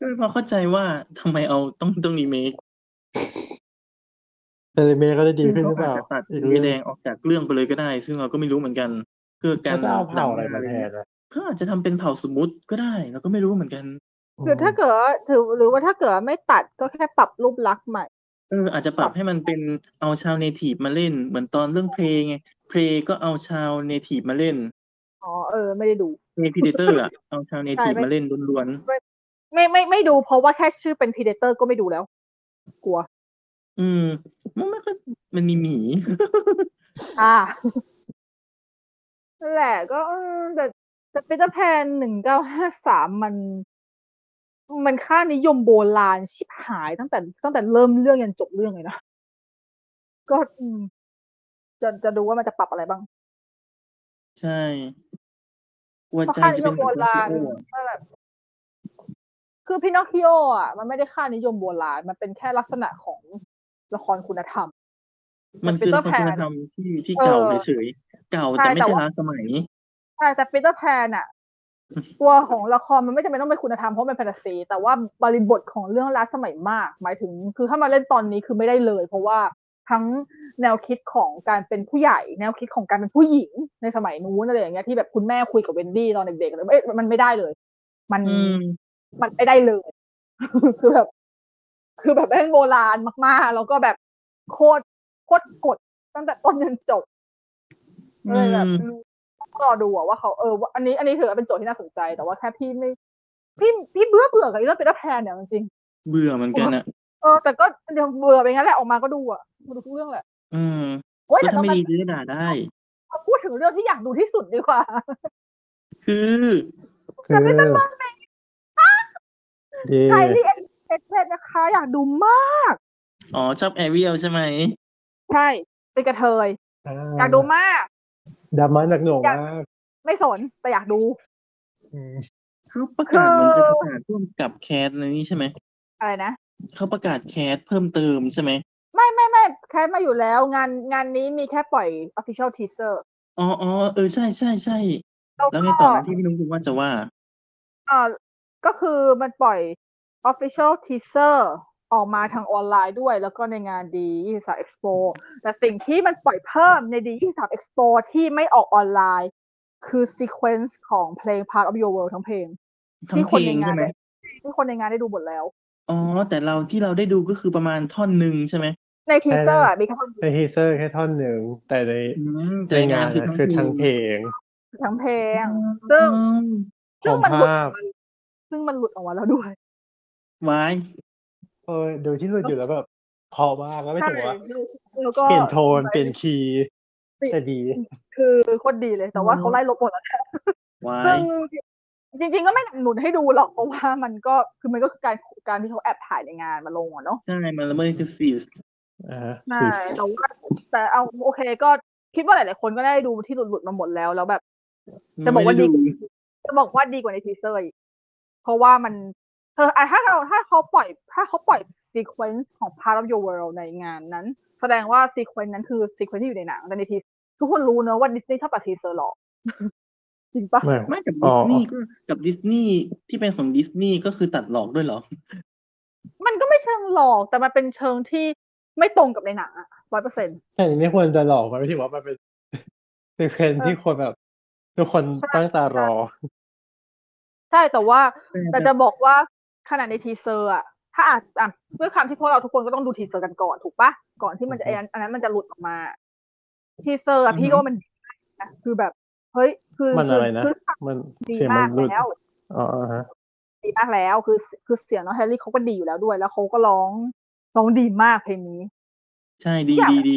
ก็พอเข้าใจว่าทำไมเอาต้องรีเมคแต่รีเมคก็ได้ดีขึ้นหรือเปล่าตัดแดงออกจากเรื่องไปเลยก็ได้ซึ่งเราก็ไม่รู้เหมือนกันคือการเอาเผ่าอะไรมาแทนก็อาจจะทำเป็นเผ่าสมมุติก็ได้เราก็ไม่รู้เหมือนกันคือถ้าเกิดหรือว่าถ้าเกิดไม่ตัดก็แค่ปรับรูปลักษณ์ใหม่อาจจะปรับให้มันเป็นเอาชาวเนทีฟมาเล่นเหมือนตอนเรื่องเพลงไงเพลงก็เอาชาวเนทีฟมาเล่นไม่ได้ดูเพลง Predator อ่ะเอาชาวเนทีฟมาเล่นล้วนๆไม่ดูเพราะว่าแค่ชื่อเป็น Predator ก็ไม่ดูแล้วกลัวมันก็มันมีหมีนั่นแหละก็แต่Peter Pan 1953มันค่านิยมโบราณชิบหายตั้งแต่เริ่มเรื่องยันจบเรื่องเลยนะก็จะดูว่ามันจะปรับอะไรบ้างใช่ค่านิยมโบราณแบบคือพินอคคิโออ่ะมันไม่ได้ค่านิยมโบราณมันเป็นแค่ลักษณะของละครคุณธรรมมันคือละครคุณธรรมที่เก่าเฉยๆเก่าแต่ไม่ใช่ล้าสมัยใช่แต่ปีเตอร์แพนอ่ะ ตัวของละครมันไม่จำเป็นต้องเป็นคุณธรรมเพราะมันแฟนตาซีแต่ว่าบริบทของเรื่องล้าสมัยมากหมายถึงคือถ้ามาเล่นตอนนี้คือไม่ได้เลยเพราะว่าทั้งแนวคิดของการเป็นผู้ใหญ่แนวคิดของการเป็นผู้หญิงในสมัยนู้นอะไรอย่างเงี้ยที่แบบคุณแม่คุยกับเวนดี้ตอนเด็กๆเอ๊ะมันไม่ได้เลยมันไม่ได้เลยคือแบบแม่งโบราณมากๆแล้วก็แบบโคตรกดตั้งแต่ต้นจนจบเลยแบบรอดูว่าเขาอันนี้ถือว่าเป็นโจทย์ที่น่าสนใจแต่ว่าแค่พี่ไม่พี่เบื่อกับอีเรื่องเป็นแพลนเนี่ยจริงเบื่อเหมือนกันนะแต่ก็เดี๋ยวเบื่อไปงั้นแหละออกมาก็ดูทุกเรื่องแหละโอ๊ยแต่ต้องมีด้วยนะได้พูดถึงเรื่องที่อยากดูที่สุดดีกว่าคือแต่ไม่ต้องไปใครที่เอ็ดนะคะอยากดูมากอ๋อชอบแอเรียลใช่ไหมใช่เป็นกระเทยอยากดูมากดราม่าหนักหน่วงมากไม่สนแต่อยากดูเขาประกาศมันจะประกาศร่วมกับแคสในนี้ใช่ไหมอะไรนะเขาประกาศแคสเพิ่มเติมใช่ไหมไม่แคสมาอยู่แล้วงานนี้มีแค่ปล่อย official teaser อ๋อใช่ใช่ใช่แล้วในตอนที่พี่นุ้งคุณว่าจะว่าก็คือมันปล่อย official teaser ออกมาทางออนไลน์ด้วยแล้วก็ในงาน D23 Expo แต่สิ่งที่มันปล่อยเพิ่มใน D23 Expo ที่ไม่ออกออนไลน์คือ sequence ของเพลง Part of Your World ทั้งเพลงที่คนในงานได้ดูหมดแล้วอ๋อแต่เราที่เราได้ดูก็คือประมาณท่อนนึงใช่ไหมใน teaser อ่ะมีแค่ท่อนใน teaser แค่ท่อนนึงแต่ในงานคือทั้งเพลงซึ่งมันหลุดออกมาแล้วด้วยไม่โดยที่หลุดอยู่แล้วแบบพอมากแล้วไม่ถึงว่าเปลี่ยนโทนเปลี่ยนคีย์แต่ดีคือโคตรดีเลยแต่ว่าเขาไล่ลบหมดแล้วซึ่งจริงๆก็ไม่หนุนให้ดูหรอกเพราะว่ามันก็คือการที่เขาแอบถ่ายในงานมาลงอ่ะเนาะใช่มันละเมิดคือฟีสใช่แต่เอาโอเคก็คิดว่าหลายๆคนก็ได้ดูที่หลุดมาหมดแล้วแบบจะบอกว่าดีกว่าในทีเซอร์อีกเพราะว่ามันถ้าเขาปล่อยซีเควนซ์ของ Part of Your World ในงานนั้นแสดงว่าซีเควนซ์นั้นคือซีเควนซ์ที่อยู่ในหนังแต่ในทีทุกคนรู้เนอะว่าดิสนีย์ชอบปล่อยทีเซอร์หรอกจริงปะไม่กับดิสนีย์ก็กับดิสนีย์ที่เป็นของดิสนีย์ก็คือตัดหลอกด้วยหรอมันก็ไม่เชิงหลอกแต่มันเป็นเชิงที่ไม่ตรงกับในหนังอะ 100% แต่ไม่ควรจะหลอกมันไม่ใช่ว่ามันเป็นซีเควนซ์ที่ควรแบบทุกคนตั้งตารอใช่แต่จะบอกว่าขนาดในทีเซอร์อ่ะถ้าอ่ะด้วยความที่พวกเราทุกคนก็ต้องดูทีเซอร์กันก่อนถูกปะก่อนที่มันจะอันนั้นมันจะหลุดออกมาทีเซอร์อ่ะพี่ก็ว่ามันดีนะคือแบบเฮ้ยคือมันอะไรนะมันดีมากแล้วอ๋อฮะดีมากแล้วคือเสียงน้องแฮร์รี่เขาก็ดีอยู่แล้วด้วยแล้วเขาก็ร้องดีมากเพลงนี้ใช่ดี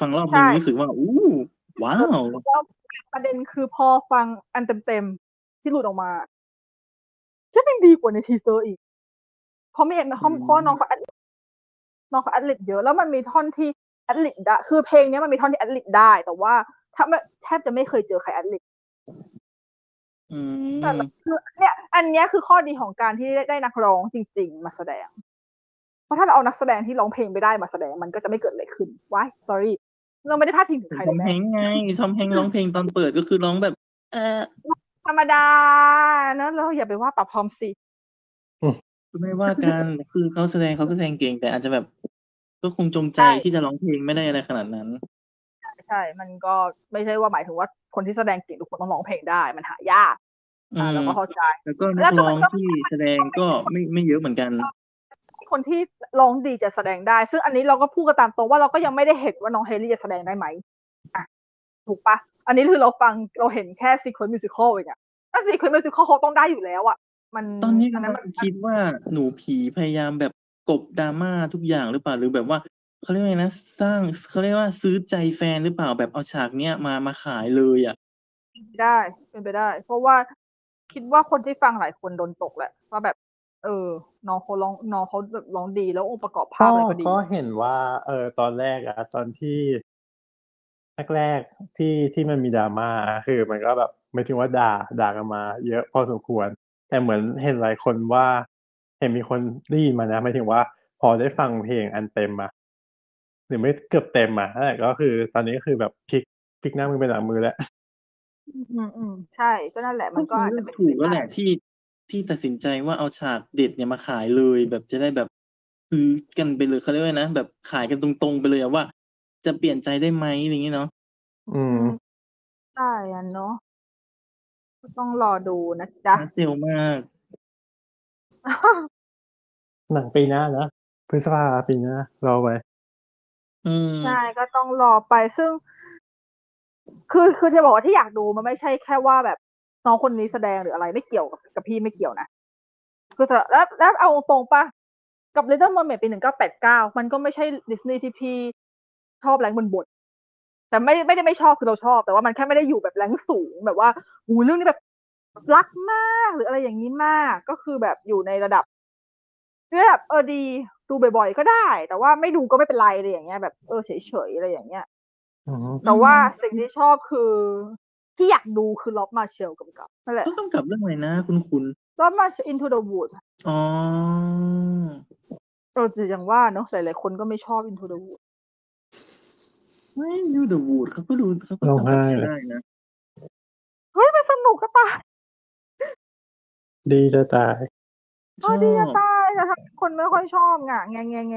ฟังรอบนี้รู้สึกว่าอู้ว้าวประเด็นคือพอฟังอันเต็มๆที่หลุดออกมาก็ยังดีกว่าในทีเซอร์อีกเพราะน้องเขาอัดลิปเยอะแล้วมันมีท่อนที่อัดลิปได้คือเพลงนี้มันมีท่อนที่อัดลิปได้แต่ว่าถ้าแทบจะไม่เคยเจอใครอัดลิปแต่คือเนี่ยอันนี้คือข้อดีของการที่ได้นักร้องจริงๆมาแสดงเพราะถ้าเราเอานักแสดงที่ร้องเพลงไม่ได้มาแสดงมันก็จะไม่เกิดอะไรขึ้นว้าย sorryเราไม่ได้พลาดทิ้งถึงใครเลยแม่ทอมแฮงร้องเพลงตอนเปิดก็คือร้องแบบธรรมดานะเราอย่าไปว่าปรับพร้อมสิคือไม่ว่ากันคือเขาแสดงเก่งแต่อาจจะแบบก็คงจงใจที่จะร้องเพลงไม่ได้อะไรขนาดนั้นใช่มันก็ไม่ใช่ว่าหมายถึงว่าคนที่แสดงเก่งทุกคนต้องร้องเพลงได้มันหายากแล้วก็เข้าใจแล้วก็นักร้องที่แสดงก็ไม่เยอะเหมือนกันคนที่ร้องดีจะแสดงได้ซึ่งอันนี้เราก็พูดกันตามตรงว่าเราก็ยังไม่ได้เห็นว่าน้องเฮลี่จะแสดงได้ไหมอ่ะถูกปะอันนี้คือเราฟังเราเห็นแค่ซีเควนซ์มิวสิคอลเองอ่ะถ้าซีเควนซ์มิวสิคอลเขาต้องได้อยู่แล้วอ่ะมันตอนนี้มันคิดว่าหนูผีพยายามแบบกบดราม่าทุกอย่างหรือเปล่าหรือแบบว่าเขาเรียกว่าไงนะสร้างเขาเรียกว่าซื้อใจแฟนหรือเปล่าแบบเอาฉากเนี้ยมาขายเลยอ่ะได้เป็นไปได้เพราะว่าคิดว่าคนที่ฟังหลายคนโดนตกแหละว่าแบบน้องเขาร้องดีแล้วองค์ประกอบภาพอะไรก็ดีก็เห็นว่าตอนแรกอะตอนที่แรกที่มันมีดราม่าคือมันก็แบบไม่ถึงว่าด่ากันมาเยอะพอสมควรแต่เหมือนเห็นหลายคนว่าเห็นมีคนได้ยินมานะไม่ถึงว่าพอได้ฟังเพลงอันเต็มอะหรือไม่เกือบเต็มอะนั่นแหละก็คือตอนนี้ก็คือแบบพลิกหน้ามือเป็นหลังมือแล้ว ใช่ก็นั่นแหละมัก็นก็เป็นอาจเรื่จะองเป็นถูไปกแล้วได้ แหละที่ตัดสินใจว่าเอาฉากเด็ดเนี่ยมาขายเลย แบบจะได้แบบซื้อกันไปเลยเขาเรียกว่านะแบบขายกันตรงๆไปเลยอะว่า จะเปลี่ยนใจได้ไหมอะไรอย่างเงี้ยเนาะอือืม มได้อะเนาะก็ต้องรอดูนะจ๊ะ น่าเซลมากหนังปีหน้านะพฤษภาปีหน้ารอไว้อืมใช่ก็ต้องรอไปซึ่ง คือจะบอกว่าที่อยากดูมันไม่ใช่แค่ว่าแบบน้องคนนี้แสดงหรืออะไรไม่เกี่ยวกับพี่ไม่เกี่ยวนะคือสำหรับแล้วเอาตรงๆปะกับ Little Mermaid ปี1989มันก็ไม่ใช่ดิสนีย์ที่พี่ชอบแรงบนบท แต่ไม่ได้ไม่ชอบคือเราชอบ แต่ว่ามันแค่ไม่ได้อยู่แบบแรงสูงแบบว่าหูเรื่องนี้แบบรักมากหรืออะไรอย่างนี้มาก ก็คือแบบอยู่ในระดับดีดูบ่อยๆก็ได้ แต่ว่าไม่ดูก็ไม่เป็นไรอะไรอย่างเงี้ยแบบเฉยๆอะไรอย่างเงี้ย อืมอืแต่มว่าสิ่งที่ชอบคือที่อยากดูคือล็อบมาเชลกับนั่นแหละเขากำกับเรื่องอะไรนะ คุณล็อบมาเชล Into the Woods อ๋อเราจะอย่างว่าเนาะหลายๆคนก็ไม่ชอบ Into the Woods ไม่ดูเดอะวูดเขาก็ดูเขาก็ร้องกำกัไห้บใช้เลยได้นะเฮ้ยมันสนุกก็ตายดีจะตาย ชอดีจะบ ตายแต่ถ้าคนไม่ค่อยชอบง่ะแง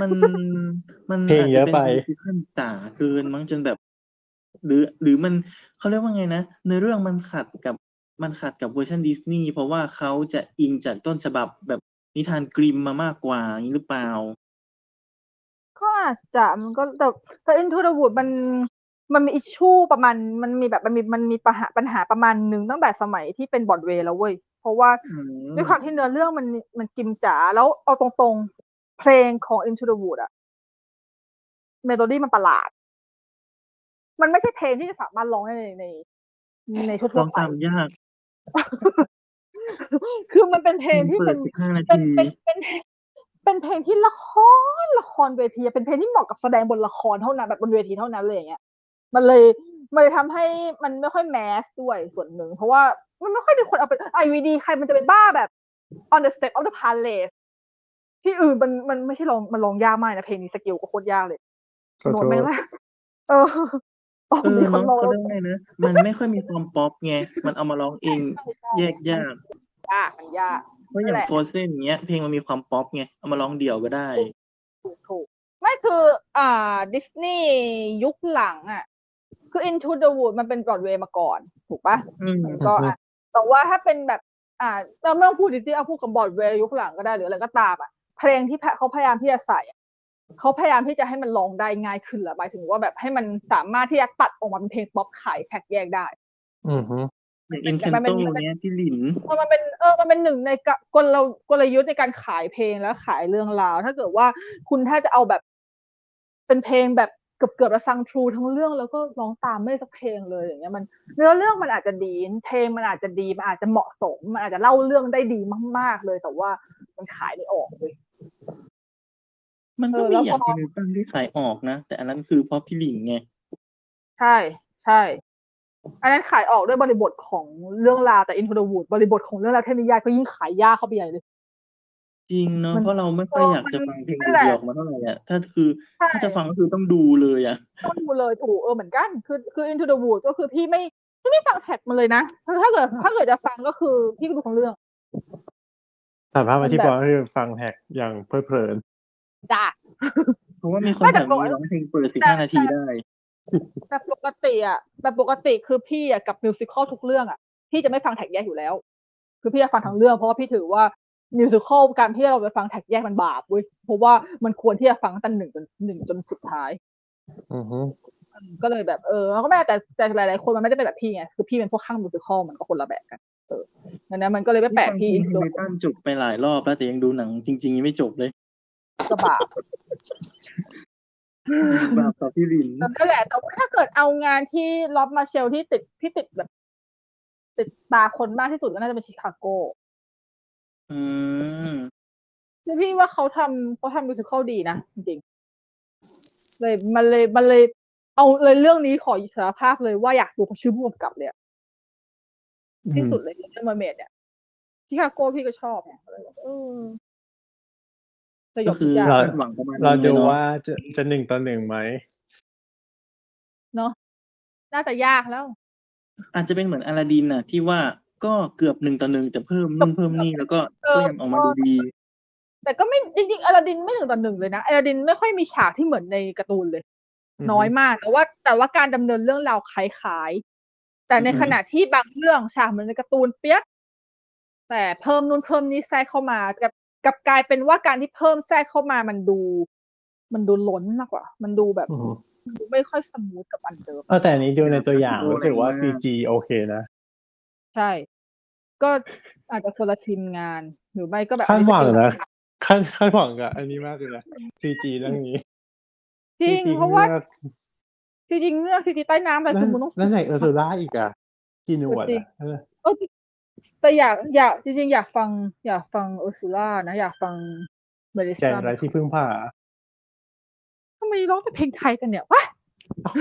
มันมันเพลงอาจเยจะอะเป็นไป ดิจิทัลจ๋าเกินมั้งจนแบบ หรือมันเขาเรียกว่าไงนะในเรื่องมันขัดกับเวอร์ชันดิสนีย์เพราะว่าเขาจะอิงจากต้นฉบับแบบนิทานกริมมามากกว่าอย่างนี้หรือเปล่า ก็อาจจะมันก็แต่ Into the Woods มันมีอิชชูประมาณมันมีแบบมันมีปัญหาประมาณหนึ่งตั้งแต่สมัยที่เป็นบอดเวย์แล้วเว้ย เพราะว่าอืมด้วยความที่เนื้อเรื่องมันกิมจ๋าแล้วเอาตรงๆเพลงของ Into the Woods อะเมโลดี้มันประหลาด มันไม่ใช่เพลงที่จะสามารถร้องได้ในลทั่อวงๆไป ตามยาก คือมันเป็นเพเพลลงงที่เปิเป็ดน15 นาเป็นที เป็นเป็นเป็นเพลงที่ละครเวทีอะเป็นเพลงที่เหมาะกับแสดงบนละครเท่านั้นแบบบนเวทีเท่านั้นเลยอย่างเงี้ย มันเลยมันเลยทำให้มันไม่ค่อยแมสด้วยส่วนหนึ่ง เพราะว่ามันไม่ค่อยมีคนเอาไปIVD ใครมันจะไปบ้าแบบ on the step of the palace ที่อื่นมันไม่ใช่ลองมันลองยากมากนะเพลงนี้สกิลก็โคตรยากเลยขอโน้โทตไม่ษ แรกเออโอ้มีคเน้นองลองเขาเรียกว่าไงนะมันไม่ค่อยมีความป๊อปไงมันเอามาร้องเองแยกยากมันยากเพราะอนั่นย่างแหละ โฟเซนเนี้ยเพลงมันมีความป๊อปไงเอามาร้องเดี่ยวก็ได้ ถูกไม่คือดิสนีย์ยุคหลังอ่ะ คือ Into the Woods มันเป็น Broadway มาก่อน ถูกปะอืม มันอือก็ฮึอ่ะแต่ว่าถ้าเป็นแบบ เราไม่ต้องพูดดิสนีย์เอาพูดกับ Broadway ยุคหลังก็ได้หรืออะไรก็ตามอ่ะ เพลงที่เขาพยายามที่จะใส่อะเขาพยายามที่จะให้มันร้องได้ง่ายขึ้นเหรอหมายถึงว่าแบบให้มันสามารถที่จะตัดออกมาเป็นเพลงป๊อปขายแท็กแยกได้ อือฮึอมัย่านงเป็อินนแบคับนโตเนี้ยพี่หลิน มันเป็นหนึ่งในกลยุทธ์ในการขายเพลงและขายเรื่องราว ถ้าเกิดว่าคุณถ้าจะเอาแบบ เป็นเพลงแบบเกือบระซังทรูทั้งเรื่องแล้วก็ร้องตามไม่สักเพลงเลยอย่างเงี้ยมันเนื้อเรื่องมันอาจจะดีเพลงมันอาจจะดีมันอาจจะเหมาะสม มันอาจจะเล่าเรื่องได้ดีมาก ๆเลย แต่ว่ามันขายไม่ออกเลยมันก็มีแล้วอพย่างอ เป็นบ้างที่ขายออกนะ แต่อันนั้นคือเพราะพี่หลินไงใช่ใช่ อันนั้นขายออกด้วยบริบทของเรื่องราวแต่ Into the Woods บริบทของเรื่องราวเทพนิยายก็ยิ่งขายยากเข้าไปใหญ่เลย จริงเนาะมัเพนราะเราไม่ค่อยอยากมันจะฟังเพลงนั่นแหเดีละยวๆออกมาเท่าไหร่อ่ะใช่ ถ้าจะฟังก็คือต้องดูเลยอ่ะ ต้องดูเลยถูกเหมือนกัน คือ Into the Woods ก็คือพี่ไม่ฟังแท็กมันเลยนะคือถ้าเกิดจะฟังก็คือพี่ก็ดูของเรื่อง สารภาพมัมานที่แบบบ อยคือฟังแฮกอย่างเพลิดเพลิน จ้า เพราะว่ามีคอนไม่แทแต่คปกมีร้องเพลงเปิดสิบแต่ห้านาทีแต่ได้ แต่ปกติอ่ะแต่ปกติคือพี่อ่ะกับมิวสิควลทุกเรื่องอ่ะพี่จะไม่ฟังแท็กแยกอยู่แล้ว คือพี่จะฟังทั้งเรื่องเพราะว่าพี่ถือว่ามิวสิควลการที่เราไปฟังแท็กแยกมันบาปเว้ยเพราะว่ามันควรที่จะฟังตั้งแต่1 จนสุดท้าย อือฮึก็เลยแบบมันก็ไม่ได้แต่หลายๆคนมันไม่ได้เป็นแบบพี่ไงคือพี่เป็นพวกข้างมิวสิควลมันก็คนละแบบกัน เออดังนั้นมันก็เลยไม่นี่แปลกฟังเพที่ลงอินทิโดนตันจบไปหลายรอบแล้วแต่ยังดูหนังจริง ๆ ยังไม่จบเลย กระบาป จริงบาปต่อพี่หลินนั่นแหละแต่ว่าถ้าเกิดเอางานที่ล็อบมาเชลที่ติดแบบ ติดตาคนมากที่สุดก็น่าจะเป็นชิคาโกอืมแล้วพี่ว่าเขาทำมิวสิควลดีนะจริงๆเลยมันเลยเอาเลยเรื่องนี้ขอสารภาพเลยว่าอยากดูเพราะชื่อผู้กำกับเลยอะอืที่มสุดเลยเรื่องมาเมดเนี่ยชิคาโกพี่ก็ชอบเนี่ยเลยแบบสยก็บคืทุอกอย่างเราคาดหวังประมาณเรานึงเลดูยเนาะว่าจะ1 ต่อ 1ไหมเนาะน่าจะยากแล้ว อาจจะเป็นเหมือนอลาดินน่ะที่ว่าก็เกือบ1:1แต่เพิ่มนู่นเพิ่มนี่แล้วก็ยังออกมาดูดีแต่ก็ไม่จริงๆอลาดินไม่1:1เลยนะอลาดินไม่ค่อยมีฉากที่เหมือนในการ์ตูนเลยน้อยมากแต่ว่าการดำเนินเรื่องราวคล้ายๆแต่ในขณะที่บางเรื่องฉากเหมือนในการ์ตูนเปียกแต่เพิ่มนู่นเพิ่มนี่แทรกเข้ามากับกลายเป็นว่าการที่เพิ่มแทรกเข้ามามันดูล้นมากกว่ามันดูแบบดูไม่ค่อยสมูทกับอันเดิมแต่อันนี้ดูในตัวอย่างรู้สึกว่า CG โอเคนะใช่ก็อาจจะคนละทีมงานหรือไม่ก็แบบคาดหวังนะคาดหวังกับอันนี้มากเลยนะ CG เรื่องนี้จริงเพราะว่าจริงๆเรื่อง CG ใต้น้ำอะไรสมมุติต้องนั่นไหนเออโซล่าอีกอ่ะกินหนวดแต่อยากจริงๆอยากฟังโอซูล่านะอยากฟังเมลิซ่าใจอะไรที่พึ่งพาทำไมร้องเพลงไทยกันเนี่ยวะ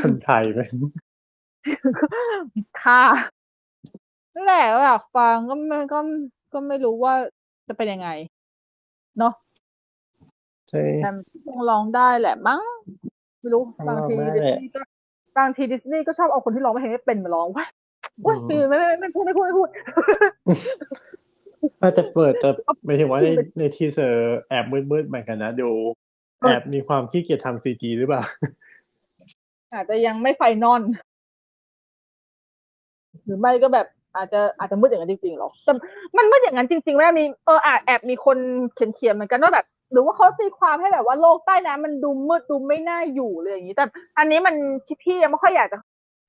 คนไทยเป็นค่ะนั่นแหละอยากฟังก็ไม่รู้ว่าจะเป็นยังไงเนาะใช่แต่คงร้องได้แหละมั้งไม่รู้บางทีดิสนีย์ก็ชอบเอาคนที่ร้องไม่เห็นไม่เป็นมาร้องวะโอ๊ยคือไม่พูดอาจจะเปิดแต่หมายถึงว่าในทีเซอร์แอบมืดๆเหมือนกันนะดูแอบมีความขี้เกียจทำ CG หรือเปล่าอาจจะยังไม่ไฟนอลหรือไม่ก็แบบอาจจะมืดอย่างนั้นจริงๆหรอแต่มันมืดอย่างนั้นจริงๆแม่มีแอบมีคนเขียนเหมือนกันว่าแบบหรือว่าเขาตีความให้แบบว่าโลกใต้น้ำมันดูมืดดูไม่น่าอยู่เลยอย่างนี้แต่อันนี้มันพี่ยังไม่ค่อยอยากจะ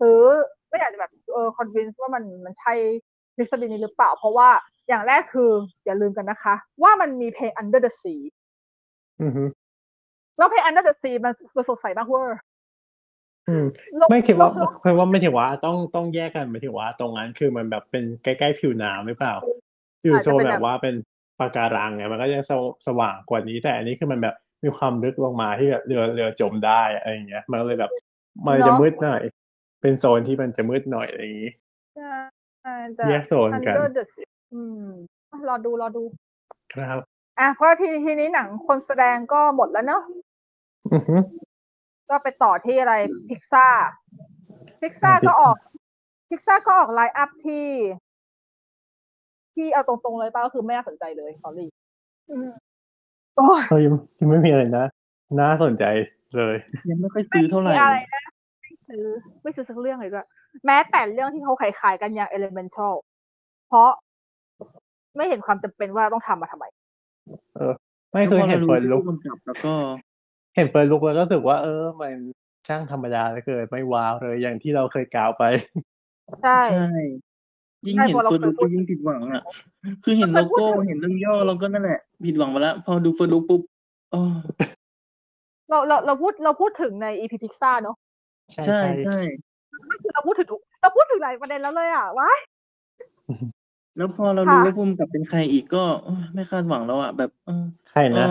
ซื้อไม่อยากจะแบบคอนวินซ์ว่ามันใช่ทฤษฎีนี้หรือเปล่าเพราะว่าอย่างแรกคืออย่าลืมกันนะคะว่ามันมีเพลง Under the Sea อือฮึแล้วเพลง Under the Sea มันสดใสมากเวอร์ไม่คิดว่าไม่ถือว่าต้องแยกกันไม่ถือว่าตรงนั้นคือมันแบบเป็นใกล้ๆผิวน้ำหรือเปล่าอยู่โซนแบบว่าเป็นปะการังไงมันก็จะสว่างกว่านี้แต่อันนี้คือมันแบบมีความลึกลงมาที่แบบเรือจมได้อะไรอย่างเงี้ยมันเลยแบบมันจะมืดหน่อยเป็นโซนที่มันจะมืดหน่อยอะไรอย่างนี้แยกโซนกันรอดูครับเพราะทีนี้หนังคนแสดงก็หมดแล้วเนาะก็ไปต่อที่อะไรพิกซ่าก็ออกไลน์อัพที่เอาตรงๆเลยป่ะก็คือไม่น่าสนใจเลยสอรี่โอ้ยยังไม่มีอะไรนะน่าสนใจเลยยังไม่ค่อยซื้อเท่าไหร่ไม่ซื้อสักเรื่องเลยด้วยแม้แต่เรื่องที่เขาขายกันอย่าง Elemental เพราะไม่เห็นความจำเป็นว่าต้องทำมาทำไมไม่เคยเห็นเฟิร์นลุกแล้วก็เห็นเฟิร์นลุกแล้วก็รู้สึกว่ามันช่างธรรมดาเลยเกิดไม่ว้าวเลยอย่างที่เราเคยกล่าวไปใช่ยิ่งเห็นเฟิร์นลุกก็ยิ่งผิดหวังอ่ะคือเห็นโลโก้เห็นเรื่องย่อเราก็นั่นแหละผิดหวังไปแล้วพอดูเฟิร์นลุกปุ๊บเราพูดถึงใน EP Pixar เนาะใช่เราพูดถึงหลายประเด็นแล้วเลยอ่ะว้ายแล้วพอเรารู้ว่าภูมิกับเป็นใครอีกก็ไม่คาดหวังแล้วอ่ะแบบใครนะ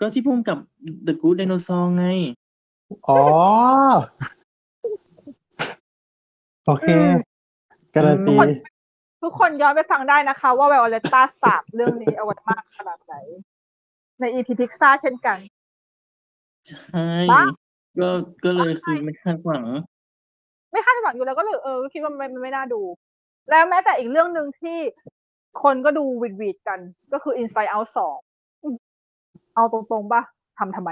ก็ที่ภูมิกับ The Good Dinosaur ไงอ๋อโอเคการันตีทุกคนย้อนไปฟังได้นะคะว่า Violetta สาบเรื่องนี้เอาไว้มากขนาดไหนใน EP Pixar เช่นกันใช่ก็เลยคือไม่คาดหวังอยู่แล้วก็เลยคิดว่ามันไม่น่าดูแล้วแม้แต่อีกเรื่องนึงที่คนก็ดูวีดกันก็คือ Inside Out 2เอาตรงๆป่ะทำไม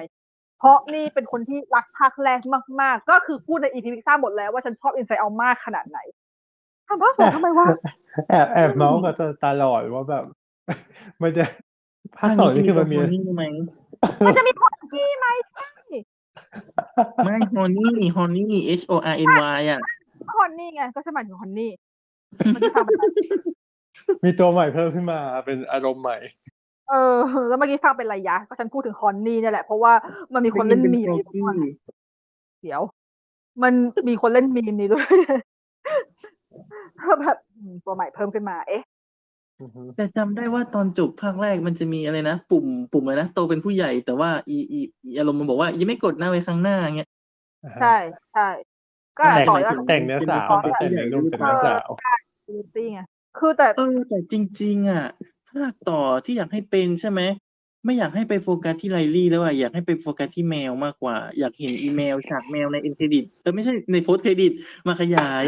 เพราะนี่เป็นคนที่รักภาคแรกมากๆก็คือพูดใน EP Pixar หมดแล้วว่าฉันชอบ Inside Out มากขนาดไหนทำภาค2ทำไมวะแอบเมาส์กับตลอดว่าแบบมันจะภาค2นี่คือมันจะมีพอนี่มั้ยไม่ฮอนนี่ H O R N Y อ่ะฮอนนี่ไงก็สมัยอยู่ฮอนนี่มีตัวใหม่เพิ่มขึ้นมาเป็นอารมณ์ใหม่แล้วเมื่อกี้ฟังเป็นไรยะก็ฉันพูดถึงฮอนนี่เนี่ยแหละเพราะว่ามันมีคนเล่นมีมนี่เดี๋ยวมันมีคนเล่นมีมนี่ด้วยแบบตัวใหม่เพิ่มขึ้นมาเอ๊ะแต่จำได้ว่าตอนจบภาคแรกมันจะมีอะไรนะปุ่มอะไรนะโตเป็นผู้ใหญ่แต่ว่าอีอารมณ์มันบอกว่ายังไม่กดหน้าไว้ข้างหน้าเงี้ยใช่ก็แต่งเนื้อสาวแต่งเนื้อลูกเป็นเนื้อสาวจริงไงคือแต่จริงๆอ่ะภาคต่อที่อยากให้เป็นใช่ไหม ไม่อยากให้ไปโฟกัสที่ไลลี่แล้วอะอยากให้ไปโฟกัสที่แมวมากกว่าอยากเห็นอีเมลฉากแมวในเอ็นเครดิตแต่ไม่ใช่ในโพสเครดิตมาขยาย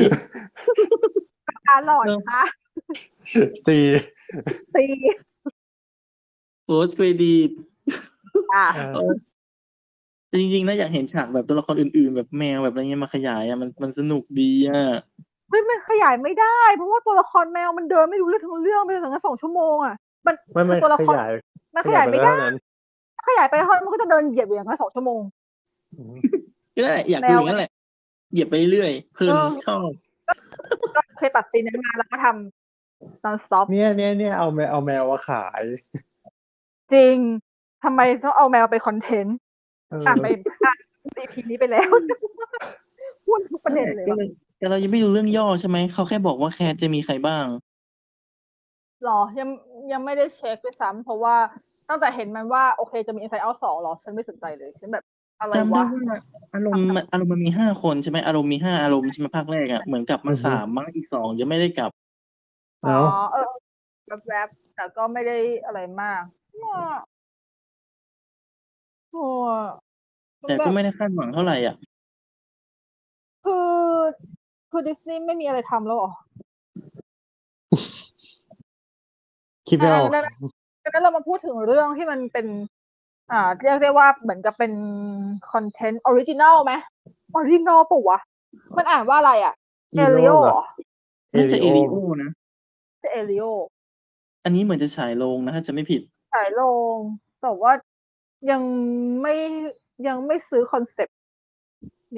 ตาหลอดค่ะตีโพสเครดิตจริงๆนะอยากเห็นฉากแบบตัวละครอื่นๆแบบแมวแบบอะไรเงี้ยมาขยายอะมันสนุกดีอะเฮ้ยมันขยายไม่ได้เพราะว่าตัวละครแมวมันเดินไม่รู้เรื่องทั้งเรื่องไปถึง2ชั่วโมงอะมันตัวละครมันขยายไม่ได้ขยายไปเท่านั้นมันก็จะเดินเหยียบอย่างนั้น2ชั่วโมงก็ได้อยากดูงั้นแหละเหยียบไปเรื่อยเพลินชอบก็เคยตัดซีนนั้นมาแล้วก็ทำตอนสต็อปเนี่ยเอาแมวมาขายจริงทำไมต้องเอาแมวไปคอนเทนต์ตัดไปEPนี้ไปแล้วพูดทุกประเด็นเลยแต่เรายังไม่รู้เรื่องย่อใช่ไหมเขาแค่บอกว่าแคทจะมีใครบ้างหรอยังไม่ได้เช็คด้วยซ้ำเพราะว่าตั้งแต่เห็นมันว่าโอเคจะมี Inside Out 2หรอฉันไม่สนใจเลยฉันแบบอะไรวะอารมณ์มันมี5คนใช่ไหมอารมณ์มี5อารมณ์ใช่ไหมภาคแรกอ่ะเหมือนกับมัน3มั้งอีก2ยังไม่ได้กลับอ๋อแวบๆแต่ก็ไม่ได้อะไรมากโอ้แต่ก็ไม่ได้คาดหวังเท่าไหร่อ่ะคือดิสนีย์ไม่มีอะไรทำแล้วหรอคิดแล้วงั้นเรามาพูดถึงเรื่องที่มันเป็นเรียกได้ว่าเหมือนกับเป็นคอนเทนต์ออริจินัลไหมออริจินัลป่ะวะมันอ่านว่าอะไรอ่ะเอลิโอน่าจะเอลิโอนะจะเอลิโออันนี้เหมือนจะฉายลงนะถ้าจะไม่ผิดฉายลงแต่ว่ายังไม่ซื้อคอนเซ็ปต์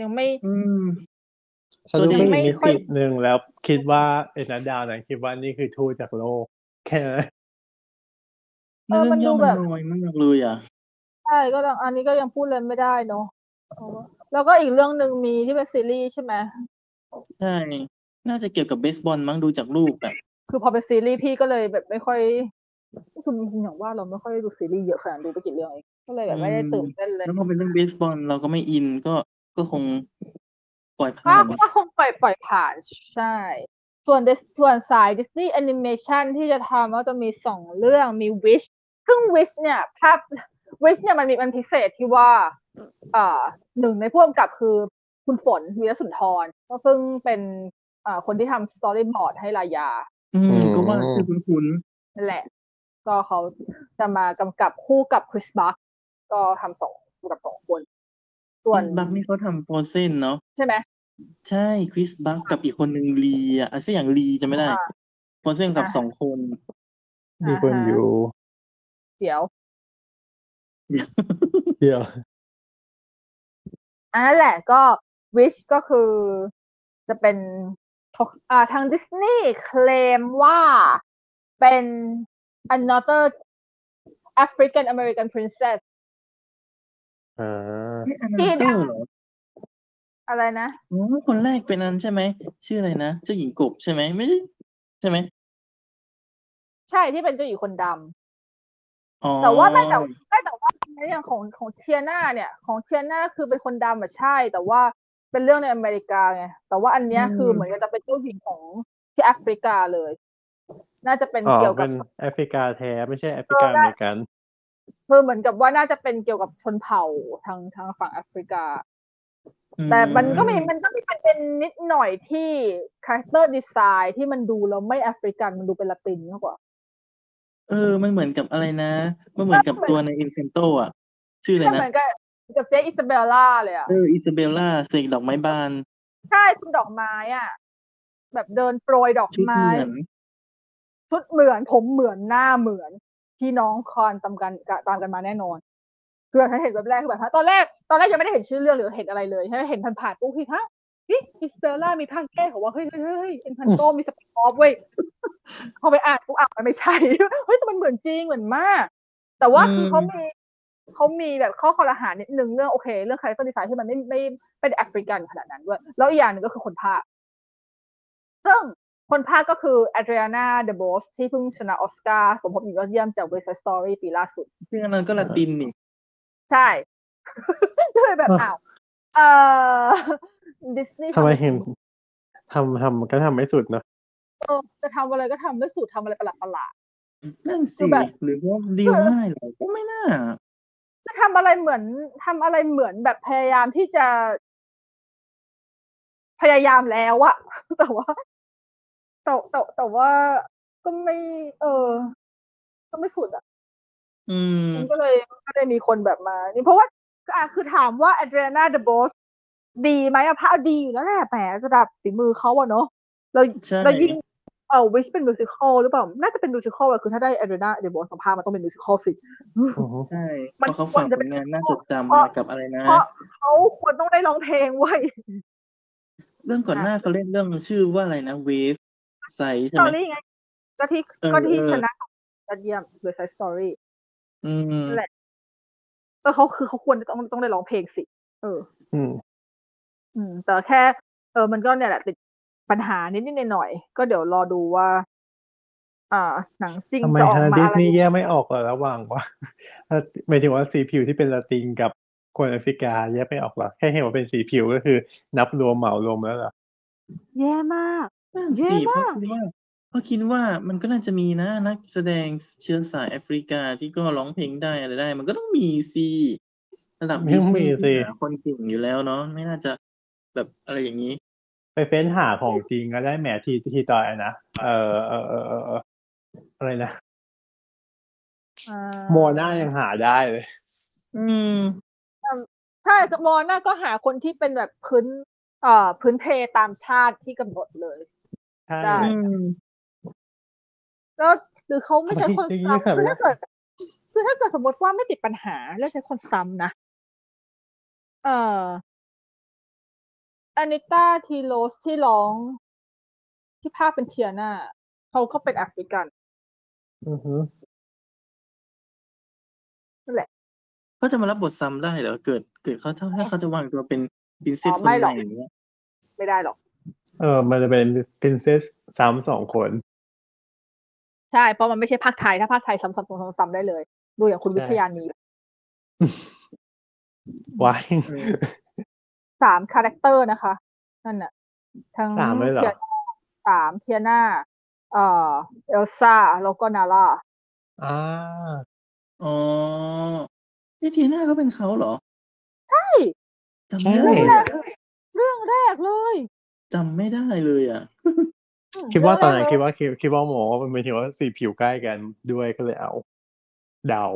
ยังไม่ถ้าดูไม่มีติดหนึ่งแล้วคิดว่าเอ็นดาวนั้นคิดว่านี่คือทูตจากโลกแค่มันดูแบบน้อยมากเลยอ่ะใช่ก็อันนี้ก็ยังพูดเลยไม่ได้เนาะแล้วก็อีกเรื่องนึงมีที่เป็นซีรีส์ใช่ไหมใช่น่าจะเกี่ยวกับเบสบอลมั้งดูจากรูปแบบคือพอเป็นซีรีส์พี่ก็เลยแบบไม่ค่อยคุณอย่างว่าเราไม่ค่อยดูซีรีส์เยอะขนาดดูไปกี่เรื่องเองก็เลยแบบไม่ได้ตื่นเต้นเลยแล้วพอเป็นเรื่องเบสบอลเราก็ไม่อินก็คงปล่อยผ่านก็คงปล่อยผ่านใช่ส่วนสาย Disney Animation ที่จะทำก็จะมี2เรื่องมี Wish ซึ่ง Wish เนี่ยภาพ Wish เนี่ยมันพิเศษที่ว่าหนึ่งในผู้กำกับคือคุณฝนวีรสุนทรก็เพิ่งเป็นคนที่ทำ Storyboard ให้รายาก็ว่าคือคุณนั่นแหละก็เขาจะมากำกับคู่กับคริสบัคก็ทำ2คนส่วนบัคนี่เขาทำโพสเซนเนาะใช่ไหมใช่คริสบัคกับอีกคนหนึ่งลีอ่ะอะไรสักอย่างลีจะไม่ได้โพสเซนกับ2คนมีคนอยู่เดี๋ยวอันนั้นแหละก็ Wish ก็คือจะเป็นทางดิสนีย์เคลมว่าเป็น another African American princess ที่ดังอะไรนะคนแรกเป็นอันใช่ไหมชื่ออะไรนะเจ้าหญิงกบใช่ไหมไม่ใช่ไหมใช่ที่เป็นเจ้าหญิงคนดำแต่ว่าแต่ว่าในอย่างของเทียน่าเนี่ยของเทียน่าคือเป็นคนดำอ่ะใช่แต่ว่าเป็นเรื่องในอเมริกาไงแต่ว่าอันเนี้ยคือเหมือนกับจะเป็นเจ้าหญิงของที่แอฟริกาเลยน่าจะเป็นเกี่ยวกับแอฟริกาแท้ไม่ใช่แอฟริกาอเมริกันคือเหมือนกับว่าน่าจะเป็นเกี่ยวกับชนเผ่าทางฝั่งแอฟริกาแต่มันก็มีประเด็นนิดหน่อยที่คาแรคเตอร์ดีไซน์ที่มันดูแล้วไม่แอฟริกันมันดูเป็นละตินมากกว่ามันเหมือนกับอะไรนะมันเหมือนกับตัวในอินเซนโตอ่ะชื่ออะไรนะมันเหมือนกับเจ๊อิซาเบลล่าเลยอ่ะอิซาเบลล่าเสกดอกไม้บานใช่คุณดอกไม้อ่ะแบบเดินโปรยดอกไม้ชุดเหมือนผมเหมือนหน้าเหมือนพี่น้องคอนตามกันมาแน่นอนคือฉันเห็นแบบแรกคือแบบตอนแรกยังไม่ได้เห็นชื่อเรื่องหรือเห็นอะไรเลยฉันเห็นผ่านๆปุ๊บพี่ฮะนี่อิสเตอร่ามีทางแก้ของว่าเฮ้ยเอ็นพันโตมีสปอร์ตเว้ยพอไปอ่านปุ๊บมันไม่ใช่เฮ้ยแต่มันเหมือนจริงเหมือนมากแต่ว่าคือเขามีแบบข้อคอรหานิดนึงเรื่องโอเคเรื่องคาแรคเตอร์ดีไซน์ที่มันไม่เป็นแอฟริกันขนาดนั้นด้วยแล้วอีกอย่างนึงก็คือคนภาคซึ่งคนภาคก็คือแอดรีอาน่าเดอะบอสที่เพิ่งชนะออสการ์สมทบหญิงยอดเยี่ยมจาก West Side Story ปีล่าสุดซึ่งอันนั้นก็ละตินนี่ใช่ก็เลยแบบดิสนีย์ทำไมเห็นทำก็ทำไม่สุดเนาะจะทำอะไรก็ทำไม่สุดทำอะไรประหลาด นั่นสิแบบหรือว่าดีลง่ายเหรอก็ไม่น่าจะทำอะไรเหมือนแบบพยายามที่จะพยายามแล้วอะแต่ว่าก็ไม่ก็ไม่สุดอะก็เลยมีคนแบบมานี่เพราะว่าคือถามว่าAdriana The Bossดีไหมอะพะดีแล้วแหละแหมระดับฝีมือเขาอะเนาะเรายิ่งWishเป็นมิวสิคอลหรือเปล่าน่าจะเป็นมิวสิคอลอะคือถ้าได้Adriana The Boss สัมภาษณ์มันต้องเป็นมิวสิคอลสิใช่เพราะเขาฝากผลงานน่าจดจำกับอะไรนะเพราะเขาควรต้องได้ร้องเพลงเว้ยเรื่องก่อนหน้าเขาเล่นเรื่องชื่อว่าอะไรนะเวฟไซส์ใช่ไหมสตอรี่ไงก็ที่ชนะยอดเยี่ยมเวฟไซส์สตอรี่แหละเขาคือเขาควรต้องได้ร้องเพลงสิแต่แค่มันก็เนี่ยแหละติดปัญหานิดหน่อยก็เดี๋ยวรอดูว่าหนังจริงจะออกมาอะไรดิสนีย์แยกไม่ออกเหรอระหว่างว่าหมายถึงว่าสีผิวที่เป็นละตินกับคนแอฟริกาแยกไม่ออกหรอกแค่เห็นว่าเป็นสีผิวก็คือนับรวมเหมารวมแล้วเหรอแย่มากเพราะคิดว่ามันก็น่าจะมีนะนักแสดงเชื้อสายแอฟริกาที่ก็ร้องเพลงได้อะไรได้มันก็ต้องมีสิระดับนี้มีสิคนเก่งอยู่แล้วเนาะไม่น่าจะแบบอะไรอย่างนี้ไปเฟ้นหาของจริงก็ได้แหมทีต่อยนะอะไรนะโมน่ายังหาได้เลยใช่มอน่าก็หาคนที่เป็นแบบพื้นเพตามชาติที่กำหนดเลยได้แล้วหรือเขาไม่ใช้คนซ้ำคือถ้าเกิดสมมติว่าไม่ติดปัญหาแล้วใช้คนซ้ำนะอานิต้าทีโรสที่ร้องที่ภาพเป็นเทียน่าเขาก็เป็นแอฟริกันนั่นแหละเขาจะมารับบทซ้ำได้เหรอเกิดเขาถ้าเขาจะวางตัวเป็นพินเซสคนใหม่อย่างเงี้ยไม่ได้หรอกมันจะเป็นพินเซสซ้ำสองคนใช่เพราะมันไม่ใช่ภาคไทยถ้าภาคไทยซ้ำได้เลยดูอย่างคุณวิชญานี ว้ายสามคาแรคเตอร์นะคะนั่นน่ะทั้ง3เทียน่าเอลซ่าแล้วก็นาร่าอ๋อนี่ทีหน้าก็เป็นเขาเหรอใช่เรื่องแรกเลยจำไม่ได้เลยอ่ะคิดว่าตอนนั้นคิดว่าหมอมันหมายถึงว่าสีผิวใกล้กันด้วยก็เลยเอาเดา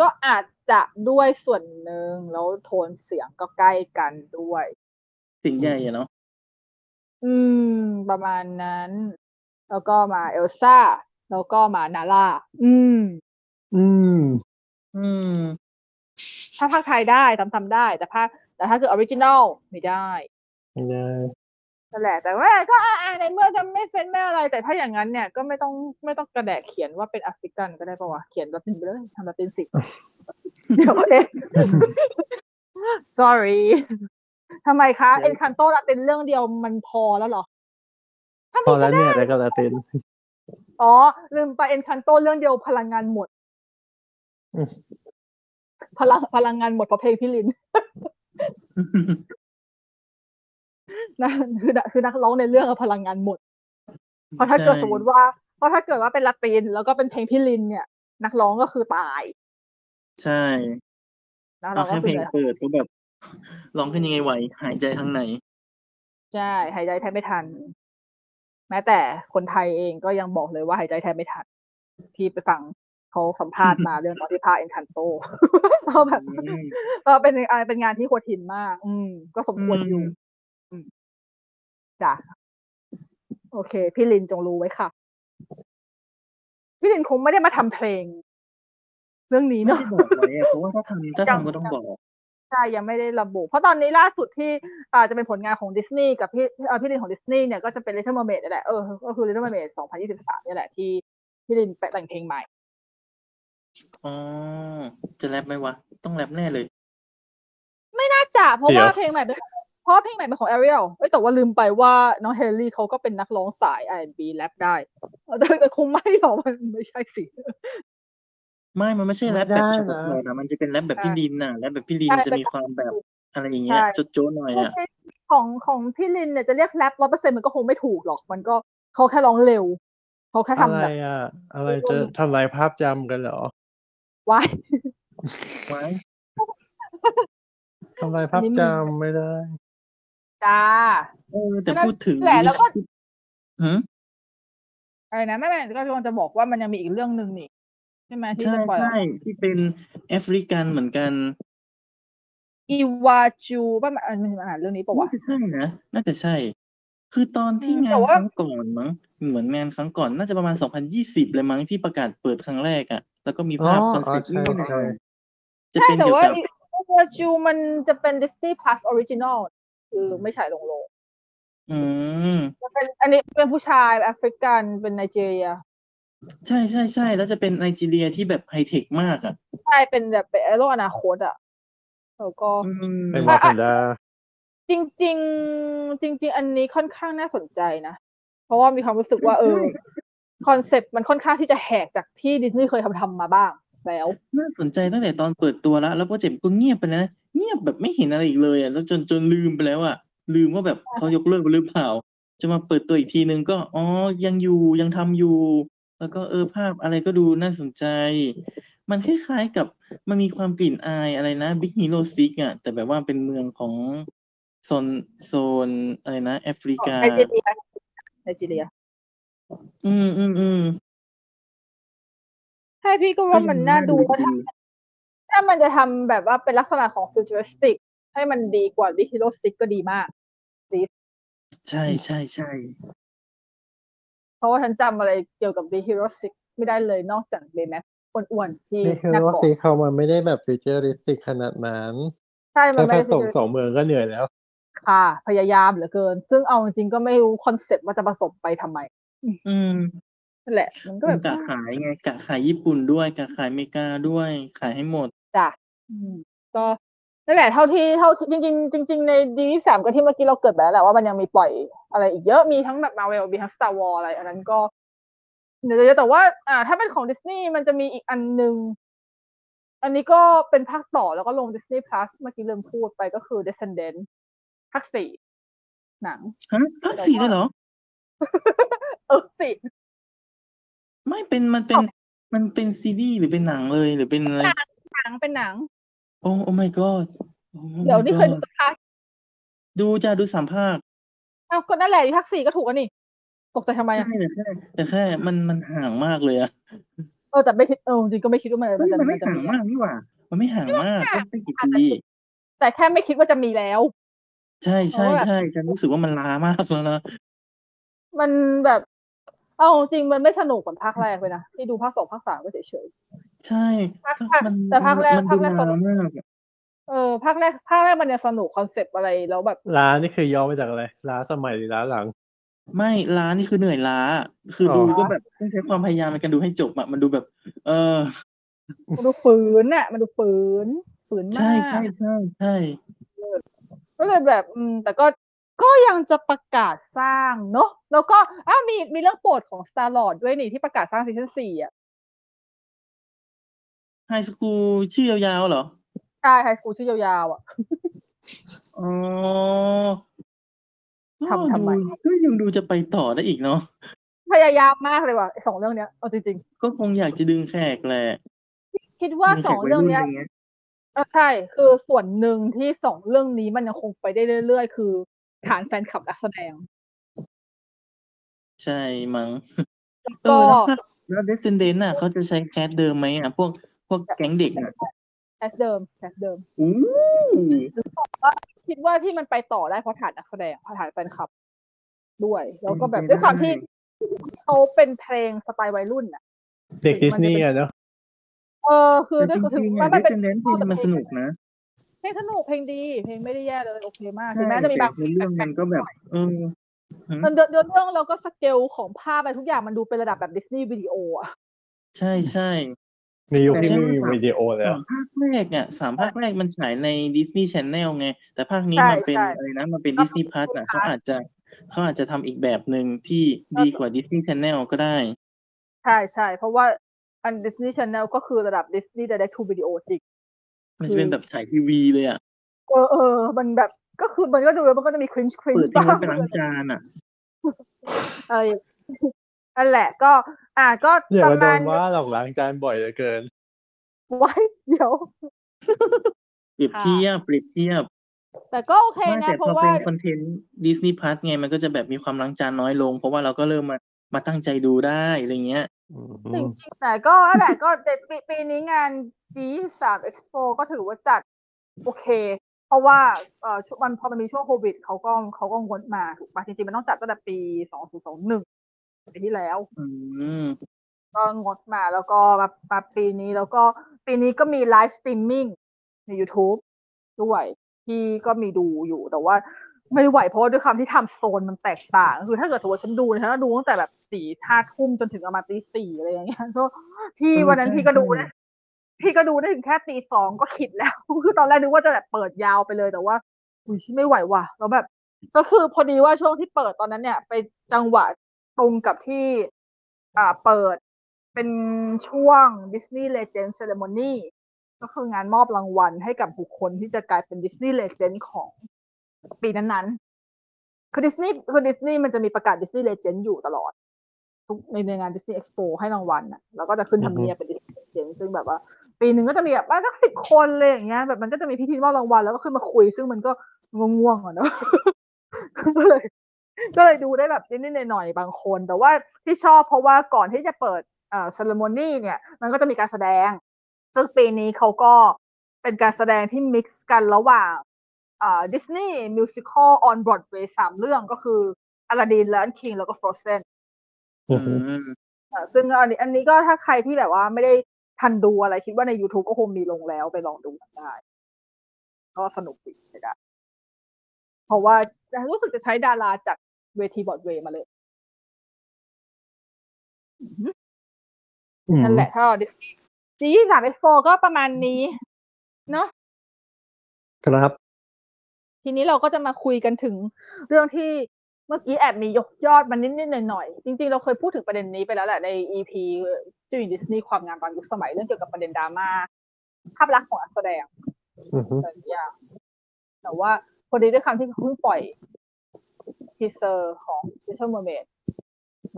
ก็อาจจะด้วยส่วนหนึ่งแล้วโทนเสียงก็ใกล้กันด้วยสิ่งใหญ่เนาะประมาณนั้นแล้วก็มาเอลซ่าแล้วก็มานาร่าถ้าภาคไทยได้ทำได้แต่ถ้าคือออริจินอลไม่ได้นั่นแหละแต่ว่าก็ในเมื่อจะไม่เฟ้นไม่อะไรแต่ถ้าอย่างนั้นเนี่ยก็ไม่ต้องกระแดกเขียนว่าเป็นแอฟริกันก็ได้ป่ะวะเขียนละตินไปเลยทำละตินสิเดี๋ยวเอง sorry ทำไมคะเอ็นคันโตละตินเรื่องเดียวมันพอแล้วเหรอพอแล้วเนี่ยอะไรก็ละตินอ๋อลืมไปเอ็นคันโตเรื่องเดียวพลังงานหมดพลังงานหมดเพราะเพลงพี่ลินคือนักร้องในเรื่องพลังงานหมดเพราะถ้าเกิดว่าเป็นลาตินแล้วก็เป็นเพลงพี่ลินเนี่ยนักร้องก็คือตายใช่เอาแค่เพลงเปิดก็แบบร้องขึ้นยังไงไหวหายใจทางไหนใช่หายใจแทบไม่ทันแม้แต่คนไทยเองก็ยังบอกเลยว่าหายใจแทบไม่ทันที่ไปฟังเขาสัมภาษณ์มาเรื่องตอนที่พาเอ็นคันโตก็แบบก็เป็นงานที่โหดหินมากก็สมควรอยู่จ้ะโอเคพี่ลินจงรู้ไว้ค่ะพี่ลินคงไม่ได้มาทำเพลงเรื่องนี้เนาะไม่ได้บอกเลยเพราะว่าถ้าทำก็ต้องบอกใช่ยังไม่ได้ระบุเพราะตอนนี้ล่าสุดที่จะเป็นผลงานของดิสนีย์กับพี่ลินของดิสนีย์เนี่ยก็จะเป็น Little Mermaid แหละก็คือ Little Mermaid 2023นี่แหละที่พี่ลินไปแต่งเพลงใหม่อ๋อจะแรปไหมวะต้องแรปแน่เลยไม่น่าจะเพราะว่าเพลงใหม่เป็นของ Ariel แต่ว่าลืมไปว่าน้องเฮลลี่เขาก็เป็นนักร้องสาย R&B แรปได้แต่คงไม่หรอกมันไม่ใช่สิไม่มันไม่ใช่แรปแบบฉบับเรานะมันจะเป็นแรปแบบพี่ลินน่ะแรปแบบพี่ลินจะมีความแบบอะไรอย่างเงี้ยโจ๊ะๆหน่อยอ่ะของพี่ลินเนี่ยจะเรียกแรป 100% มันก็คงไม่ถูกหรอกมันก็เขาแค่ร้องเร็ว เขาแค่ทำแบบอะไรจะทำลายภาพจำกันเหรอวายทำลายภาพจำไม่ได้จ้าแต่พูดถึงแหละแล้วก็อะไรนะแม่ก็ควรจะบอกว่ามันยังมีอีกเรื่องนึงนี่ใช่ไหมที่จะปล่อยใช่ที่เป็นแอฟริกันเหมือนกันอีวาจูป่ะมันอ่านเรื่องนี้ป่ะวะใช่นะน่าจะใช่คือตอนที่งานครั้งก่อนมั้งเหมือนงานครั้งก่อนน่าจะประมาณ2020เลยมั้งที่ประกาศเปิดครั้งแรกอ่ะแล้วก็มีภาพคอนเสิร์ตนี่จะเป็นแต่ว่าอีวาจูมันจะเป็น Disney Plus Original คือไม่ฉายลงโลกจะเป็นอันนี้เป็นผู้ชายแอฟริกันเป็นไนจีเรียใช่ๆๆแล้วจะเป็นไนจีเรียที่แบบไฮเทคมากอ่ะใช่เป็นแบบเป็นโลกอนาคตอ่ะแล้วก็เป็นวากันดาจริงๆอันนี้ค่อนข้างน่าสนใจนะเพราะว่ามีความรู้สึกว่าคอนเซ็ปต์มันค่อนข้างที่จะแหกจากที่ดิสนีย์เคยทำมาบ้างแล้วน่าสนใจตั้งแต่ตอนเปิดตัวแล้วโปรเจกต์ก็เงียบไปนะเงียบแบบไม่เห็นอะไรอีกเลยอ่ะแล้วจนลืมไปแล้วอ่ะลืมว่าแบบเขายกเลิกไปหรือเปล่าจะมาเปิดตัวอีกทีนึงก็อ๋อยังอยู่ยังทำอยู่แล้วก็ภาพอะไรก็ดูน่าสนใจมันคล้ายๆกับมันมีความกลิ่นอายอะไรนะ Big Hero 6 อ่ะแต่แบบว่าเป็นเมืองของโซนอะไรนะแอฟริกาไนจีเรียใช่พี่ก็ว่ามันน่าดูถ้ามันจะทำแบบว่าเป็นลักษณะของฟิวเจอริสติกให้มันดีกว่า Big Hero 6 ก็ดีมากใช่ๆๆเพราะว่าฉันจำอะไรเกี่ยวกับ Big Hero 6 ไม่ได้เลยนอกจากBaymaxอ้วนๆที่นักสีเขามันไม่ได้แบบฟิวเจอริสติกขนาดนั้นใช่มันไม่ได้ส่งสองเมืองก็เหนื่อยแล้วค่ะพยายามเหลือเกินซึ่งเอาจริงๆก็ไม่รู้คอนเซ็ปต์ว่าจะผสมไปทำไมนั่นแหละมันก็แบบกะขายไงกะขายญี่ปุ่นด้วยกะขายอเมริกาด้วยขายให้หมดจ้ะก็นั่นแหละเท่าที่จริงๆในดี3ก็ที่เมื่อกี้เราเกิดไปแล้วแหละว่ามันยังมีปล่อยอะไรอีกเยอะมีทั้งแบบ Marvel มีทั้ง Star Wars อะไรอันนั้นก็เดี๋ยวแต่ว่าถ้าเป็นของดิสนีย์มันจะมีอีกอันนึงอันนี้ก็เป็นภาคต่อแล้วก็ลง Disney Plus เมื่อกี้ลืมพูดไปก็คือ Descendant ภาค4หนังฮะภาค4ได้เหรอสิไม่เป็นมันเป็นซีรีส์หรือเป็นหนังเลยหรือเป็นอะไรหนังโอ้ oh my god เดี๋ยวนี่เคยดูภาคดูจ้ะดู3ภาคอ้าวก็นั่นแหละภาค4ก็ถูกอ่ะนี่ตกใจทำไมอ่ะใช่แต่แค่มันห่างมากเลยอ่ะแต่ไม่คิดจริงก็ไม่คิดว่ามันไม่ห่างมากนี่หว่ามันไม่ห่างมากก็ไม่กี่ปีแต่แค่ไม่คิดว่าจะมีแล้วใช่ใช่ใช่ฉันรู้สึกว่ามันล้ามากแล้วนะมันแบบจริงมันไม่สนุกเหมือนภาคแรกเลยนะที่ดูภาค2ภาค3ก็เฉยๆใช่แต่ภาคแรกสนุกมากภาคแรกมันเนี่ยสนุกคอนเซ็ปต์อะไรแล้วแบบล้านี่คือย่อมาจากอะไรล้าสมัยหรือล้าหลังไม่ล้านี่คือเหนื่อยล้าคือดูก็แบบต้องใช้ความพยายามในการดูให้จบอ่ะมันดูแบบมันดูฝืนน่ะมันดูฝืนมากใช่ก็เลยแบบแต่ก็ยังจะประกาศสร้างเนาะแล้วก็มีเรื่องโปรดของ Star-Lord ด้วยนี่ที่ประกาศสร้างซีซั่น4อ่ะไฮสคูลชื่อยาวๆเหรอใช่ไฮสคูลชื่อยาวๆอ่ะอ๋อทำไมก็ยังดูจะไปต่อได้อีกเนาะพยายามมากเลยว่ะ2เรื่องเนี้ยเอาจริงๆก็คงอยากจะดึงแขกแหละคิดว่า2เรื่องเนี้ยใช่คือส่วนหนึ่งที่2เรื่องนี้มันยังคงไปได้เรื่อยๆคือฐานแฟนคลับนักแสดงใช่มั้งก็แล้ว Descendant น่ะเขาจะใช้แคสเดิมไหมอ่ะพวกแก๊งเด็กน่ะแคสเดิมคิดว่าที่มันไปต่อได้เพราะฐานนักแสดงเพราะฐานแฟนคลับด้วยแล้วก็แบบด้วยความที่เขาเป็นเพลงสไตล์วัยรุ่นน่ะเด็กดิสนีย์อ่ะเนาะคือด้วยถึงว่ามันเป็นเน้นเพลงมันสนุกนะเพลงสนุกเพลงดีเพลงไม่ได้แย่เลยโอเคมากถึงแม้จะมีบางเรื่องมันก็แบบมันเรื่องเราก็สเกลของภาพอะไรทุกอย่างมันดูเป็นระดับแบบดิสนีย์วิดีโออ่ะใช่ๆในยุคที่มีวิดีโอแล้วภาคแรกเนี่ย3ภาคแรกมันฉายใน Disney Channel ไงแต่ภาคนี้มันเป็นอะไรนะมันเป็น Disney Plus น่ะเขาอาจจะทำอีกแบบนึงที่ดีกว่า Disney Channel ก็ได้ใช่ๆเพราะว่าอัน Disney Channel ก็คือระดับ Disney Direct to Video จริงมันจะเป็นแบบฉายทีวีเลยอ่ะมันแบบก็คือมันก็ดูแล้วมันก็จะมีคริ้นจ์บ้างเปิดเป็นล้างจานอ่ะ นั่นแหละก็ก็ประมาณว่าหลอกล้างจานบ่อยเหลือเกินไว้เดี๋ยวเปรียบเทียบแต่ก็โอเคนะเพราะว่าคอนเทนต์ Disney Plus ไงมันก็จะแบบมีความล้างจานน้อยลงเพราะว่าเราก็เริ่มมาตั้งใจดูได้อะไรเงี้ยจริงๆแต่ก็นั่นแหละก็ปีนี้งาน G3 Expo ก็ถือว่าจัดโอเคเพราะว่ามันพอมันมีช่วงโควิดเขาก็งดมาถูกป่ะจริงๆมันต้องจัดตั้งแต่ปี2021ปีที่แล้วก็งดมาแล้วก็มาปีนี้แล้วก็ปีนี้ก็มีไลฟ์สตรีมมิ่งใน YouTube ด้วยที่ก็มีดูอยู่แต่ว่าไม่ไหวเพราะด้วยความที่ทำโซนมันแตกต่างคือถ้าเกิดว่าฉันดูนะฉันดูตั้งแต่แบบ 4-5 ทุ่มจนถึงประมาณ 4:00 นอะไรอย่างเงี้ยก็พี่วันนั้นพี่ก็ดูได้ถึงแค่ 2:00 นก็คิดแล้วคือตอนแรกนึกว่าจะแบบเปิดยาวไปเลยแต่ว่าอุ๊ยไม่ไหวว่ะแล้วแบบก็คือพอดีว่าช่วงที่เปิดตอนนั้นเนี่ยไปจังหวะตรงกับที่เปิดเป็นช่วง Disney Legend Ceremony ก็คืองานมอบรางวัลให้กับบุคคลที่จะกลายเป็น Disney Legend ของปีนั้นๆคือ Disney มันจะมีประกาศ Disney Legend อยู่ตลอดทุกในงาน Disney Expo ให้รางวัลน่ะแล้วก็จะขึ้นทำเนียบเป็น Disney Legend ซึ่งแบบว่าปีนึงก็จะมีแบบว่าสัก10คนเลยอย่างเงี้ยแบบมันก็จะมีพิธีมอบรางวัลแล้วก็ขึ้นมาคุยซึ่งมันก็ง่วงๆอ่ะเนาะก็เลยดูได้แบบนิดๆหน่อยๆบางคนแต่ว่าที่ชอบเพราะว่าก่อนที่จะเปิดเซเลโมนี่เนี่ยมันก็จะมีการแสดงซึ่งปีนี้เขาก็เป็นการแสดงที่มิกซ์กันระหว่างDisney Musical on Broadway 3 เรื่องก็คือ Aladdin Lion King แล้วก็ Frozen ซึ่งอันนี้ก็ถ้าใครที่แบบว่าไม่ได้ทันดูอะไรคิดว่าใน YouTube ก็คงมีลงแล้วไปลองดูกันได้ก็สนุกดีใช่ได้เพราะว่ารู้สึกจะใช้ดาราจากเวทีบอร์ดเวย์มาเลยนั่นแหละถ้า G23 Expo ก็ประมาณนี้เนาะครับทีนี้เราก็จะมาคุยกันถึงเรื่องที่เมื่อกี้แอบมียกยอดมันนิดๆหน่อยๆจริงๆเราเคยพูดถึงประเด็นนี้ไปแล้วแหละใน EP จุลินดิสนีย์ความงามตอนยุคสมัยเรื่องเกี่ยวกับประเด็นดราม่าภาพลักษณ์ของนักแสดงแต่ว่าพอดีด้วยคำที่เพิ่งปล่อยทีเซอร์ของ Little Mermaid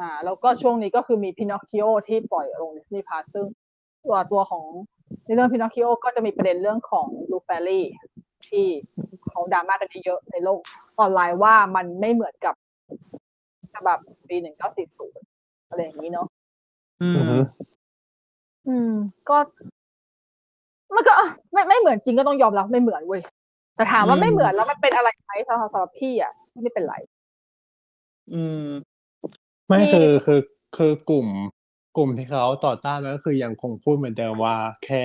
มาแล้วก็ช่วงนี้ก็คือมี Pinocchio ที่ปล่อยลง Disney Plus ซึ่งตัวของในเรื่อง Pinocchio ก็จะมีประเด็นเรื่องของ Blue Fairy ที่เขาดราม่ากันเยอะในโลกออนไลน์ว่ามันไม่เหมือนกับฉบับปี 1940 อะไรอย่างนี้เนาะก็มันก็ไม่เหมือนจริงก็ต้องยอมรับไม่เหมือนเว้ยแต่ถามว่าไม่เหมือนแล้วมันเป็นอะไรไหมสำหรับพี่อ่ะไม่เป็นไรไม่คือกลุ่มที่เขาต่อต้านก็คือยังคงพูดเหมือนเดิมว่าแค่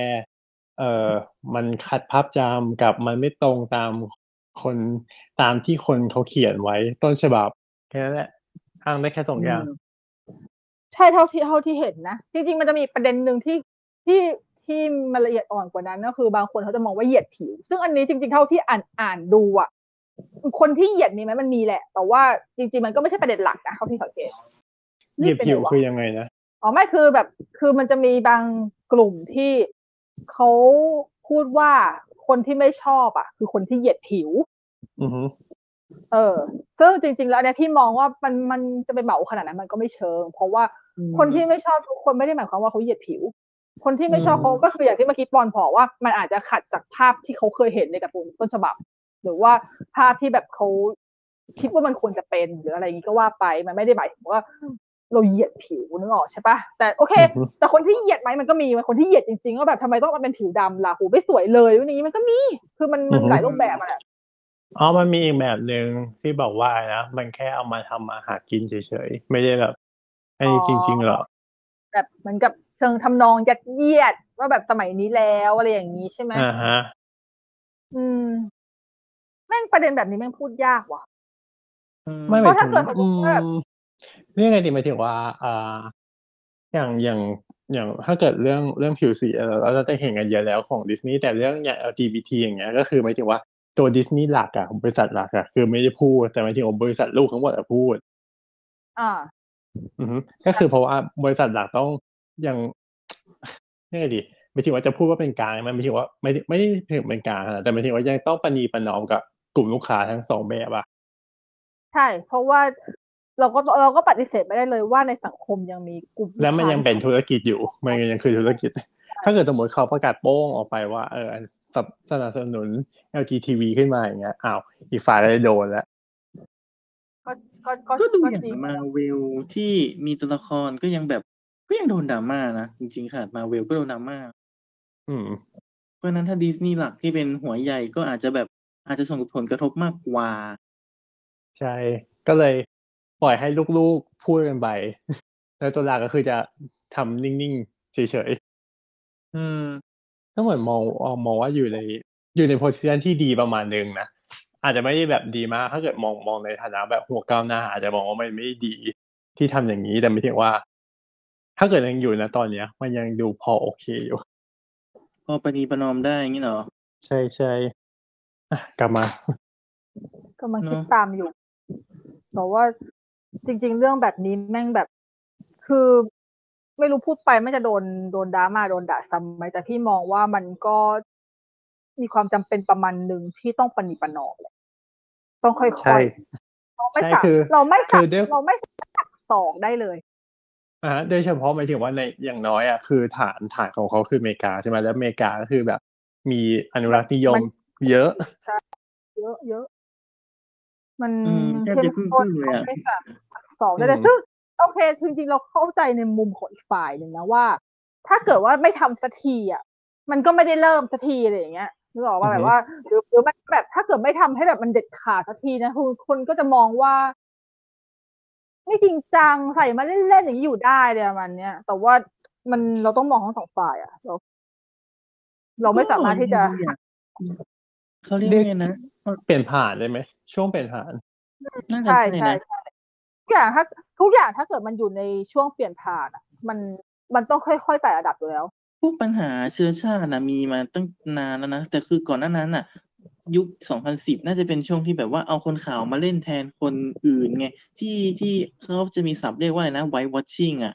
มันขัดภาพจำกับมันไม่ตรงตามคนตามที่คนเขาเขียนไว้ต้นฉบับแค่นั้นแหละอ้างได้แค่สองอย่างใช่เท่าที่เห็นนะจริงๆมันจะมีประเด็นหนึ่งที่มันละเอียดอ่อนกว่านั้นก็คือบางคนเขาจะมองว่าเหยียดผิวซึ่งอันนี้จริงๆเท่าที่อ่านดูอ่ะคนที่เหยียดมีไหมมันมีแหละแต่ว่าจริงๆมันก็ไม่ใช่ประเด็นหลักนะเท่าที่สังเกตเหยียดผิวคือยังไงนะอ๋อไม่คือแบบคือมันจะมีบางกลุ่มที่เขาพูดว่าคนที่ไม่ชอบอ่ะคือคนที่เหยียดผิวซึ่งจริงๆแล้วเนี่ยพี่มองว่ามันจะไปเหมาขนาดนั้นมันก็ไม่เชิงเพราะว่าคนที่ไม่ชอบทุกคนไม่ได้หมายความว่าเขาเหยียดผิวคนที่ไม่ชอบเขาก็คืออย่างที่เมื่อกี้ปอนบอกว่ามันอาจจะขัดจากภาพที่เขาเคยเห็นในการ์ตูนต้นฉบับหรือว่าภาพที่แบบเขาคิดว่ามันควรจะเป็นหรืออะไรอย่างนี้ก็ว่าไปมันไม่ได้หมายถึงว่าเราเหยียดผิวนึกออกใช่ปะแต่โอเคแต่คนที่เหยียดไหมมันก็มีคนที่เหยียดจริงๆว่าแบบทำไมต้องมาเป็นผิวดำล่ะหูไม่สวยเลยวันนี้มันก็มีคือมันหลายรูปแบบอะอ๋อมันมีอีกแบบนึงที่บอกว่านะมันแค่เอามาทำอาหารกินเฉยๆไม่ได้แบบไอ้จริงๆหรอกแบบเหมือนกับเชิงทำนองยัดเยียดว่าแบบสมัยนี้แล้วอะไรอย่างนี้ใช่ไหมแม่งประเด็นแบบนี้แม่งพูดยากว่ะเพราะถ้าเกิดแบบนี่ไงดิหมายถึงว่าอย่างถ้าเกิดเรื่องผิวสีเราจะเห็นกันเยอะแล้วของดิสนีย์แต่เรื่องอย่าง LGBT อย่างเงี้ยก็คือหมายถึงว่าตัวดิสนีย์หลักอะบริษัทหลักอะคือไม่ได้พูดแต่หมายถึงว่าบริษัทลูกทั้งหมดอะพูดก็คือเพราะว่าบริษัทหลักต้องอย่างนี่ไงดิหมายถึงว่าจะพูดว่าเป็นกลางมันหมายถึงว่าไม่ได้ถึงเป็นกลางแต่หมายถึงว่ายังต้องประนีประนอมกับกลุ่มลูกค้าทั้งสองแบบอะใช่เพราะว่า เราก็ปฏิเสธไม่ได้เลยว่าในสังคมยังมีกลุ่มและมันยังเป็นธุรกิจอยู่มันยังคือธุรกิจถ้าเกิดสมมติเขาประกาศโป้งออกไปว่าสนับสนุน LGTV ขึ้นมาอย่างเงี้ยอ้าวอีกฝ่ายได้โดนแล้วก็ดูอย่างมาเวลที่มีตัวละครก็ยังแบบก็ยังโดนดราม่านะจริงๆค่ะมาเวลก็โดนดราม่าเพราะนั้นถ้าดิสนีย์หลักที่เป็นหัวใหญ่ก็อาจจะแบบอาจจะส่งผลกระทบมากกว่าใช่ก็เลยปล่อยให้ลูกๆพูดกันไปแล้วตัวหลักก็คือจะทำนิ่งๆเฉยๆก็เหมือนมองว่าอยู่ในโพสิชันที่ดีประมาณนึงนะอาจจะไม่ได้แบบดีมากถ้าเกิดมองในฐานะแบบหัวก้าวหน้าอาจจะมองว่ามันไม่ดีที่ทำอย่างนี้แต่ไม่ถึงว่าถ้าเกิดยังอยู่นะตอนเนี้ยมันยังดูพอโอเคอยู่พอประนีประนอมได้งี้เหรอใช่ใช่กลับมาก็มันคิดตามอยู่แต่ว่าจริงๆเรื่องแบบนี้แม่งแบบคือไม่รู้พูดไปไม่จะโดนด่ามาโดนด่าซ้ำไหมแต่พี่มองว่ามันก็มีความจำเป็นประมาณนึงที่ต้องประนีประนอมแหละต้องค่อยๆเราไม่สักได้เลยโดยเฉพาะหมายถึงว่าในอย่างน้อยอ่ะคือฐานของเขาคืออเมริกาใช่ไหมแล้วอเมริกาก็คือแบบมีอนุรักษนิยมเยอะเยอะมันเข้มข้นไม่สักสองแต่ซึ่งโอเคจริงๆเราเข้าใจในมุมของอีกฝ่ายหนึ่งนะว่าถ้าเกิดว่าไม่ทำสักทีอ่ะมันก็ไม่ได้เริ่มสักทีอะไรอย่างเงี้ยนึกออกว่าแบบว่าหรือมันแบบถ้าเกิดไม่ทำให้แบบมันเด็ดขาดสักทีนะคนก็จะมองว่าไม่จริงจังใส่มาเล่นๆอย่างนี้อยู่ได้เลยมันเนี้ยแต่ว่ามันเราต้องมองทั้งสองฝ่ายอ่ะเราไม่สามารถที่จะเขาเรียกไงนะเปลี่ยนผ่านได้ไหมช่วงเปลี่ยนผ่านใช่ใช่ทุกอย่างถ้าเกิดมันอยู่ในช่วงเปลี่ยนผ่านอ่ะมันต้องค่อยๆไต่ระดับอยู่แล้วพวกปัญหาเชื้อชาตินะมีมาตั้งนานแล้วนะแต่คือก่อนหน้านั้นน่ะยุค2010น่าจะเป็นช่วงที่แบบว่าเอาคนขาวมาเล่นแทนคนอื่นไงที่เขาจะมีศัพท์เรียกว่าอะไรนะ white watching อ่ะ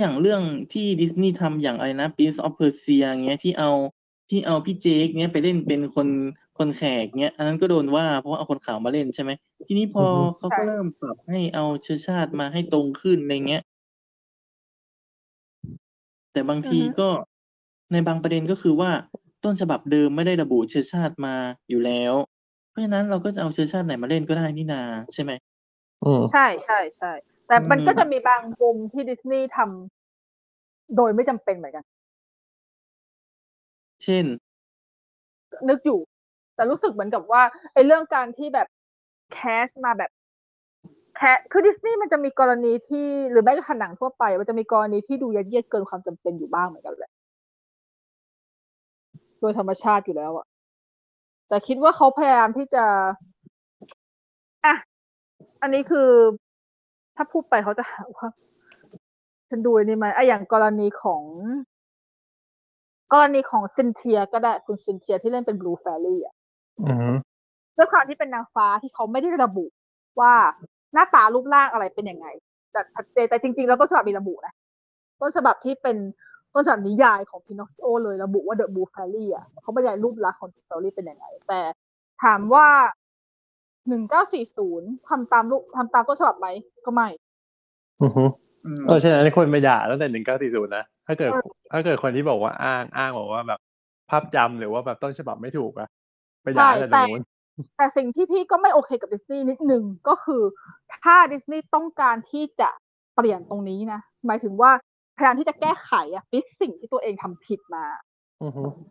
อย่างเรื่องที่ดิสนีย์ทำอย่างอะไรนะ Prince of Persia เงี้ยที่เอาพี่เจคเงี้ยไปเล่นเป็นคนแขกเงี้ยอันนั้นก็โดนว่าเพราะว่าเอาคนขาวมาเล่นใช่ไหมทีนี้พอเขาก็เริ่มปรับให้เอาเชื้อชาติมาให้ตรงขึ้นอะไรเงี้ยแต่บางทีก็ในบางประเด็นก็คือว่าต้นฉบับเดิมไม่ได้ระบุเชื้อชาติมาอยู่แล้วเพราะฉะนั้นเราก็จะเอาเชื้อชาติไหนมาเล่นก็ได้นี่นาใช่ไหมใช่ใช่ใช่แต่มันก็จะมีบางกลุ่มที่ดิสนีย์ทำโดยไม่จำเป็นเหมือนกันเช่นนึกอยู่แต่รู้สึกเหมือนกับว่าไอ้เรื่องการที่แบบแคสมาแบบแคสคือดิสนีย์มันจะมีกรณีที่หรือแม้กระทั่งหนังทั่วไปมันจะมีกรณีที่ดูยัดเยียดเกินความจำเป็นอยู่บ้างเหมือนกันแหละโดยธรรมชาติอยู่แล้วอะแต่คิดว่าเขาพยายามที่จะอ่ะอันนี้คือถ้าพูดไปเขาจะหาว่าฉันดูนี่มั้ยอย่างกรณีของซินเทียก็ได้คุณซินเทียที่เล่นเป็นบลูแฟรี่อ่ะด้วยความที่เป็นนางฟ้าที่เขาไม่ได้ระบุว่าหน้าตารูปร่างอะไรเป็นยังไงแต่ชัดเจนแต่จริงๆแล้วต้นฉบับมีระบุนะต้นฉบับที่เป็นต้นฉบับนิยายของพินอคคิโอเลยระบุว่าเดอะบลูแฟรี่อ่ะเขาบรรยายรูปลักษณ์ของบลูแฟรี่เป็นยังไงแต่ถามว่า1940ทำตามต้นฉบับไหมก็ไม่เพราะฉะนั้นคนไม่ด่าตั้งแต่1940นะถ้าเกิดคนที่บอกว่าอ้างบอกว่าแบบภาพจำหรือว่าแบบต้นฉบับไม่ถูกอะไปด่าแต่ตรงนู้นแต่สิ่งที่พี่ก็ไม่โอเคกับดิสนีย์นิดนึงก็คือถ้าดิสนีย์ต้องการที่จะเปลี่ยนตรงนี้นะหมายถึงว่าพยายามที่จะแก้ไขอะฟิกสิ่งที่ตัวเองทำผิดมา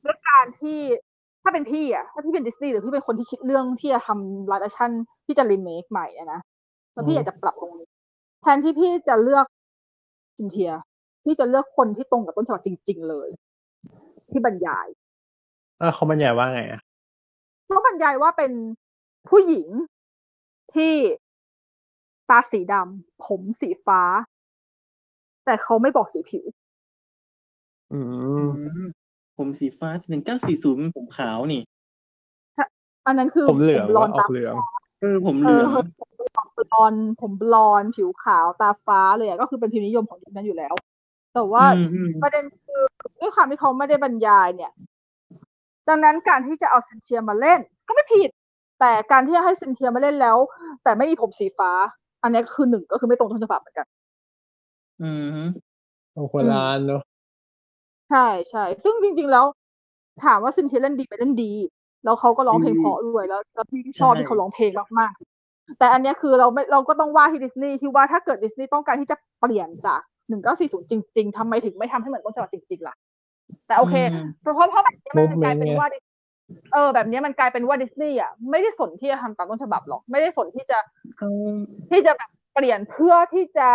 ด้วยการที่ถ้าเป็นพี่อะถ้าพี่เป็นดิสนีย์หรือพี่เป็นคนที่คิดเรื่องที่จะทำไลฟ์แอคชั่นที่จะรีเมคใหม่อะนะแล้วพี่อยากจะปรับตรงนี้แทนที่พี่จะเลือกซินเทียพี่จะเลือกคนที่ตรงกับต้นฉบับจริงๆเลยที่บรรยายเขาบรรยายว่าไงอ่ะเขาบรรยายว่าเป็นผู้หญิงที่ตาสีดำผมสีฟ้าแต่เขาไม่บอกสีผิวผมสีฟ้า1940มันผมขาวนี่อันนั้นคือผมเหลืองออกเหลืองผมเหลืองผมบลอนผิวขาวตาฟ้าเลยก็คือเป็นพิมพ์นิยมของยุคนั้นอยู่แล้วแต่ว่าประเด็นคือด้วยความที่เขาไม่ได้บรรยายเนี่ยดังนั้นการที่จะเอาซินเทียมาเล่นก็ไม่ผิดแต่การที่จะให้ซินเทียมาเล่นแล้วแต่ไม่มีผมสีฟ้า อันนี้คือหนึ่งก็คือไม่ตรงต้นฉบับเหมือนกันอืมโอ้โหนานเนาะใช่ใช่ซึ่งจริงๆแล้วถามว่าซินเทียเล่นดีไปเล่นดีแล้วเขาก็ร้องเพลงเพราะด้วยแล้วพี่ชอบที่เขาร้องเพลงมากๆแต่อันนี้คือเราก็ต้องว่าที่ดิสนีย์ที่ว่าถ้าเกิดดิสนีย์ต้องการที่จะเปลี่ยนจาก1940จริงๆทำไมถึงไม่ทำให้เหมือนต้นฉบับจริงๆล่ะแต่โอเคเพราะแบบนี้มันกลายเป็นว่าแบบนี้มันกลายเป็นว่าดิสนีย์อ่ะไม่ได้สนที่จะทำตามต้นฉบับหรอกไม่ได้สนที่จะแบบเปลี่ยนเพื่อที่จะ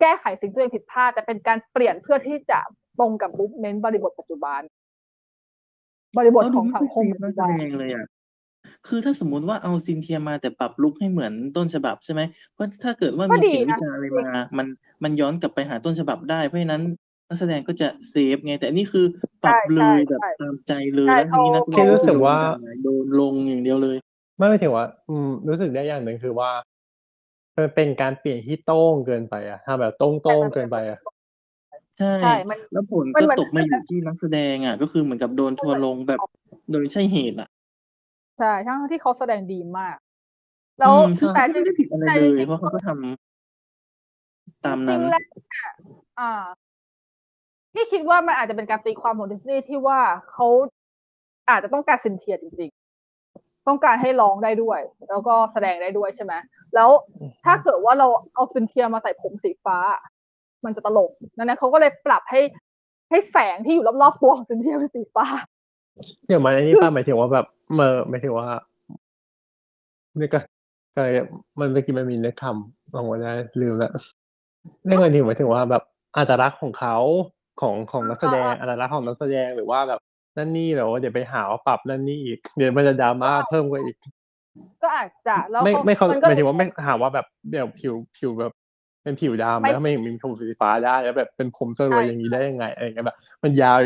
แก้ไขสิ่งที่ตัวเองผิดพลาดแต่เป็นการเปลี่ยนเพื่อที่จะตรงกับมูฟเมนต์บริบทปัจจุบันบริบทของสังคมมันแรงเลยอ่ะคือถ้าสมมุติว่าเอาซินเทียมาแต่ปรับลุคให้เหมือนต้นฉบับใช่ไหมเพราะถ้าเกิดว่ามีเสียงวิจารณ์อะไรมามันย้อนกลับไปหาต้นฉบับได้เพราะฉะนั้นนักแสดงก็จะเซฟไงแต่นี่คือปรับเลยแบบตามใจเลยแล้วทีนี้นักแสดงรู้สึกว่าโดนลงอย่างเดียวเลยไม่ถึงว่ารู้สึกได้อย่างหนึ่งคือว่ามันเป็นการเปลี่ยนที่โต้งเกินไปอะทำแบบโต้งๆเกินไปอะใช่แล้วผลก็ตกมาอยู่ที่นักแสดงอ่ะก็คือเหมือนกับโดนทัวร์ลงแบบโดยใช่เหตุอ่ะใช่ทั้งที่เขาแสดงดีมากแล้วแต่ไม่ได้ผิดอะไรเลยเพราะเขาก็ทำตามนั้นจริงแล้วนี่คิดว่ามันอาจจะเป็นการตีความของดิสนีย์ที่ว่าเขาอาจจะต้องการซินเทียจริงๆต้องการให้ร้องได้ด้วยแล้วก็แสดงได้ด้วยใช่ไหมแล้วถ้าเกิดว่าเราเอาซินเทียมาใส่ผมสีฟ้ามันจะตลกนั้นนะเขาก็เลยปรับให้แสงที่อยู่รอบๆตัวของซินเทียเป็นสีฟ้าเดี๋ยวมาในนี้ป้าหมายถึงว่าแบบหมายถึงว่านี่ก็มันเมื่อกี้มันมีเนื้อคำบางวันนะลืมละเรื่องอะไรที่หมายถึงว่าแบบอัตลักษณ์ของเขาของนักแสดงอัตลักษณ์ของนักแสดงหรือว่าแบบนั่นนี่แบบว่าเดี๋ยวไปหาว่าปรับนั่นนี่อีกเดี๋ยวมันจะดราม่าเพิ่มกันอีกก็อาจจะแล้วไม่เขาหมายถึงว่าไม่หาว่าแบบเดี๋ยวผิวแบบเป็นผิวดำแล้วไม่มีผมสีฟ้าได้แล้วแบบเป็นผมสลวยอย่างนี้ได้ยังไงอะไรเงี้ยแบบมันยาวเ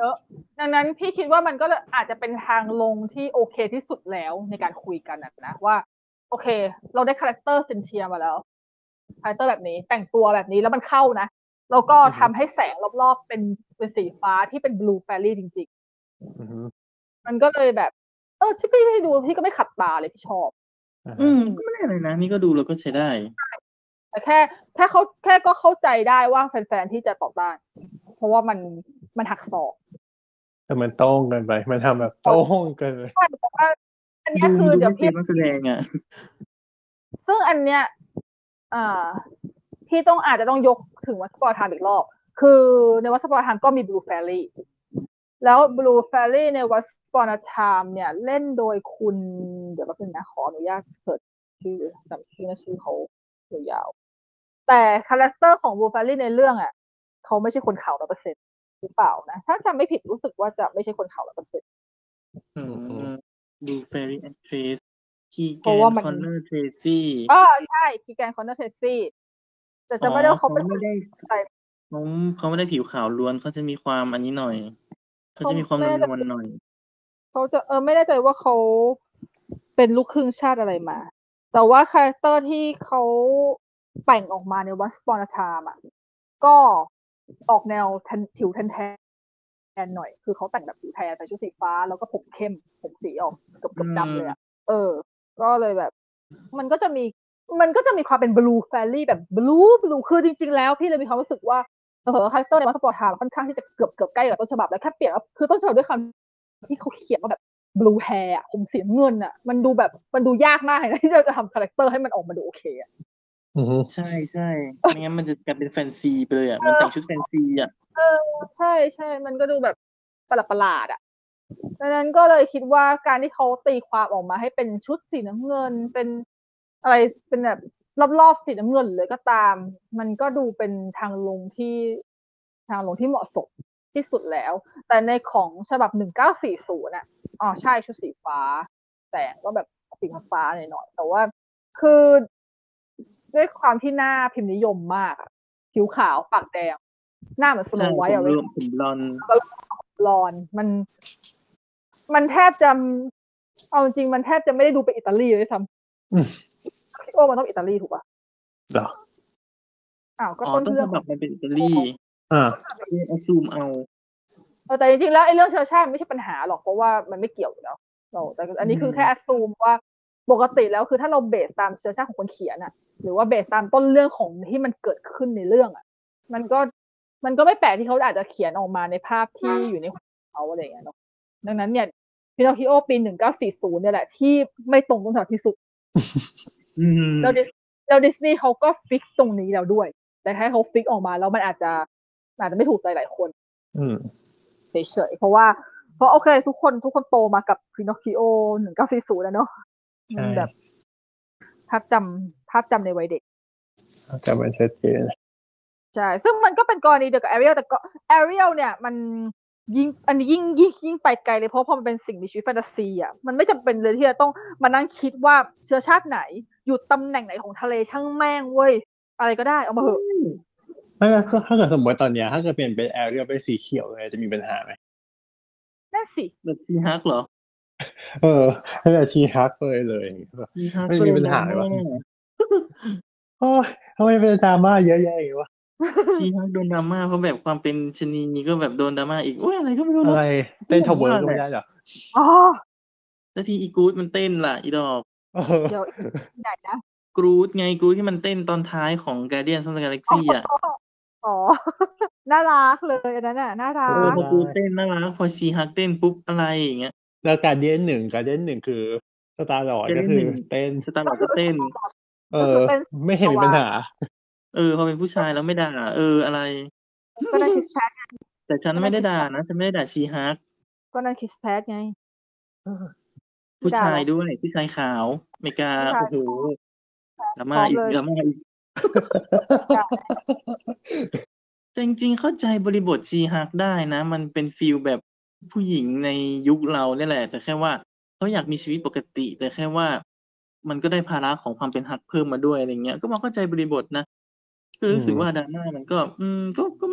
ยอะดังนั้นพี่คิดว่ามันก็อาจจะเป็นทางลงที่โอเคที่สุดแล้วในการคุยกันนะว่าโอเคเราได้คาแรคเตอร์ซินเทียมาแล้วคาแรคเตอร์แบบนี้แต่งตัวแบบนี้แล้วมันเข้านะแล้วก็ทำให้แสงรอบๆเป็นสีฟ้าที่เป็นบลูแฟรี่จริงๆมันก็เลยแบบที่พี่ให้ดูพี่ก็ไม่ขัดตาเลยพี่ชอบก็ไม่ได้อะไรนะนี่ก็ดูแล้วก็ใช้ได้แต่แค่เขาแค่ก็เข้าใจได้ว่าแฟนๆที่จะต่อต้านเพราะว่ามันหักศอกแต่มันโต้งเกินไปมันทำแบบโต้งเกินใช่แต่ว่าอันนี้คือเดี๋ยวพี่นักแสดงอ่ะซึ่งอันเนี้ยพี่อาจจะต้องยกถึงวัตสปอร์ทามอีกรอบคือในวัตสปอร์ทามก็มีบลูแฟรี่แล้วบลูแฟรี่ในวัตสปอร์ทามเนี่ยเล่นโดยคุณเดี๋ยวแป๊บนึงนะขออนุญาตเปิดชื่อจำชื่อเขายาวแต่คาแรคเตอร์ของบูฟารี่ในเรื่องอ่ะเขาไม่ใช่คนขาว 100% หรือเปล่านะถ้าจำไม่ผิดรู้สึกว่าจะไม่ใช่คนขาว 100% บูฟารี่แอนเทรสคีแกนคอนเนอร์เทรซี่ใช่คีแกนคอนเนอร์เทรซี่แต่จะไม่ได้เขาไม่ได้เขาไม่ได้ผิวขาวล้วนเขาจะมีความอันนี้หน่อยเขาจะมีความนวลหน่อยเขาจะไม่ได้ใจว่าเขาเป็นลูกครึ่งชาติอะไรมาแต่ว่าคาแรคเตอร์ที่เขาแต่งออกมาในวัตสปอร์ทามอ่ะก็ออกแนวผิวแทนหน่อยคือเขาแต่งแบบผิวแทนใส่ชุดสีฟ้าแล้วก็ผมเข้มผมสีออกกับดำเลยอ่ะก็เลยแบบมันก็จะมีความเป็นบลูแฟรี่แบบบลูคือจริงๆแล้วพี่เลยมีความรู้สึกว่าคาแรคเตอร์ในวัตสปอร์ทามค่อนข้างที่จะเกือบใกล้กับต้นฉบับแล้วแค่เปลี่ยนคือต้นฉบับด้วยคำที่เขาเขียนว่าแบบบลูแฮร์อ่ะผมสีเงินอ่ะมันดูแบบมันดูยากมากเลยนะที่เราจะทำคาแรคเตอร์ให้มันออกมาดูโอเคอ่ะใช่ใช่ไม่งั้นมันจะกลายเป็นแฟนซีไปเลยอ่ะมันแต่งชุดแฟนซีอ่ะใช่ใช่มันก็ดูแบบประหลาดอ่ะดังนั้นก็เลยคิดว่าการที่เขาตีความออกมาให้เป็นชุดสีน้ำเงินเป็นอะไรเป็นแบบรอบๆสีน้ำเงินเลยก็ตามมันก็ดูเป็นทางลงที่เหมาะสมที่สุดแล้วแต่ในของฉบับ1940น่ะใช่ชุดสีฟ้าแสงก็แบบสีฟ้าหน่อยๆแต่ว่าคือด้วยความที่หน้าพิมพ์นิยมมากผิวขาวปากแดงหน้าเหมือนสโนว์ไวท์เลยผมบลอนมันแทบจะเอาจริงมันแทบจะไม่ได้ดูเป็นอิตาลีเลยซ้ำคิดว่ามันต้องอิตาลีถูกป่ะเหรอก็ต้นเรื่องแบบมันเป็นอิตาลีซูมเอาแต่จริงๆแล้วไอ้เรื่องเชื้อชาติไม่ใช่ปัญหาหรอกเพราะว่ามันไม่เกี่ยวอยู่แล้วแต่อันนี้คือแค่ซูมว่า ปกติแล้วคือถ้าเราเบสตามเชื้อชาติของคนเขียนน่ะหรือว่าเบสตามต้นเรื่องของที่มันเกิดขึ้นในเรื่องอ่ะมันก็ไม่แปลกที่เขาอาจจะเขียนออกมาในภาพที่อยู่ในหัวเขาอะไรอย่างเงี้ยเนาะดังนั้นเนี่ยพินอคคิโอปี1940เนี่ยแหละที่ไม่ตรงต้นฉบับที่สุดแล้วดิสนีย์เขาก็ฟิกตรงนี้แล้วด้วยแต่ถ้าเขาฟิกออกมาแล้วมันอาจจะไม่ถูกใจหลายคนเฉยๆเพราะโอเคทุกคนโตมากับพินอคคิโอ1940แล้วเนาะแบบภาพจำในวัยเด็กจำเป็นชัดเจนใช่ซึ่งมันก็เป็นกรณีเดียวกับแอเรียลแต่ก็แอเรียลเนี่ยมันยิ่งไปไกลเลยเพราะพอมันเป็นสิ่งมีชีวิตแฟนตาซีอ่ะมันไม่จำเป็นเลยที่จะต้องมานั่งคิดว่าเชื้อชาติไหนอยู่ตำแหน่งไหนของทะเลช่างแม่งเว้ยอะไรก็ได้เอามาเหอะถ้าเกิดสมมติตอนเนี้ยถ้าเกิดเปลี่ยนเป็นแอเรียลเป็นสีเขียวเลยจะมีปัญหาไหมนั่นสิมันชีฮักเหรอถ้าเกิดชีฮักเลยไม่มีปัญหาเลยวะโอ้ยทำไมเป็นดราม่าเยอะแยะอีกวะชีฮักโดนดราม่าเพราะแบบความเป็นชนีนี้ก็แบบโดนดราม่าอีกโอ้ยอะไรก็ไม่รู้อะไรเต้นทาวเวอร์ก็ไม่ได้เหรออ๋อแล้วที่อีกู๊ดมันเต้นล่ะอีดอกเดี๋ยวไหนนะกรู๊ดที่มันเต้นตอนท้ายของ Guardians of the Galaxy อ่ะอ๋อน่ารักเลยอันนั้นน่ะน่ารักพอกรู๊ดเต้นน่ารักพอชีฮักเต้นปุ๊บอะไรอย่างเงี้ยแล้ว Guardian 1คือ Star-Lord ก็คือเต้น Star-Lord ก็เต้นไม่เห็นปัญหาพอเป็นผู้ชายแล้วไม่ด่าอะไรก็นั่นคิสแพทไงแต่ฉันไม่ได้ด่านะฉันไม่ได้ด่าชีฮักก็นั่นคิสแพทไงผู้ชายด้วยผู้ชายขาวเมกาโอ้โหดราม่าอีกดราม่าอีกจริงๆเข้าใจบริบทชีฮักได้นะมันเป็นฟีลแบบผู้หญิงในยุคเราเนี่ยแหละแต่แค่ว่าเขาอยากมีชีวิตปกติแต่แค่ว่ามันก็ได้ภาระของความเป็นฮักเพิ่มมาด้วยอะไรเงี้ยก็มาเข้าใจบริบทนะก็รู้สึกว่าดราม่ามันก็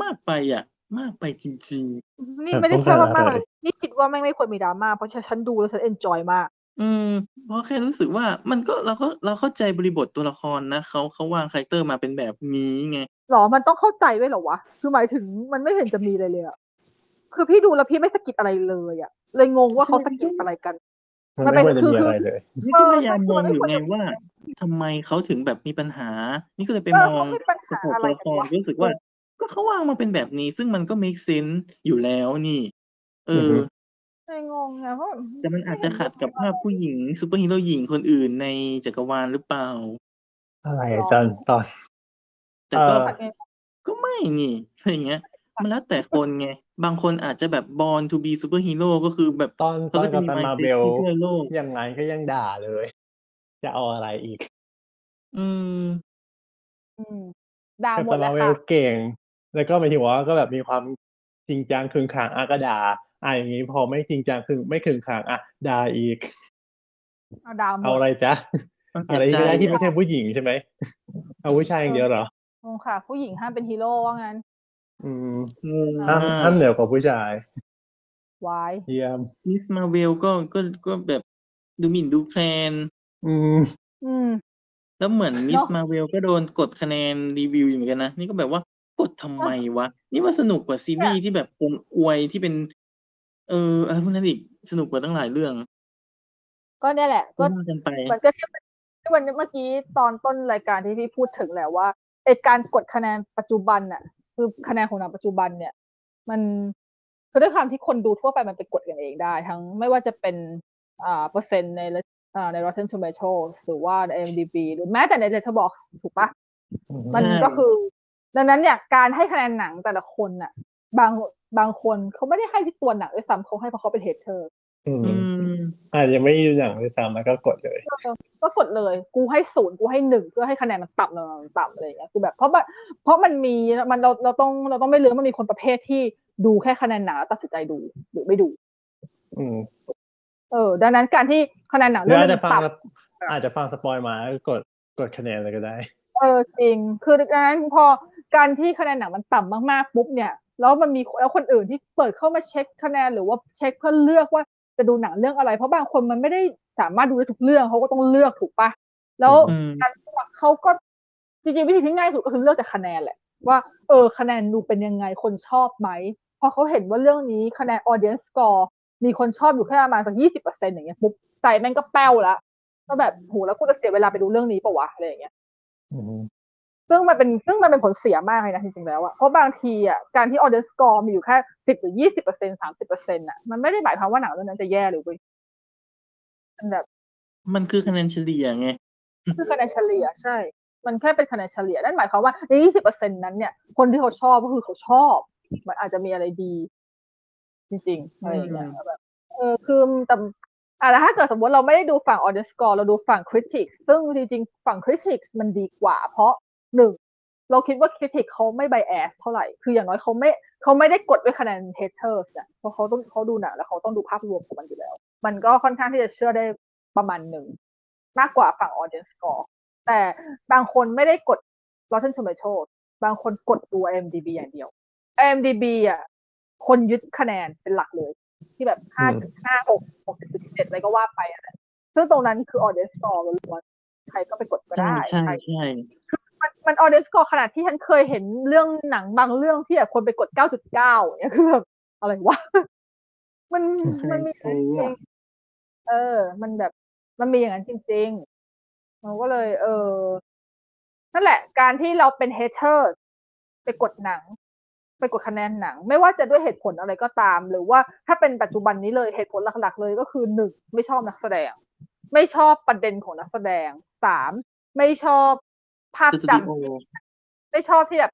มากไปอ่ะมากไปจริงๆนี่ไม่ได้แค่ว่ามากเลยนี่คิดว่าไม่ควรมีดราม่าเพราะฉันดูแล้วฉันเอนจอยมากเพราะแค่รู้สึกว่ามันก็เราเข้าใจบริบทตัวละครนะเขาวางคาแรคเตอร์มาเป็นแบบนี้ไงหรอมันต้องเข้าใจไว้หรอวะคือหมายถึงมันไม่เห็นจะมีเลยอ่ะคือพี่ดูแล้วพี่ไม่สะกิดอะไรเลยอ่ะเลยงงว่าเขาสะกิดอะไรกันมันไม่ควรจะมีอะไรเลยนี่ก็พยายามมองอยู่ไงว่าทำไมเขาถึงแบบมีปัญหานี่ก็เลยไปมองประกอบตัวละครรู้สึกว่าก็เขาวางมาเป็นแบบนี้ซึ่งมันก็ make sense อยู่แล้วนี่งงนะเพราะแต่มันอาจจะขัดกับภาพผู้หญิงซูเปอร์ฮีโร่หญิงคนอื่นในจักรวาลหรือเปล่าอะไรจันตอนแต่ก็ไม่นี่อะไรเงี้ยมันแล้วแต่คนไงบางคนอาจจะแบบ born to be superhero ก็คือแบบตอนกัปตันมาร์เวลยังไงก็ยังด่าเลยจะเอาอะไรอีกด่าหมดแล้วค่ะกัปตันมาร์เวลเก่งแล้วก็หมายถึงว่าก็แบบมีความจริงจังขึงขังอ่ะก็ด่าอย่างงี้พอไม่จริงจังคือไม่ขึงขังอ่ะด่าอีกเอาอะไรจ๊ะอะไรที่ได้ที่ไม่ใช่ผู้หญิงใช่มั้ยเอาผู้ชายอย่างเดียวเหรอค่ะผู้หญิงห้ามเป็นฮีโร่ว่างั้นห้ามเหนือกว่าผู้ชายวายเยี่ยมมิสมาเวลก็แบบดูหมิ่นดูแคลนแล้วเหมือนมิสมาเวลก็โดนกดคะแนนรีวิวอยู่เหมือนกันนะนี่ก็แบบว่ากดทำไมวะนี่ว่าสนุกกว่าซีรีส์ที่แบบคนอวยที่เป็นอะไรพวกนั้นอีกสนุกกว่าตั้งหลายเรื่องก็เนี่ยแหละก็มันก็ที่วันเมื่อกี้ตอนต้นรายการที่พี่พูดถึงแหละว่าไอ้การกดคะแนนปัจจุบันน่ะคือคะแนนของหนังปัจจุบันเนี่ยมันก็ด้วยความที่คนดูทั่วไปมันไปกดกันเองได้ทั้งไม่ว่าจะเป็นเปอร์เซ็นต์ใน Rotten Tomatoes หรือว่าใน IMDb หรือแม้แต่ใน Letterboxd ถูกปะมันก็คือดังนั้นเนี่ยการให้คะแนนหนังแต่ละคนน่ะบางคนเขาไม่ได้ให้ที่ตัวหนังด้วยซ้ำเขาให้เพราะเขาเป็นเฮเทอร์ยังไม่ดูหนังด้วยซ้ำแล้วก็กดเลยก็กดเลยกูให้0กูให้1เพื่อให้คะแนนมันต่ำอะไรอย่างเงี้ยคือแบบเพราะมันมีมันเราต้องไม่ลืมมันมีคนประเภทที่ดูแค่คะแนนหนังแล้วตัดสินใจดูหรือไม่ดูดังนั้นการที่คะแนนหนังเรื่องนึงต่ำอาจจะฟังสปอยล์มากดคะแนนอะไรก็ได้จริงคือดังนั้นพอการที่คะแนนหนังมันต่ำมากๆปุ๊บเนี่ยแล้วมันมีแล้วคนอื่นที่เปิดเข้ามาเช็คคะแนนหรือว่าเช็คเพื่อเลือกว่าจะดูหนังเรื่องอะไรเพราะบางคนมันไม่ได้สามารถดูได้ทุกเรื่องเขาก็ต้องเลือกถูกปะแล้วการเลือกเขาก็จริงๆวิธีที่ง่ายสุดก็คือเลือกจากคะแนนแหละว่าคะแนนดูเป็นยังไงคนชอบไหมพอเขาเห็นว่าเรื่องนี้คะแนน audience score มีคนชอบอยู่แค่ประมาณสัก 20% อย่างเงี้ยปุ๊บใจแม่งก็แป้วละ ก็แบบโหแล้วกูจะเสียเวลาไปดูเรื่องนี้ปะวะอะไรอย่างเงี้ยซึ่งมันเป็นผลเสียมากเลยนะจริงๆแล้วอ่ะเพราะบางทีอ่ะการที่ audience score มีอยู่แค่10หรือ 20% 30% น่ะมันไม่ได้หมายความว่าหนังเรื่องนั้นจะแย่หรือเว้ยมันแบบมันคือคะแนนเฉลี่ยไงคือคะแนนเฉลี่ยใช่มันแค่เป็นคะแนนเฉลี่ยนั่นหมายความว่า 20% นั้นเนี่ยคนที่เขาชอบก็คือเขาชอบมันอาจจะมีอะไรดีจริงๆอะไรอย่างเงี้ยแบบคือแต่แล้วถ้าเกิดสมมติเราไม่ได้ดูฝั่ง audience score เราดูฝั่ง critics ซึ่งจริงๆฝั่ง critics มันดีกว่าเพราะ1เราคิดว่าคริติกเขาไม่ไบแอสเท่าไหร่คืออย่างน้อยเขาไม่ได้กดไว้คะแนนเฮเทอร์สอ่ะเพราะเขาดูหนังแล้วเขาต้องดูภาพรวมของมันอยู่แล้วมันก็ค่อนข้างที่จะเชื่อได้ประมาณหนึ่งมากกว่าฝั่ง audience score แต่บางคนไม่ได้กด Rotten Tomatoes บางคนกดดู IMDb อย่างเดียว IMDb อ่ะคนยึดคะแนนเป็นหลักเลยที่แบบ 5.5 6 6.7 อะไรก็ว่าไปอ่ะซึ่งตรงนั้นคือ audience score ล้วนใครก็ไปกดก็ได้ใช่มันออเดนสกอร์ขนาดที่ฉันเคยเห็นเรื่องหนังบางเรื่องที่แบบคนไปกด 9.9 เนี่ยคือแบบอะไรวะมันมีมันแบบมันมีอย่างนั้นจริงๆเราก็เลยนั่นแหละการที่เราเป็นเฮเทอร์ไปกดหนังไปกดคะแนนหนังไม่ว่าจะด้วยเหตุผลอะไรก็ตามหรือว่าถ้าเป็นปัจจุบันนี้เลยเหตุผลหลักๆเลยก็คือ 1. ไม่ชอบนักแสดงไม่ชอบประเด็นของนักแสดง 3. ไม่ชอบภาพจำไม่ชอบที่แบบ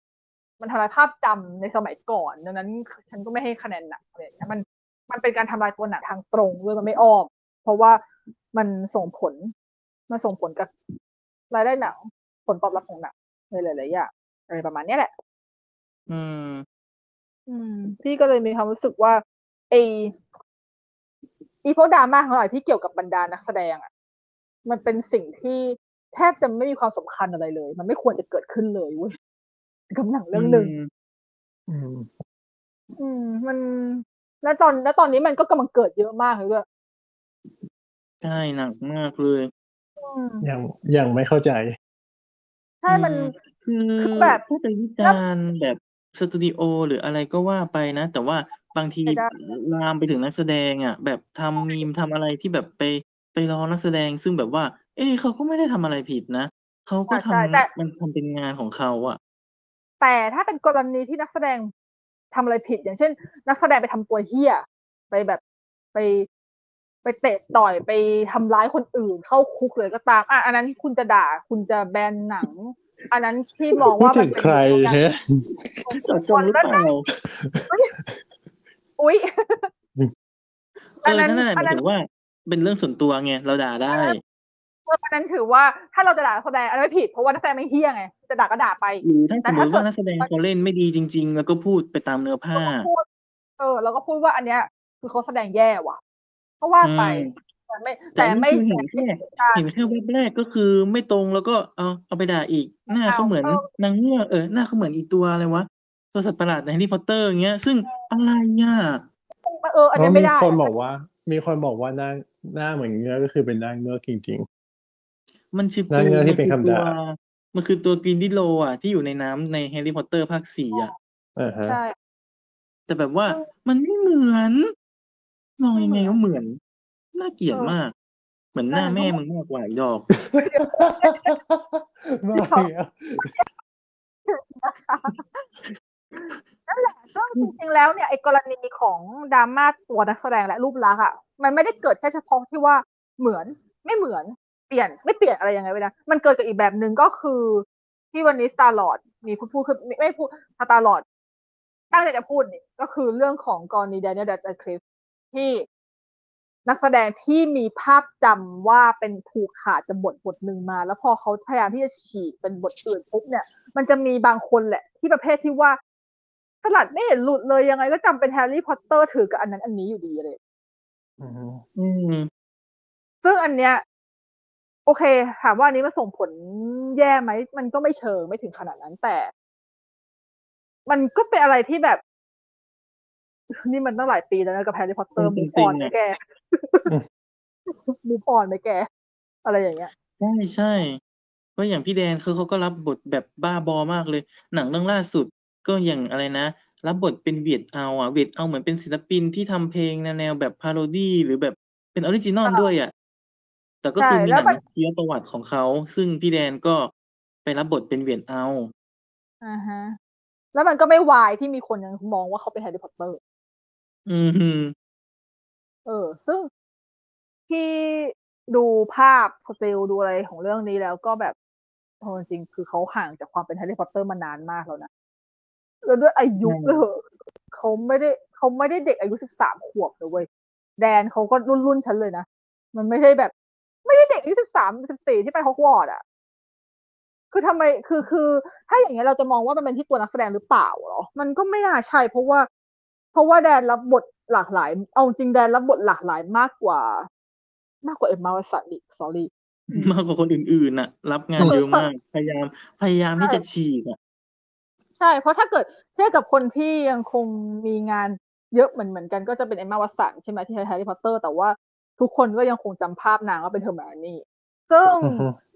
มันทำลายภาพจำในสมัยก่อนดังนั้นฉันก็ไม่ให้คะแนนหนังเลยนะมันเป็นการทำลายตัวหนังทางตรงด้วยมันไม่อ้อมเพราะว่ามันส่งผลกับรายได้หนังผลตอบรับของหนังหลายๆอย่างอะไรประมาณนี้แหละพี่ก็เลยมีความรู้สึกว่าไอ้พวกดราม่าของหลายที่เกี่ยวกับบรรดานักแสดงอ่ะมันเป็นสิ่งที่แทบจะไม่มีความสำคัญอะไรเลยมันไม่ควรจะเกิดขึ้นเลยเว้ยกับหนังเรื่องนึงมันแล้วตอนนี้มันก็กำลังเกิดเยอะมากเลยด้วยใช่หนักมากเลยยังไม่เข้าใจใช่มันคือแบบผู้จัดการแบบสตูดิโอหรืออะไรก็ว่าไปนะแต่ว่าบางทีลามไปถึงนักแสดงอ่ะแบบทำมีมทำอะไรที่แบบไปล้อนักแสดงซึ่งแบบว่าเขาก็ไม่ได้ทำอะไรผิดนะเขาก็ทำมันทำเป็นงานของเขาอะแต่ถ้าเป็นกรณีที่นักแสดงทำอะไรผิดอย่างเช่นนักแสดงไปทำตัวเหี้ยไปแบบไปเตะต่อยไปทำร้ายคนอื่นเข้าคุกเลยก็ตามอันนั้นคุณจะด่าคุณจะแบนหนังอันนั้นที่มองว่ามันเป็นใครเฮ้ยคนละหนังอุ๊ยนั่นหมายถึงว่าเป็นเรื่องส่วนตัวไงเราด่าได้เพราะนั้นถือว่าถ้าเราจะด่านักแสดงอะไรไม่ผิดเพราะว่านักแสดงไม่เหี้ยไงจะด่าก็ด่าไปแต่ถ้าว่านักแสดงเขาเล่นไม่ดีจริงๆแล้วก็พูดไปตามเนื้อผ้าแล้วก็พูดว่าอันเนี้ยคือเขาแสดงแย่ว่ะเพราะว่าไปแต่ไม่เห็นแค่เว็บแรกก็คือไม่ตรงแล้วก็เอาไปด่าอีกหน้าเขาเหมือนนางเงือกหน้าเขาเหมือนอีตัวอะไรวะตัวสัตว์ประหลาดในแฮร์รี่พอตเตอร์อย่างเงี้ยซึ่งอะไรเนี่ยอันนี้ไม่ได้มีคนบอกว่าหน้าเหมือนเงือกก็คือเป็นนางเงือกจริงๆมันชื่อตัวที่เป็นคำด่ามันคือตัวกรีนดิโลอ่ะที่อยู่ในน้ำในแฮร์รี่พอตเตอร์ภาค 4อ่ะใช่แต่แบบว่ามันไม่เหมือนมองยังไงก็เหมือนน่าเกลียดมากเหมือนหน้าแม่มึงมากกว่าอีกดอกไม่นั่นแหละซึ่งจริงๆแล้วเนี่ยไอ้กรณีของดราม่าตัวนักแสดงและรูปลักษณ์อ่ะมันไม่ได้เกิดแค่เฉพาะที่ว่าเหมือนไม่เหมือนเปลี่ยนไม่เปลี่ยนอะไรยังไงเวลามันเกิดกับอีกแบบนึงก็คือที่วันนี้ Star-Lord มีพูดคือไม่พูด Star-Lord ตั้งใจจะพูดนี่ก็คือเรื่องของกรณี Daniel Radcliffe ที่นักแสดงที่มีภาพจำว่าเป็นผูกขาดกับบทนึงมาแล้วพอเขาพยายามที่จะฉีกเป็นบทอื่นปุ๊บเนี่ยมันจะมีบางคนแหละที่ประเภทที่ว่าสลัดไม่เห็นหลุดเลยยังไงก็จำเป็น Harry Potter ถือกับอันนั้นอันนี้อยู่ดีเลยซึ่งอันเนี้ยโอเคถามว่าอันนี้มันส่งผลแย่ไหมมันก็ไม่เชิงไม่ถึงขนาดนั้นแต่มันก็เป็นอะไรที่แบบนี่มันตั้งหลายปีแล้วนะกับแฮร์รี่พอตเตอร์มูฟออนไปแกมูฟออนไปแกอะไรอย่างเงี้ยใช่ๆก็อย่างพี่แดนคือเขาก็รับบทแบบบ้าบอมากเลยหนังเรื่องล่าสุดก็อย่างอะไรนะรับบทเป็นเวียดเอาอ่ะเวียดเอาเหมือนเป็นศิลปินที่ทำเพลงแนวแบบพาโรดี้หรือแบบเป็นออริจินอลด้วยอ่ะ แต่ก็ใช่คือมีแล้หวนังมันเชียร์ประวัติของเขา ซึ่งพี่แดนก็ไปรับบทเป็นเหวียนเอา อ่าฮะแล้วมันก็ไม่วายที่มีคนยังมองว่าเขาเป็นแฮร์รี่พอตเตอร์ อืมฮึซึ่งที่ดูภาพสติลดูอะไรของเรื่องนี้แล้วก็แบบจริงๆคือเขาห่างจากความเป็นแฮร์รี่พอตเตอร์มานานมากแล้วนะแล้วด้วยอายุด้วยเหรอเขาไม่ได้เด็กอายุ13 ขวบเลยเว้ยแดนเขาก็รุ่นฉันเลยนะมันไม่ใช่แบบไม่ได้เด็กอายุ13-14ที่ไปฮอกวอตส์อ่ะคือทำไมคือถ้าอย่างเงี้ยเราจะมองว่ามันเป็นที่ตัวนักแสดงหรือเปล่าเหรอมันก็ไม่น่าใช่เพราะว่าแดนรับบทหลากหลายเอาจริงแดนรับบทหลากหลายมากกว่าเอ็มมาวัตสันอีกซอรี่มากกว่าคนอื่นๆน่ะรับงานเยอะมากพยายามที่จะฉีกอ่ะใช่เพราะถ้าเกิดเทียบกับคนที่ยังคงมีงานเยอะเหมือนกันก็จะเป็นเอ็มมาวัตสันใช่ไหมที่แฮร์รี่พอตเตอร์แต่ว่าทุกคนก็ยังคงจำภาพนางว่าเป็นเฮอร์ไมโอนี่ซึ่ง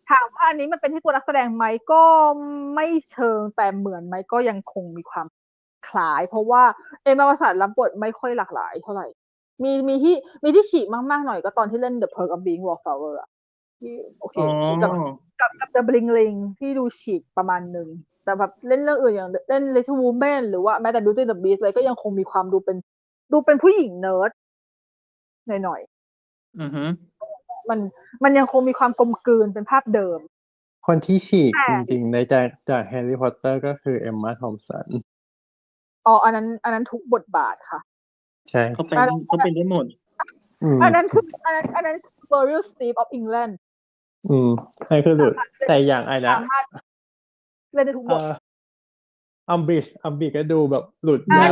ถามว่าอันนี้มันเป็นที่ตัวนักแสดงไหมก็ไม่เชิงแต่เหมือนไหมก็ยังคงมีความคล้ายเพราะว่าเอมมาวัตสันรับบทไม่ค่อยหลากหลายเท่าไหร่มีที่ฉีกมากๆหน่อยก็ตอนที่เล่น The Perks of Being Wallflower อ่ะที่โอเคกับ The Bling Ring ที่ดูฉีกประมาณนึงแต่แบบเล่นเรื่องอื่นอย่างเล่น Little Women หรือว่าแม้แต่ Beauty and the Beast อะไรก็ยังคงมีความดูเป็นผู้หญิงเนิร์ดหน่อยๆอือฮึมันยังคงมีความกลมกลืนเป็นภาพเดิมคนที่ฉีกจริงๆในจากแฮร์รี่พอตเตอร์ก็คือเอมม่าทอมสันอ๋ออันนั้นทุกบทบาทค่ะใช่เขาเป็นได้หมดอันนั้น Burial Steep of England ใช่คือหลุดแต่อย่างไอ้นะเล่นได้ทุกบทอัมบิชก็ดูแบบหลุดได้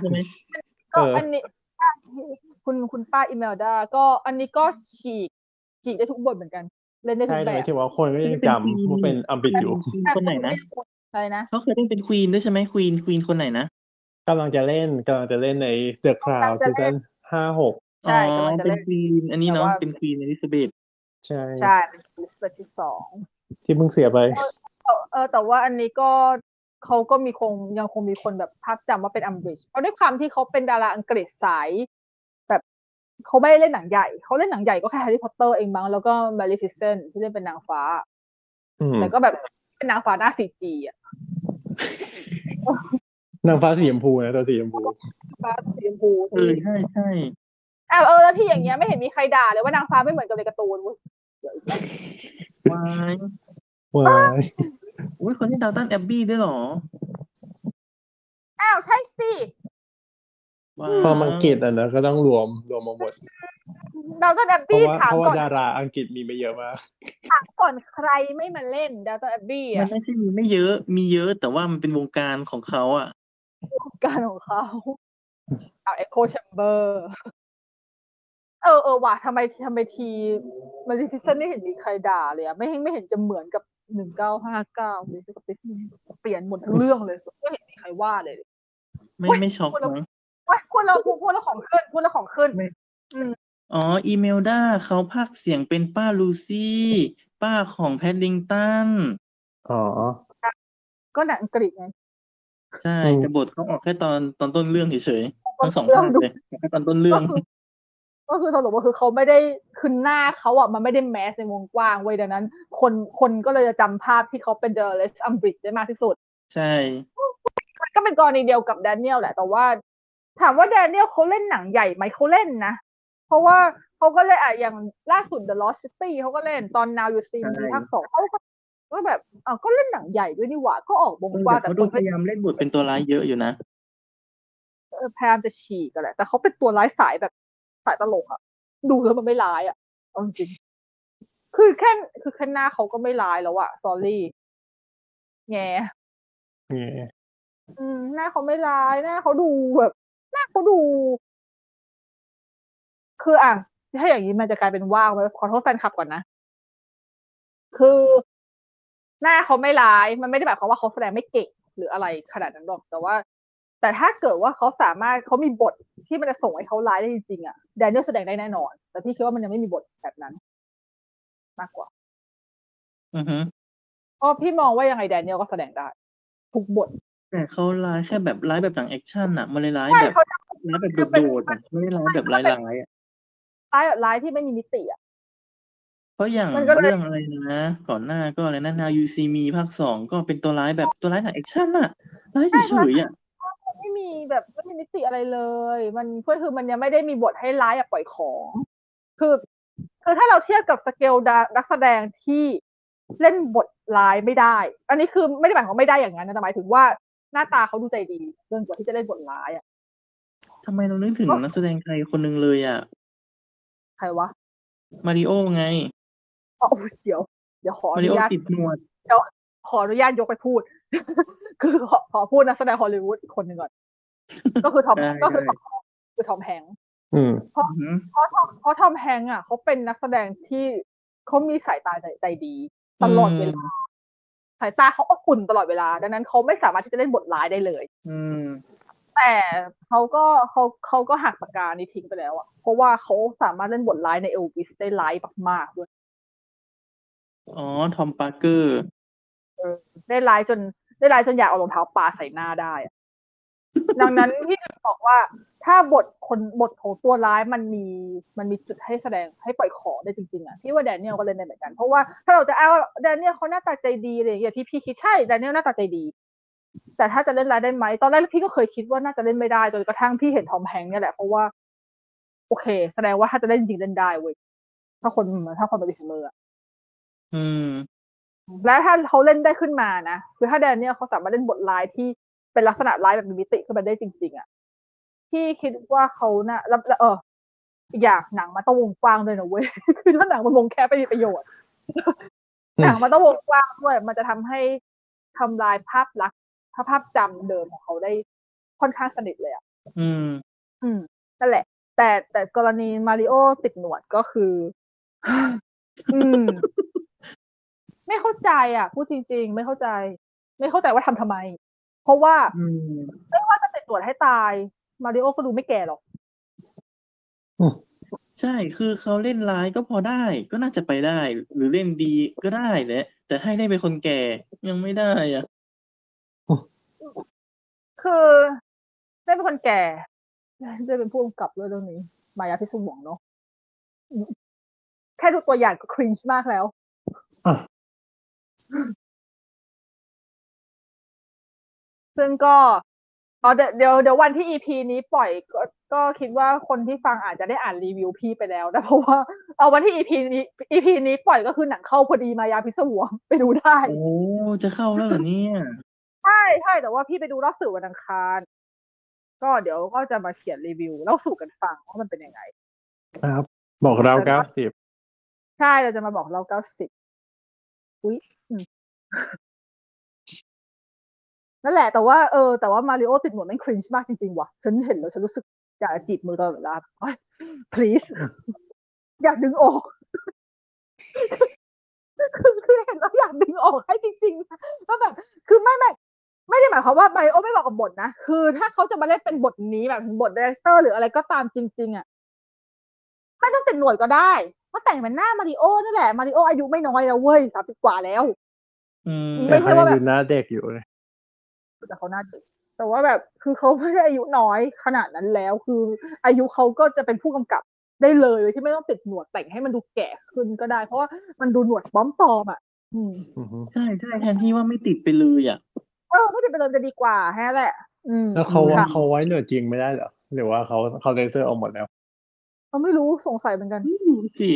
ใช่ไหมก็อันนี้คุณป้าอิเมลดาก็อันนี้ก็ฉีกได้ทุกบทเหมือนกันเล่นได้ทุกแบบใช่เลยที่ว่าคนก็ยังจำว่าเป็นอัมบิชอยู่คนไหนนะอะไรนะเขาเคยเล่นเป็นควีนด้วยใช่ไหมควีนคนไหนนะกำลังจะเล่นใน The Crown ซีซั่น 5-6 ใช่กำลังจะเล่นเป็นควีนอันนี้เนาะเป็นควีนอลิซาเบธใช่เป็นควีนอลิซาเบธที่2ที่เพิ่งเสียไปแต่ว่าอันนี้ก็เขาก็มีคงยังคงมีคนแบบภาพจำว่าเป็นอัมบริดจ์เพราะด้วยความที่เขาเป็นดาราอังกฤษสายแบบเขาไม่ได้เล่นหนังใหญ่เขาเล่นหนังใหญ่ก็แค่ Harry Potter เองมั้งแล้วก็ Maleficent ที่เล่นเป็นนางฟ้าแต่ก็แบบเป็นนางฟ้าหน้า CG อ่ะนางฟ้าสีชมพูนะตัวสีชมพูฟ้าสีชมพูใช่แล้วที่อย่างเงี้ยไม่เห็นมีใครด่าเลยว่านางฟ้าไม่เหมือนกับในการ์ตูนวายอุ้ยคนที่ดาวตันแอบบี้ด้วยหรออ้าวใช่สิพออังกฤษอ่ะนะก็ต้องรวมมาหมดดาวตันแอบบี้ถามก่อนเพราะว่าดาราอังกฤษมีไม่เยอะมากถามก่อนใครไม่มาเล่นดาวตันแอบบี้อ่ะมันไม่ใช่มีไม่เยอะมีเยอะแต่ว่ามันเป็นวงการของเขาอ่ะวงการของเขาเอาEcho Chamberว่ะทำไมทีMaleficentไม่เห็นมีใครด่าเลยอ่ะไม่เห็นจะเหมือนกับ1959เลยกับติ๊กเปลี่ยนหมดทั้งเรื่องเลยไม่เห็นมีใครว่าเลยไม่ช็อกนะว่าพูดแล้วของขึ้นอ๋ออีเมลด้าเขาพากย์เสียงเป็นป้าลูซี่ป้าของแพดดิงตันอ๋อก็หนังอังกฤษไงใช่แต่บทเขาออกแค่ตอนต้นเรื่องเฉยๆทั้งสองภาคเลยแค่ตอนต้นเรื่องก็คือสรุปว่าคือเขาไม่ได้ขึ้นหน้าเขาอ่ะมันไม่ได้แมสในวงกว้างไว้ดังนั้นคนก็เลยจะจำภาพที่เขาเป็นเดอะเลสอัมบริดจ์ได้มากที่สุดใช่ก็เป็นกรณีเดียวกับแดเนียลแหละแต่ว่าถามว่าแดเนียลเขาเล่นหนังใหญ่ไหมเขาเล่นนะเพราะว่าเขาก็เลยอย่างล่าสุด The Lost City เขาก็เล่นตอน Now You See Me ภาค2เขาก็แบบก็เล่นหนังใหญ่ด้วยนี่หว่าก็ออกวงกว้างแต่เขาพยายามเล่นบทเป็นตัวร้ายเยอะอยู่นะพยายามจะฉีกกันแหละแต่เขาเป็นตัวร้ายสายแบบสายตลกอ่ะดูแล้วมันไม่ร้ายอ่ะจริงคือแค่หน้าเขาก็ไม่ร้ายแล้วอ่ะซอรี่แง่หน้าเขาไม่ร้ายหน้าเขาดูแบบหน้าเขาดูคืออ่ะถ้าอย่างนี้มันจะกลายเป็นว้าวไหมขอโทษแฟนคลับก่อนนะคือหน้าเขาไม่ร้ายมันไม่ได้หมายความว่าเขาแสดงไม่เก่งหรืออะไรขนาดนั้นหรอกแต่ถ้าเกิดว่าเขาสามารถเขามีบทที่มันจะส่งให้เขาร้ายได้จริงๆอ่ะแดเนียลแสดงได้แน่นอนแต่พี่คิดว่ามันยังไม่มีบทแบบนั้นมากกว่าอือฮึเพราะพี่มองว่ายังไงแดเนียลก็แสดงได้ทุกบทแต่เขาร้ายแค่แบบร้ายแบบหนังแอคชั่นน่ะมันเลยร้ายแบบร้ายแบบโดดๆไม่ได้ร้ายแบบร้ายๆอ่ะร้ายที่ไม่มีมิติอ่ะ เพราะอย่างมันก็เลเรื่ยองอะไรนะก่อนหน้าก็อะไรนะ Now You See Me ภาค 2ก็เป็นตัวร้ายแบบตัวร้ายหนังแอคชั่นอะร้ายใช่เฉแล้วยๆอะไม่มีแบบไม่มีมิติอะไรเลย มันก็คือมันยังไม่ได้มีบทให้ร้ายแบบปล่อยของ คือคือถ้าเราเทียบกับสเกลนักแสดงที่เล่นบทร้ายไม่ได้ อันนี้คือไม่ได้หมายความไม่ได้อย่างนั้นนะแต่หมายถึงว่าหน้าตาเขาดูใจดีเกินกว่าที่จะเล่นบทร้ายอ่ะทำไมเรานึกถึงนักแสดงไทยคนหนึ่งเลยอะใครวะมาริโอไงอ๋ออุ๊ยเดี๋ยวขออมารินุโอญาต ติดหนวด ขออนุญาตยกไปพูด คือขอพูดนะแสดงฮอลลีวูดอีกคนหนึ่งก่อน ก็คือทอมได้ก็คือได้ทอมคือทอมแฮงค์อืม อือหือเพราะทอมแฮงค์อ่ะเขาเป็นนักแสดงที่เขามีสายตาใจดี ตอืลอดเวม ลา สายตาเขาอบอุ่นตลอดเวลา ดังนั้นเขาไม่สามารถที่จะเล่นบทร้ายได้เลย อืม แต่เขาก็หักปากกานี้ทิ้งไปแล้วอ่ะเพราะว่าเขาสามารถเล่นบทร้ายในเอลวิสได้ร้ายมากๆด้วย อ๋อ ทอมปาร์เกอร์ เออได้ร้ายจนอยากเอารองเท้าปาใส่หน้าได้อะดังนั้นพี่ถึงบอกว่าถ้าบทของตัวร้ายมันมีจุดให้แสดงให้ปล่อยของได้จริงๆอ่ะพี่ว่าแดเนียลก็เล่นได้เหมือนกันเพราะว่าถ้าเราจะอ้างว่าแดเนียลเขาหน้าตาใจดีอะไรอย่างเงี้ยที่พี่คิดใช่แดเนียลหน้าตาใจดี แต่ถ้าจะเล่นร้ายได้ไหมตอนแรกพี่ก็เคยคิดว่าน่าจะเล่นไม่ได้จนกระทั่งพี่เห็นทอมแฮงค์เนี่ยแหละเพราะว่าโอเค แสดงว่าถ้าจะเล่นจริงๆเล่นได้เว้ยถ้าคนเป็นฝีมืออะ อืม และถ้าเขาเล่นได้ขึ้นมานะคือถ้าแดเนียลเขาสามารถเล่นบทร้ายที่เป็นลักษณะร้ายแบบมีมิติขึ้นมาได้จริง ๆอ่ะที่คิดว่าเขาน่ะแล้วอีกอย่างหนังมันต้องวงกว้างด้วยนะเว้ย คือถ้าหนังมันวงแคบไม่มีประโยชน์ อืหนัม งมันต้องวงกว้างด้วย มันจะทำลายภาพลักษณ์ภาพจำเดิมของเขาได้ค่อนข้างสนิทเลยอ่ะ อืม อืมนั่นแหละ แต่กรณีมาริโอติดหนวดก็คือ อืม ไม่เข้าใจอ่ะพูดจริง ๆ ไม่เข้าใจ ไม่เข้าใจว่าทำไม เพราะว่าอืม ไม่ว่าจะติดตรวจให้ตายมาริโอก็ดูไม่แก่หรอก อืม ใช่ คือเขาเล่นร้ายก็พอได้ ก็น่าจะไปได้ หรือเล่นดีก็ได้แหละ แต่ให้ได้เป็นคนแก่ยังไม่ได้อ่ะ คือได้เป็นคนแก่ได้เป็นผู้กำกับด้วยเรื่องนี้ มายาพิศวงเนาะอืมแค่ดูตัวอย่างก็ครินช์มากแล้ว อ่ะ ซึ่งก็เดี๋ยววันที่ EP นี้ปล่อยก็คิดว่าคนที่ฟังอาจจะได้อ่านรีวิวพี่ไปแล้วนะเพราะว่าเอาวันที่ EP นี้ปล่อยก็คือหนังเข้าพอดีมายาพิศวงไปดูได้ โอ้ จะเข้าแล้วเหรอเนี่ย ใช่แต่ว่าพี่ไปดูรอบสื่อวันอังคาร ก็เดี๋ยวก็จะมาเขียนรีวิวเล่าสู่กันฟังว่ามันเป็นยังไงครับ บอกเราแล้วก็90ใช่เราจะมาบอกเรา90อุ้ยอืมนั่นแหละแต่ว่าแต่ว่ามาริโอติดหนวดแม่งครินช์มากจริงๆว่ะฉันเห็นแล้วฉันรู้สึกอยากจะจีบมือตลอดเวลาโอ๊ย please อยากดึงออก คือเห็นแล้วอยากดึงออกให้จริงๆนะก็แบบคือไม่ได้หมายความว่าไบโอไม่เหมาะกับบทนะคือถ้าเขาจะมาเล่นเป็นบทนี้แบบบทไดเรคเตอร์หรืออะไรก็ตามจริง ๆอ่ะไม่ต้องติดหนวดก็ได้เพราะแต่งเป็นหน้ามาริโอนี่นแหละมาริโออายุไม่น้อยแล้วเว้ย30 กว่าแล้ว อืม แต่ไม่เขาใช่ยังว่าแบดูบหน้าเด็กอยู่เลย แต่เขาหน้าเด็กแต่ว่าแบบคือเขาไม่ได้อายุน้อยขนาดนั้นแล้ว คืออายุเขาก็จะเป็นผู้กำกับได้เลยโดยที่ไม่ต้องติดหนวดแต่งให้มันดูแก่ขึ้นก็ได้ เพราะว่ามันดูหนวดป้อมปอมอ่ะ อืม อือฮึใช่ใช่แทนที่ว่าไม่ติดไปเลยอ่ะ ไม่ติดไปเลยจะดีกว่าแฮะแหละ อืมแล้วเขาว่าค่ะเขาไว้เหนือจริงไม่ได้เหรอ หรือว่าเขาเลเซอร์ออกหมดแล้ว เราไม่รู้สงสัยเหมือนกัน ไม่รู้สิ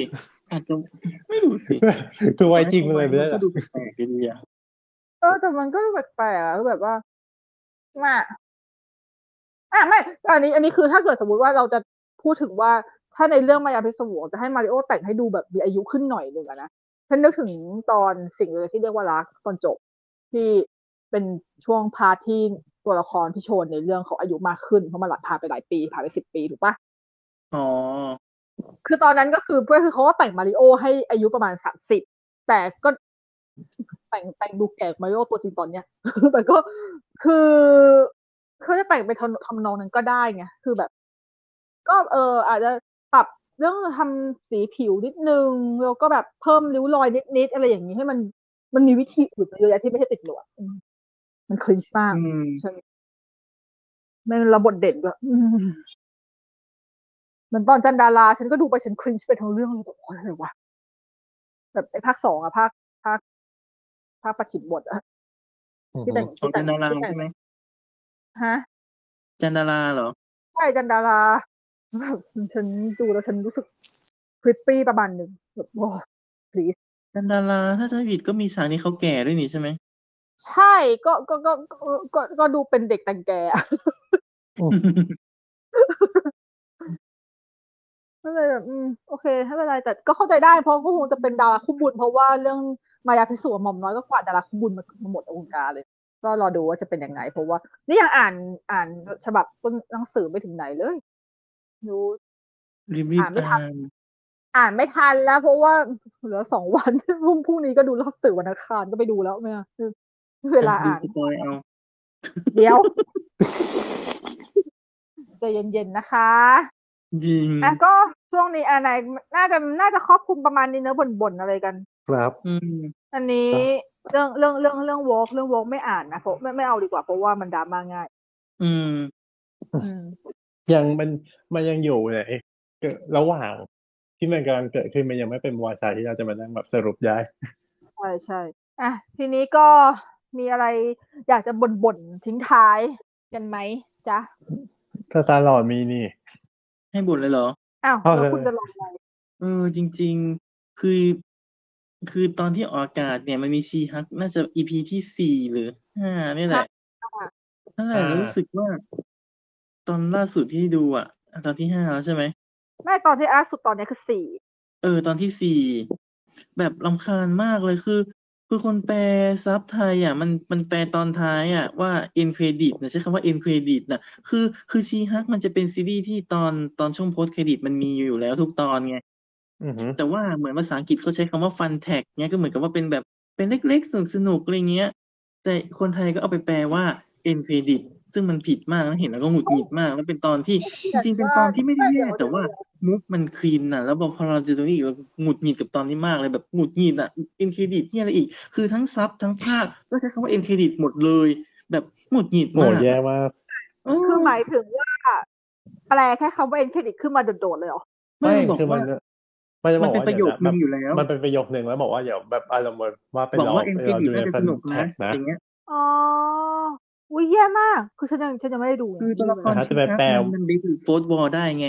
อาจจะไม่รู้สิคือไว้จริงไปเลยไม่ได้เหรก็อ ดูแปลกๆดีอ่ะ แต่มันก็ดูแปลกๆอะแบบว่ามาไม่อันนี้คือถ้าเกิดสมมติว่าเราจะพูดถึงว่าถ้าในเรื่องมายาพิศวงจะให้มาริโอแต่งให้ดูแบบมีอายุขึ้นหน่อยหนึ่งอะนะฉันนึกถึงตอนสิ่งเลยที่เรียกว่ารักตอนจบที่เป็นช่วงพาร์ทที่ตัวละครที่โชนในเรื่องเขาอายุมากขึ้นเพราะมันหลังผ่านไปหลายปีผ่านไป10 ปีถูกปะ อ๋อ คือตอนนั้นก็คือเพื่อนคือเขาก็แต่งมาริโอให้อายุประมาณ30แต่ก็แต่งดูแก่กว่ามาริโอตัวจริงตอนเนี้ย แต่ก็คือเขาจะแต่งไปทำนองนั้นก็ได้ไงคือแบบ ก็อาจจะปรับเรื่องทำสีผิวนิดนึงแล้วก็แบบเพิ่มริ้วรอยนิดๆอะไรอย่างนี้ให้มันมีวิธีอื่นเยอะแยะที่ไม่ใช่ติดหนวดมันคลินช์มาอืกม ฉันแมันระบทเด่นด้วยเหมือนตอนจันดาราฉันก็ดูไปฉันครินช์ไปทั้งเรื่องเลยแบบโอ๊ยอะไรวะ แบบไอ้ภาคสองอะภาคประชิดบทอะที่แต่งชนจันดาราใช่ไหมฮะจันดาราเหรอใช่จันดาราแบบฉันดูแล้วฉันรู้สึกคลิปปี้ประมาณหนึ่งแบบว้าวพลีสจันดาราถ้าจะผิดก็มีฉากนี้เขาแก่ด้วยนี่ใช่ไหมใช่ก็ดูเป็นเด็กแต่งแก่ก็เลยแบบโอเคให้เวลาแต่ก็เข้าใจได้เพราะก็คงจะเป็นดาราคู่บุญเพราะว่าเรื่องมายาพิสูจน์หม่อมน้อยก็กวาดดาราคู่บุญมาหมดองค์การเลยก็รอดูว่าจะเป็นยังไงเพราะว่านี่ยังอ่านฉบับหนังสือไม่ถึงไหนเลยดูอ่านไม่ทันแล้วเพราะว่าเหลือ2วันพรุ่งนี้ก็ดูรอบสื่อวันอังคารก็ไปดูแล้วแม่เวลาอ่านเดี๋ยวใจเย็นๆนะคะจริงอ่ะก็ช่วงนี้อะไรน่าจะครอบคลุมประมาณนี้เนอะบ่นๆอะไรกันครับอันนี้เรื่องวอล์กไม่อ่านนะเพราะไม่เอาดีกว่าเพราะว่ามันดราม่าง่ายยังมันยังอยู่ไหนระหว่างที่มันกำลังเกิดขึ้นมันยังไม่เป็นวาระที่เราจะมานั่งแบบสรุปได้ใช่อ่ะทีนี้ก็มีอะไรอยากจะบ่นๆทิ้งท้ายกันไหมจ๊ะถ้าตาหลอดมีนี่ให้บ่นเลยเหรออ้าวแล้วคุณจะลองอะไรจริงๆคือตอนที่ออกอากาศเนี่ยมันมีชีฮักน่าจะ EP ที่4หรือ5นี่แหละนั่นแหละรู้สึกว่าตอนล่าสุดที่ดูอ่ะตอนที่5แล้วใช่ไหมไม่ตอนที่ล่าสุดตอนนี้คือ4ตอนที่4แบบรำคาญมากเลยคือคนแปลซับไทยอ่ะมันแปลตอนท้ายอ่ะว่า end credit นะใช้คำว่า end credit นะคือชีฮักมันจะเป็นซีรีส์ที่ตอนช่วง post credit มันมีอยู่แล้วทุกตอนไงแต่ว่าเหมือนภาษาอังกฤษเขาใช้คำว่า fun tag เงี้ยก็เหมือนกับว่าเป็นแบบเป็นเล็กๆสนุกอะไรเงี้ยแต่คนไทยก็เอาไปแปลว่า end credit ซึ่งมันผิดมากนะเห็นแล้วก็หงุดหงิดมากแล้วเป็นตอนที่จริงๆเป็นตอนที่ไม่ได้แย่แต่ว่ามุกมันคลีนน่ะแล้วพอเราจะดูนี่อีกเราหงุดหงิดกับตอนนี้มากเลยแบบหงุดหงิดอ่ะ end credit ที่อะไรอีกคือทั้งซับทั้งภาคก็ใช้คำว่า end credit หมดเลยแบบหงุดหงิดมากแย่มากคือหมายถึงว่าแปลแค่คำว่า end credit ขึ้นมาโดดๆเลยเหรอไม่คือมันเป็นประโยคนึงอยู่แล้วมันเป็นประโยคนึงแล้วบอกว่าเดี๋ยวแบบอารมณ์ว่าเป็นเราอยู่ในสนุกนะอย่างเงี้ยอ๋ออุ้ยแย่มากคือฉันยังไม่ได้ดูคือตัวละครที่แปลมันได้คือโฟร์ทวอลได้ไง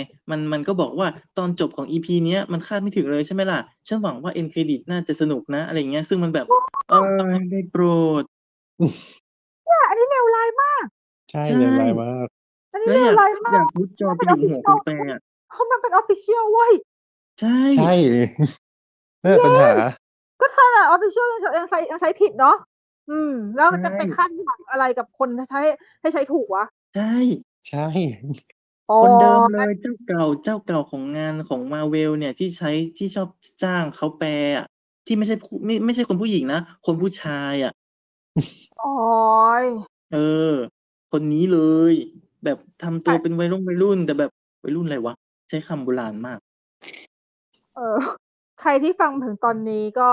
มันก็บอกว่าตอนจบของ EP เนี้ยมันคาดไม่ถึงเลยใช่ไหมล่ะฉันหวังว่า end credit น่าจะสนุกนะอะไรเงี้ยซึ่งมันแบบได้โปรดเนี่ยอันนี้เลวร้ายมากใช่เลวร้ายมากอันนี้เลวร้ายมากอยากมุดจอไปดูหัวแปลอ่ะเพราะมันเป็น official เว้ยใช่เนี่ยปัญหาก็เธอน่ะ official ยังใช้ผิดเนาะแล้วจะไปคาดหวังอะไรกับคนให้ใช้ถูกวะใช่คนเดิมเลยเจ้าเก่าของงานของ Marvel เนี่ยที่ใช้ที่ชอบจ้างเขาแปลอ่ะที่ไม่ใช่คนผู้หญิงนะคนผู้ชายอ่ะอ๋อยคนนี้เลยแบบทำตัวเป็นวัยรุ่นแต่แบบวัยรุ่นอะไรวะใช้คำโบราณมากใครที่ฟังถึงตอนนี้ก็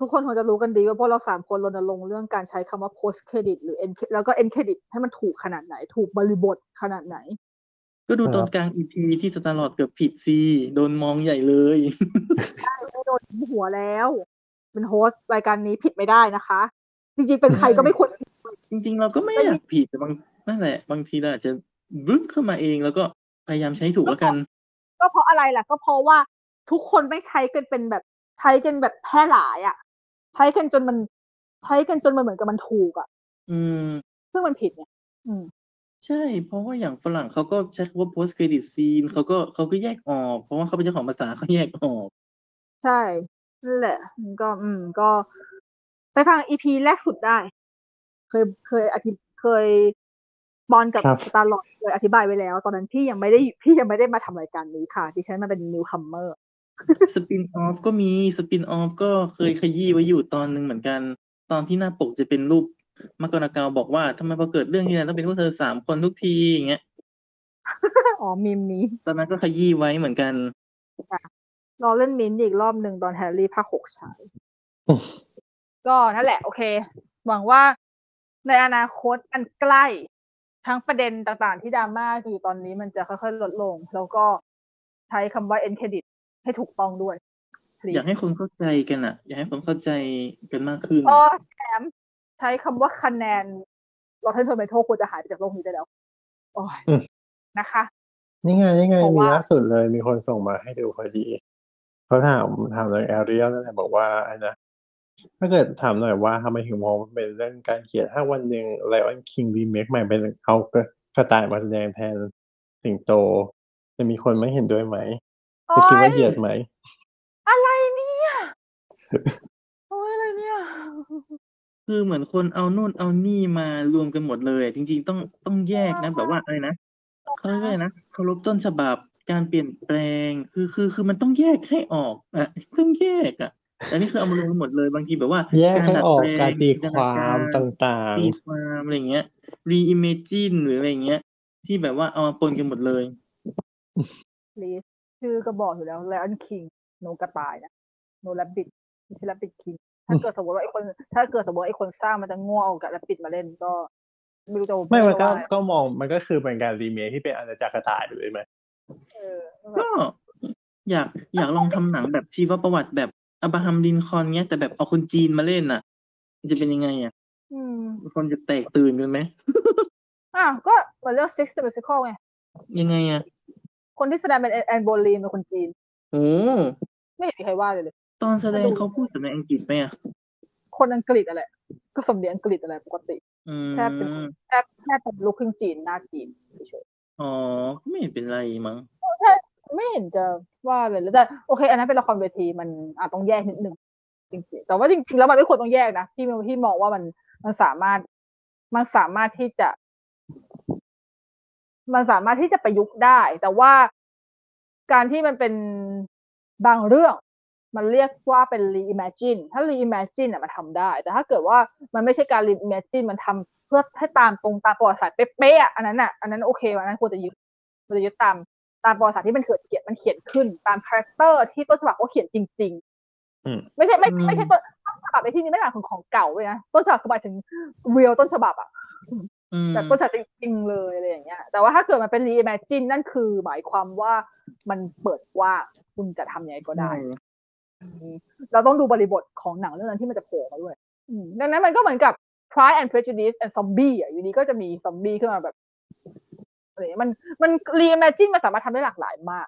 ทุกคนคงจะรู้กันดีว่าพวกเรา3คนรณรงค์เรื่องการใช้คำว่า post credit หรือ end แล้วก็ end credit ให้มันถูกขนาดไหนถูกบริบทขนาดไหนก็ดูตอนกลาง EP ที่สตาร์ลอร์ดเกือบผิดสิโดนมองใหญ่เลยใช่ไม่โดนหัวแล้วเป็นโฮสต์รายการนี้ผิดไม่ได้นะคะจริงๆเป็นใครก็ไม่ควรจริงๆเราก็ไม่อยากผิดแต่บางนั่นแหละบางทีเราอาจจะบึ้มขึ้นมาเองแล้วก็พยายามใช้ถูกแล้วกันก็เพราะอะไรล่ะก็เพราะว่าทุกคนไม่ใช้กันเป็นแบบใช้กันแบบแพร่หลายอ่ะใช้กันจนมันเหมือนกับมันถูกอ่ะซึ่งมันผิดเนี่ยใช่เพราะว่าอย่างฝรั่งเขาก็ใช้คำว่า post credit scene เขาก็แยกออกเพราะว่าเขาเป็นเจ้าของภาษาเขาแยกออกใช่นั่นแหละก็ไปฟัง EP แรกสุดได้เคยบอลกับสตาร์ลอร์ดเคยอธิบายไว้แล้วตอนนั้นพี่ยังไม่ได้มาทำรายการนี้ค่ะดิฉันมาเป็นนิวคัมเมอร์สปินออฟก็มีสปินออฟก็เคยขยี้ไว้อยู่ตอนนึงเหมือนกันตอนที่หน้าปกจะเป็นรูปมกรนาเกาบอกว่าทำไมพอเกิดเรื่องนี้ต้องเป็นพวกเธอ3คนทุกทีอย่างเงี้ยอ๋อมีมนี้ตอนนั้นก็ขยี้ไว้เหมือนกันรอเล่นมินอีกรอบหนึ่งตอนแฮร์รี่ภาค6ฉายก็นั่นแหละโอเคหวังว่าในอนาคตอันใกล้ทั้งประเด็นต่างๆที่ดราม่าอยู่ตอนนี้มันจะค่อยๆลดลงแล้วก็ใช้คำว่า end credit ให้ถูกต้องด้วย อยาก please ให้คนเข้าใจกันอ่ะ อยากให้คนเข้าใจกันมากขึ้น ก็แถมใช้คำว่าคะแนนRotten Tomatoควรจะหายไปจากโลกนี้ได้แล้วโอ้ยนะคะนี่ไงมีล่าสุดเลยมีคนส่งมาให้ดูพอดีเขาถามเรื่องแอเรียลนั่นแหละบอกว่าไอ้นะถ้าเกิดถามหน่อยว่าทำไมถึงมองเป็นเรื่องการเขียนถ้าวันหนึ่ง Lion King Remake ใหม่เป็นเอากระต่ายมาแสดงแทนสิงโตจะมีคนไม่เห็นด้วยไหมจะคิดว่าเหยียดไหมอะไรเนี่ยโอ้ยอะไรเนี่ยคือเหมือนคนเอานู่นเอานี่มารวมกันหมดเลยจริงๆต้องแยกนะแบบว่าอะไรนะเขาเรียกว่านะเคารพต้นฉบับการเปลี่ยนแปลงคือมันต้องแยกให้ออกอ่ะต้องแยกอ่ะแต่นี่คือเอามารวมกันหมดเลยบางทีแบบว่าการดัดแปลงการตีความต่างๆตีความอะไรเงี้ยรีอิมเมจินหรืออะไรเงี้ยที่แบบว่าเอามาปนกันหมดเลยลีชื่อก็บอกอยู่แล้ว Lion King โนกระต่ายนะ No Rabbit ไม่ใช่ Rabbit King ถ้าเกิดสมมติว่าไอ้คนสร้างมันจะง่วงเอากับแรปปิดมาเล่นก็ไม่รู้จะไม่มันก็มองมันก็คือเป็นการรีเมคที่เป็นอาณาจักรกระต่ายด้วยมั้ยก็อยากลองทำหนังแบบชีวประวัติแบบอับราฮัมลินคอล์นเงี้ยแต่แบบเอาคนจีนมาเล่นน่ะมันจะเป็นยังไงอ่ะคนจะแตกตื่นกันมั้ยอ้าวก็เรื่อง Six Musical ไงยังไงอ่ะคนที่แสดงเป็นแอนโบลีนเป็นคนจีนไม่เห็นมีใครว่าเลยตอนแสดงเขาพูดแต่ในอังกฤษไหมอ่ะคนอังกฤษอะไรก็สำเนียงอังกฤษอะไรปกติแค่เป็นลุคครึ่งจีนหน้าจีนเฉยๆอ๋อไม่เห็นเป็นไรมั้งไม่เห็นจะว่าเลยแล้วแต่โอเคอันนั้นเป็นละครเวทีมันอาจต้องแยกนิดนึงจริงๆแต่ว่าจริงๆแล้วมันไม่ควรต้องแยกนะที่มองว่ามันสามารถที่จะประยุกต์ได้แต่ว่าการที่มันเป็นบางเรื่องมันเรียกว่าเป็น reimagine ถ้า reimagine มันทำได้แต่ถ้าเกิดว่ามันไม่ใช่การ reimagine มันทำเพื่อให้ตามประวัติศาสตร์เป๊ะๆอันนั้นโอเคอันนั้นควรจะยึดตามประวัติศาสตร์ที่มันเขียนขึ้นตามคาแรคเตอร์ที่ต้นฉบับเขาเขียนจริงๆไม่ใช่ต้นฉบับในที่นี้ไม่หมายถึงของเก่าเลยนะต้นฉบับหมายถึง real ต้นฉบับอ่ะแต่ก็จะจริงๆเลยอะไรอย่างเงี้ยแต่ว่าถ้าเกิดมันเป็น reimagine นั่นคือหมายความว่ามันเปิดว่าคุณจะทำยังไงก็ได้เราต้องดูบริบทของหนังเรื่องนั้นที่มันจะโผล่มาด้วยดังนั้นมันก็เหมือนกับ Pride and Prejudice and Zombie อ่ะอยู่ดีก็จะมีซอมบี้ขึ้นมาแบบอะไรมัน reimagine มันสามารถทำได้หลากหลายมาก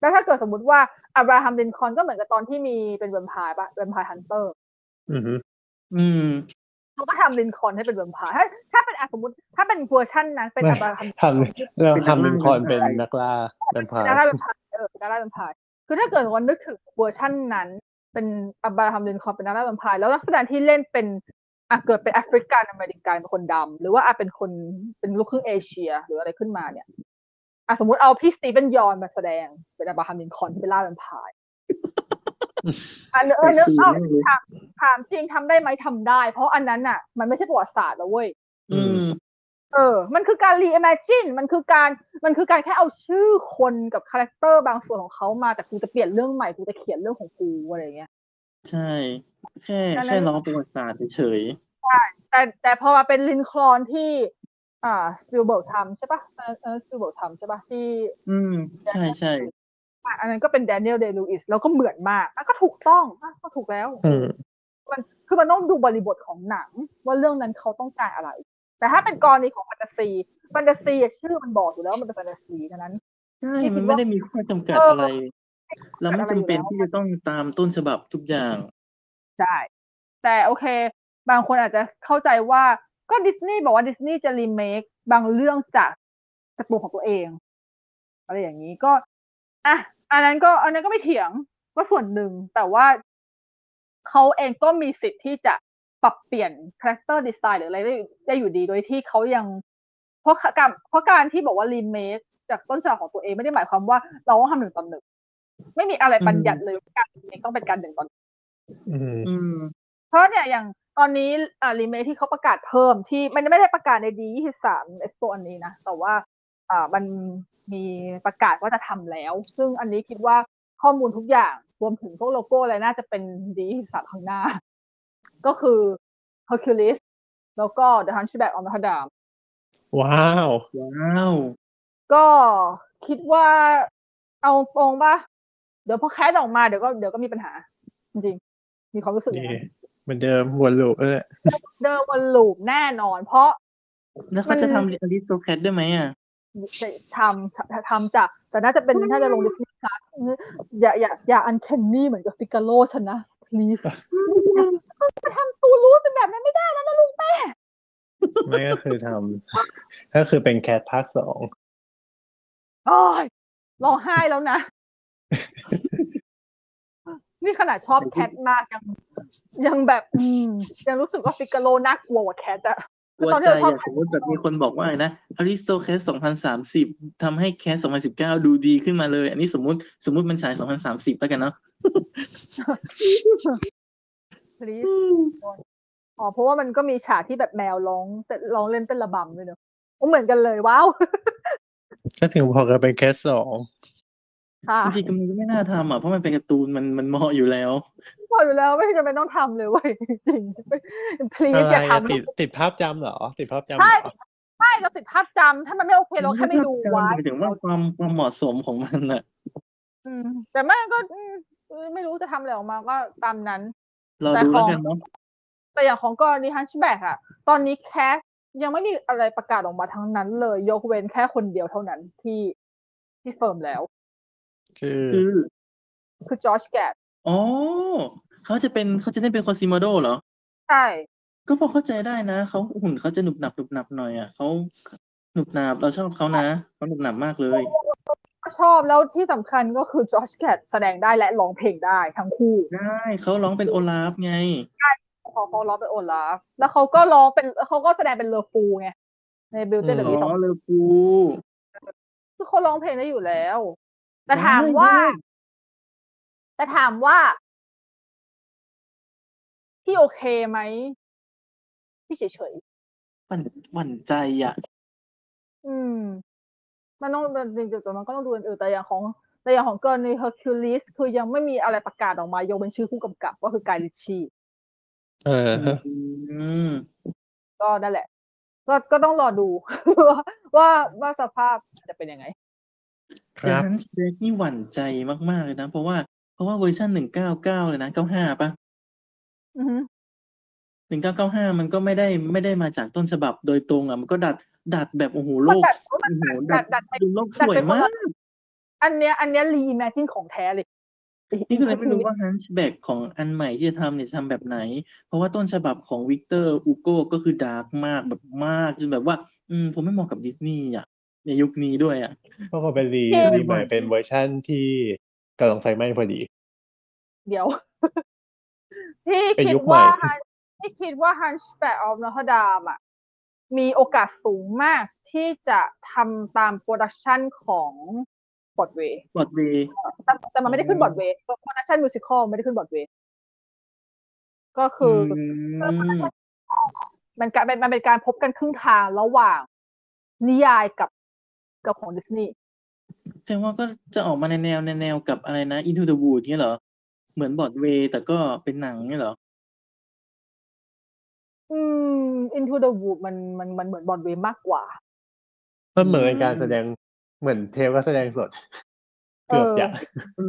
แล้วถ้าเกิดสมมุติว่าอับราฮัมลินคอล์นก็เหมือนกับตอนที่มีเป็นแวมไพร์ป่ะแวมไพร์ฮันเตอร์เขาก็ทำลินคอล์นให้เป็นแวมไพร์ถ้าเป็นสมมติถ้าเป็นเวอร์ชันนั้นเป็นอับราฮัมทำลินคอล์นเป็นนักล่าแวมไพร์นักล่าแวมไพร์คือถ้าเกิดวันนึกถึงเวอร์ชันนั้นเป็นอับราฮัมลินคอล์นเป็นนักล่าแวมไพร์แล้วนักแสดงที่เล่นเป็นเกิดเป็นแอฟริกันอเมริกันเป็นคนดำหรือว่าเป็นคนเป็นลูกครึ่งเอเชียหรืออะไรขึ้นมาเนี่ยสมมติเอาพี่สตีเฟนยอนมาแสดงเป็นอับราฮัมลินคอล์นที่เป็นล่าแวมไพร์นึกออกถามจริงทำได้ไหมทำได้เพราะอันนั้นอ่ะมันไม่ใช่ประวัติศาสตร์แล้วเว้ยมันคือการ reimagine มันคือการแค่เอาชื่อคนกับคาแรคเตอร์บางส่วนของเขามาแต่กูจะเปลี่ยนเรื่องใหม่กูจะเขียนเรื่องของกูอะไรอย่างเงี้ยใช่แค่ล้อประวัติศาสตร์เฉยๆใช่แต่พอมาเป็นลินคอล์นที่สปิลเบิร์กทำใช่ป่ะสปิลเบิร์กทำใช่ป่ะที่ใช่ใช่อันนั้นก็เป็นแดเนียลเดย์ลูอิสแล้วก็เหมือนมากก็ถูกต้องก็ถูกแล้วมันคือมันต้องดูบริบทของหนังว่าเรื่องนั้นเขาต้องการอะไรแต่ถ้าเป็นกรณีของแฟนตาซีชื่อมันบอกอยู่แล้วมันเป็นแฟนตาซีฉะนั้นใช่มันไม่ได้มีข้อจำกัดอะไรแล้วไม่จำเป็นที่จะต้องตามต้นฉบับทุกอย่างใช่แต่โอเคบางคนอาจจะเข้าใจว่าก็ดิสนีย์บอกว่าดิสนีย์จะรีเมคบางเรื่องจากการ์ตูนของตัวเองอะไรอย่างนี้ก็อันนั้นก็ไม่เถียงว่าส่วนหนึ่งแต่ว่าเขาเองก็มีสิทธิ์ที่จะปรับเปลี่ยนคาแรคเตอร์ดีไซน์หรืออะไรได้อยู่ดีโดยที่เขายังเพราะการที่บอกว่ารีเมคจากต้นฉบับของตัวเองไม่ได้หมายความว่าเราต้องทำหนึ่งต่อหนึ่งไม่มีอะไรบัญญัติเลยการรีเมคต้องเป็นการหนึ่งต่อหนึ่งเพราะเนี่ยอย่างตอนนี้รีเมคที่เขาประกาศเพิ่มที่ไม่ได้ประกาศในD23 Expo อันนี้นะแต่ว่ามันมีประกาศว่าจะทำแล้วซึ่งอันนี้คิดว่าข้อมูลทุกอย่างรวมถึงพวกโลโก้อะไรน่าจะเป็นD23 ข้างหน้าก็คือ Hercules แล้วก็ The Hunchback of Notre Dame ว้าวก็คิดว่าเอาตรงป่ะ เดี๋ยวพอแคสออกมาเดี๋ยวก็มีปัญหาจริงๆมีความรู้สึกอย่างนั้นเหมือนเดิมวนลูปเออเดิมวนลูปแน่นอนเพราะแล้วเขาจะทำ Aristocrat ได้ไหมอ่ะทำจ้ะแต่น่าจะเป็นถ้าจะลง Disney Plus อย่า Uncanny เหมือนกับ Piccolo ฉันนะ please จะทำตัวรู้เป็นแบบนั้นไม่ได้นะลูกแม่ไม่ก็คือทำก็คือเป็นแคทภาค2โอ้ยร้องไห้แล้วนะนี่ขนาดชอบแคทมากยังแบบยังรู้สึกว่าฟิกาโลน่ากลัวกว่าแคทอะกลัวใจอย่างสมมติแบบมีคนบอกว่านะ Aristocrat 2030ทำให้แคท2019ดูดีขึ้นมาเลยอันนี้สมมติมันฉาย2030แล้วกันเนาะอ๋อเพราะว่ามันก็มีฉากที่แบบแมวร้องเล่นเต้นระบำด้วยเนอะก็เหมือนกันเลยว้าวก็ถึงพอกันเป็นแคท2ค่ะจริงๆมันก็ไม่น่าทำอ่ะเพราะมันเป็นการ์ตูนมันเหมาะอยู่แล้วไม่จำเป็นต้องทำเลยเว้ยจริงๆ please อย่าทำติดภาพจำเหรอติดภาพจำใช่เราติดภาพจำถ้ามันไม่โอเคเราแค่ไม่ดูไว้ถึงว่าความเหมาะสมของมันน่ะแต่แม่ก็ไม่รู้จะทำอะไรออกมาก็ตามนั้นเราดูแล้วกันเนาะแต่อย่างของกรณี Hunchback อ่ะตอนนี้แคสยังไม่มีอะไรประกาศออกมาทั้งนั้นเลยยกเว้นแค่คนเดียวเท่านั้นที่เฟิร์มแล้วคือจอร์จแกตอ๋อเขาจะได้เป็นคอซิโมโดเหรอใช่ก็พอเข้าใจได้นะเขาหุ่นเขาจะหนุบหนับหนุบหนับหน่อยอ่ะเขาหนุบหนับเราชอบเขานะเขาหนุบหนับมากเลยชอบแล้วที่สำคัญก็คือจอร์จแกตแสดงได้และร้องเพลงได้ทั้งคู่ได้เขาร้องเป็นโอลาฟไงเขาร้องเป็นโอลาฟแล้วเขาก็ร้องเป็นเขาก็แสดงเป็นเลอฟูไงในบิวตี้เดอะบีสต์อ๋อเลอฟูคือเขาร้องเพลงได้อยู่แล้วแต่ถามว่าพี่โอเคไหมพี่เฉยๆมันใจอ่ะมันต้องจริงๆมันก็ต้องดูอื่นแต่อย่างของกรณี Hercules คือยังไม่มีอะไรประกาศออกมายกเป็นชื่อผู้กำกับก็คือGuy Ritchieก็นั่นแหละก็ต้องรอดูว่าสภาพจะเป็นยังไงครับนั้นเดกนี่หวั่นใจมากๆเลยนะเพราะว่าเวอร์ชั่น199เลยนะ95ป่ะอือฮึ1995มันก็ไม่ได้มาจากต้นฉบับโดยตรงอ่ะมันก็ดัดแบบโอ้โหโลกโอ้โหดัดดูโลกสวยมากอันเนี้ยรีอิมเมจินของแท้เลยนี่ก็เลยไม่รู้ว่า Hunchback ของอันใหม่ที่จะทำเนี่ยทำแบบไหนเพราะว่าต้นฉบับของวิกเตอร์อูโก้ก็คือดาร์กมากแบบมากจนแบบว่าผมไม่เหมาะกับดิสนีย์อ่ะในยุคนี้ด้วยอ่ะเพราะเขาเป็นรีใหม่เป็นเวอร์ชั่นที่กำลังไฟไหม้พอดีเดี๋ยวที่คิดว่า Hunchback of Notre Dame อ่ะมีโอกาสสูงมากที่จะทำตามโปรดักชันของบอร์ดเวย์แต่มันไม่ได้ขึ้นบอร์ดเวย์โปรดักชั่นมิวสิคอลไม่ได้ขึ้นบอร์ดเวย์ก็คือมันเป็นการพบกันครึ่งทางระหว่างนิยายกับของดิสนีย์แสดงว่าก็จะออกมาในแนวกับอะไรนะ Into the Woods เงี้ยเหรอเหมือนบอร์ดเวย์แต่ก็เป็นหนังเงี้ยเหรอInto the Woods มันเหมือนบอร์ดเวย์มากกว่าก็เหมือนการแสดงเหมือนเทปก็แสดงสดเกือบจะ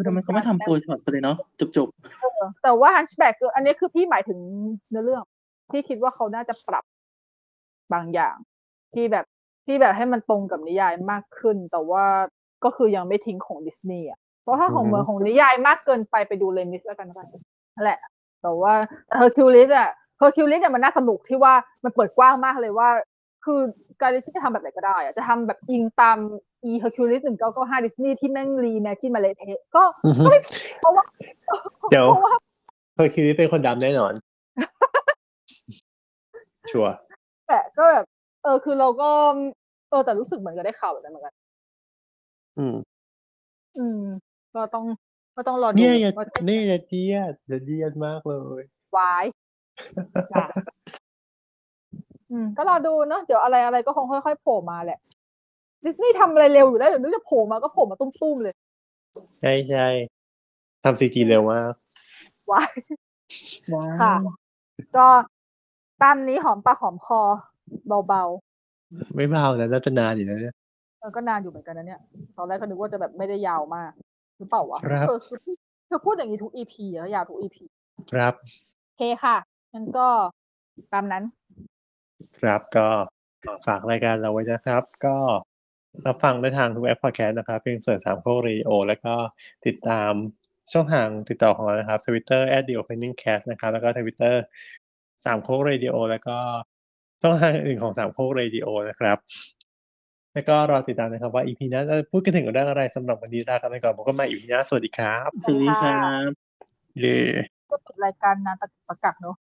ทำไมเขาไม่ทำโปรช็อตไปเลยเนาะจบๆแต่ว่า Hunchback อันนี้คือพี่หมายถึงเนื้อเรื่องที่คิดว่าเขาน่าจะปรับบางอย่างที่แบบให้มันตรงกับนิยายมากขึ้นแต่ว่าก็คือยังไม่ทิ้งของดิสนีย์อ่ะเพราะถ้าของเหมือนของนิยายมากเกินไปดูเลมิสแล้วกันนั่นแหละแต่ว่า Hercules อ่ะ Hercules เนี่ยมันน่าสนุกที่ว่ามันเปิดกว้างมากเลยว่าคือการที่จะทำแบบไหนก็ได้อ่ะจะทำแบบอิงตามอีเฮอร์คิวลิส1995ดิสนีย์ที่แม่งรีแมจินมาเลเทก็ไม่เพราะว่าเดี๋ยวเฮอร์คิวลิสเป็นคนดำแน่นอนชัวร์แต่ก็แบบคือเราก็แต่รู้สึกเหมือนกันได้ข่าวแบบนั้นเหมือนกันก็ต้องรอดูเนี่ยจะเดียดมากเลยวายก็รอดูเนาะเดี๋ยวอะไรก็คงค่อยๆโผล่มาแหละดิสนีย์ทำอะไรเร็วอยู่แล้วเดี๋ยวนึกจะโผล่มาก็โผล่มาตุ้มๆเลยใช่ๆทำ CG เร็วมากว้าวค่ะก็ตามนี้หอมปากหอมคอเบาๆไม่เบานะน่าจะนานอยู่นะเนี่ยก็นานอยู่เหมือนกันนะเนี่ยตอนแรกก็นึกว่าจะแบบไม่ได้ยาวมาก หรือเปล่าวะครับเธอพูดอย่างนี้ทุก EP อ่ะอยากทุก EP ครับโอเคค่ะงั้นก็ตามนั้นครับก็ฝากรายการเราไว้นะครับก็รับฟังได้ทางทุกแอปพอดแคสต์นะครับเพียงเสิร์ช3โคกรีโอแล้วก็ติดตามช่องทางติดต่อของเรานะครับ Twitter @theopeningcast นะครับแล้วก็ Twitter 3โคกเรดิโอแล้วก็ช่องทางอื่นของ3โคกเรดิโอนะครับแล้วก็รอติดตามนะครับว่า EP หน้าจะพูดกันถึงเรื่องอะไรสำหรับวันนี้ลากันไปก่อนผมก็มา EP หน้าสวัสดีครับสวัสดีครับก็ปิดรายการนานตะกักเนาะ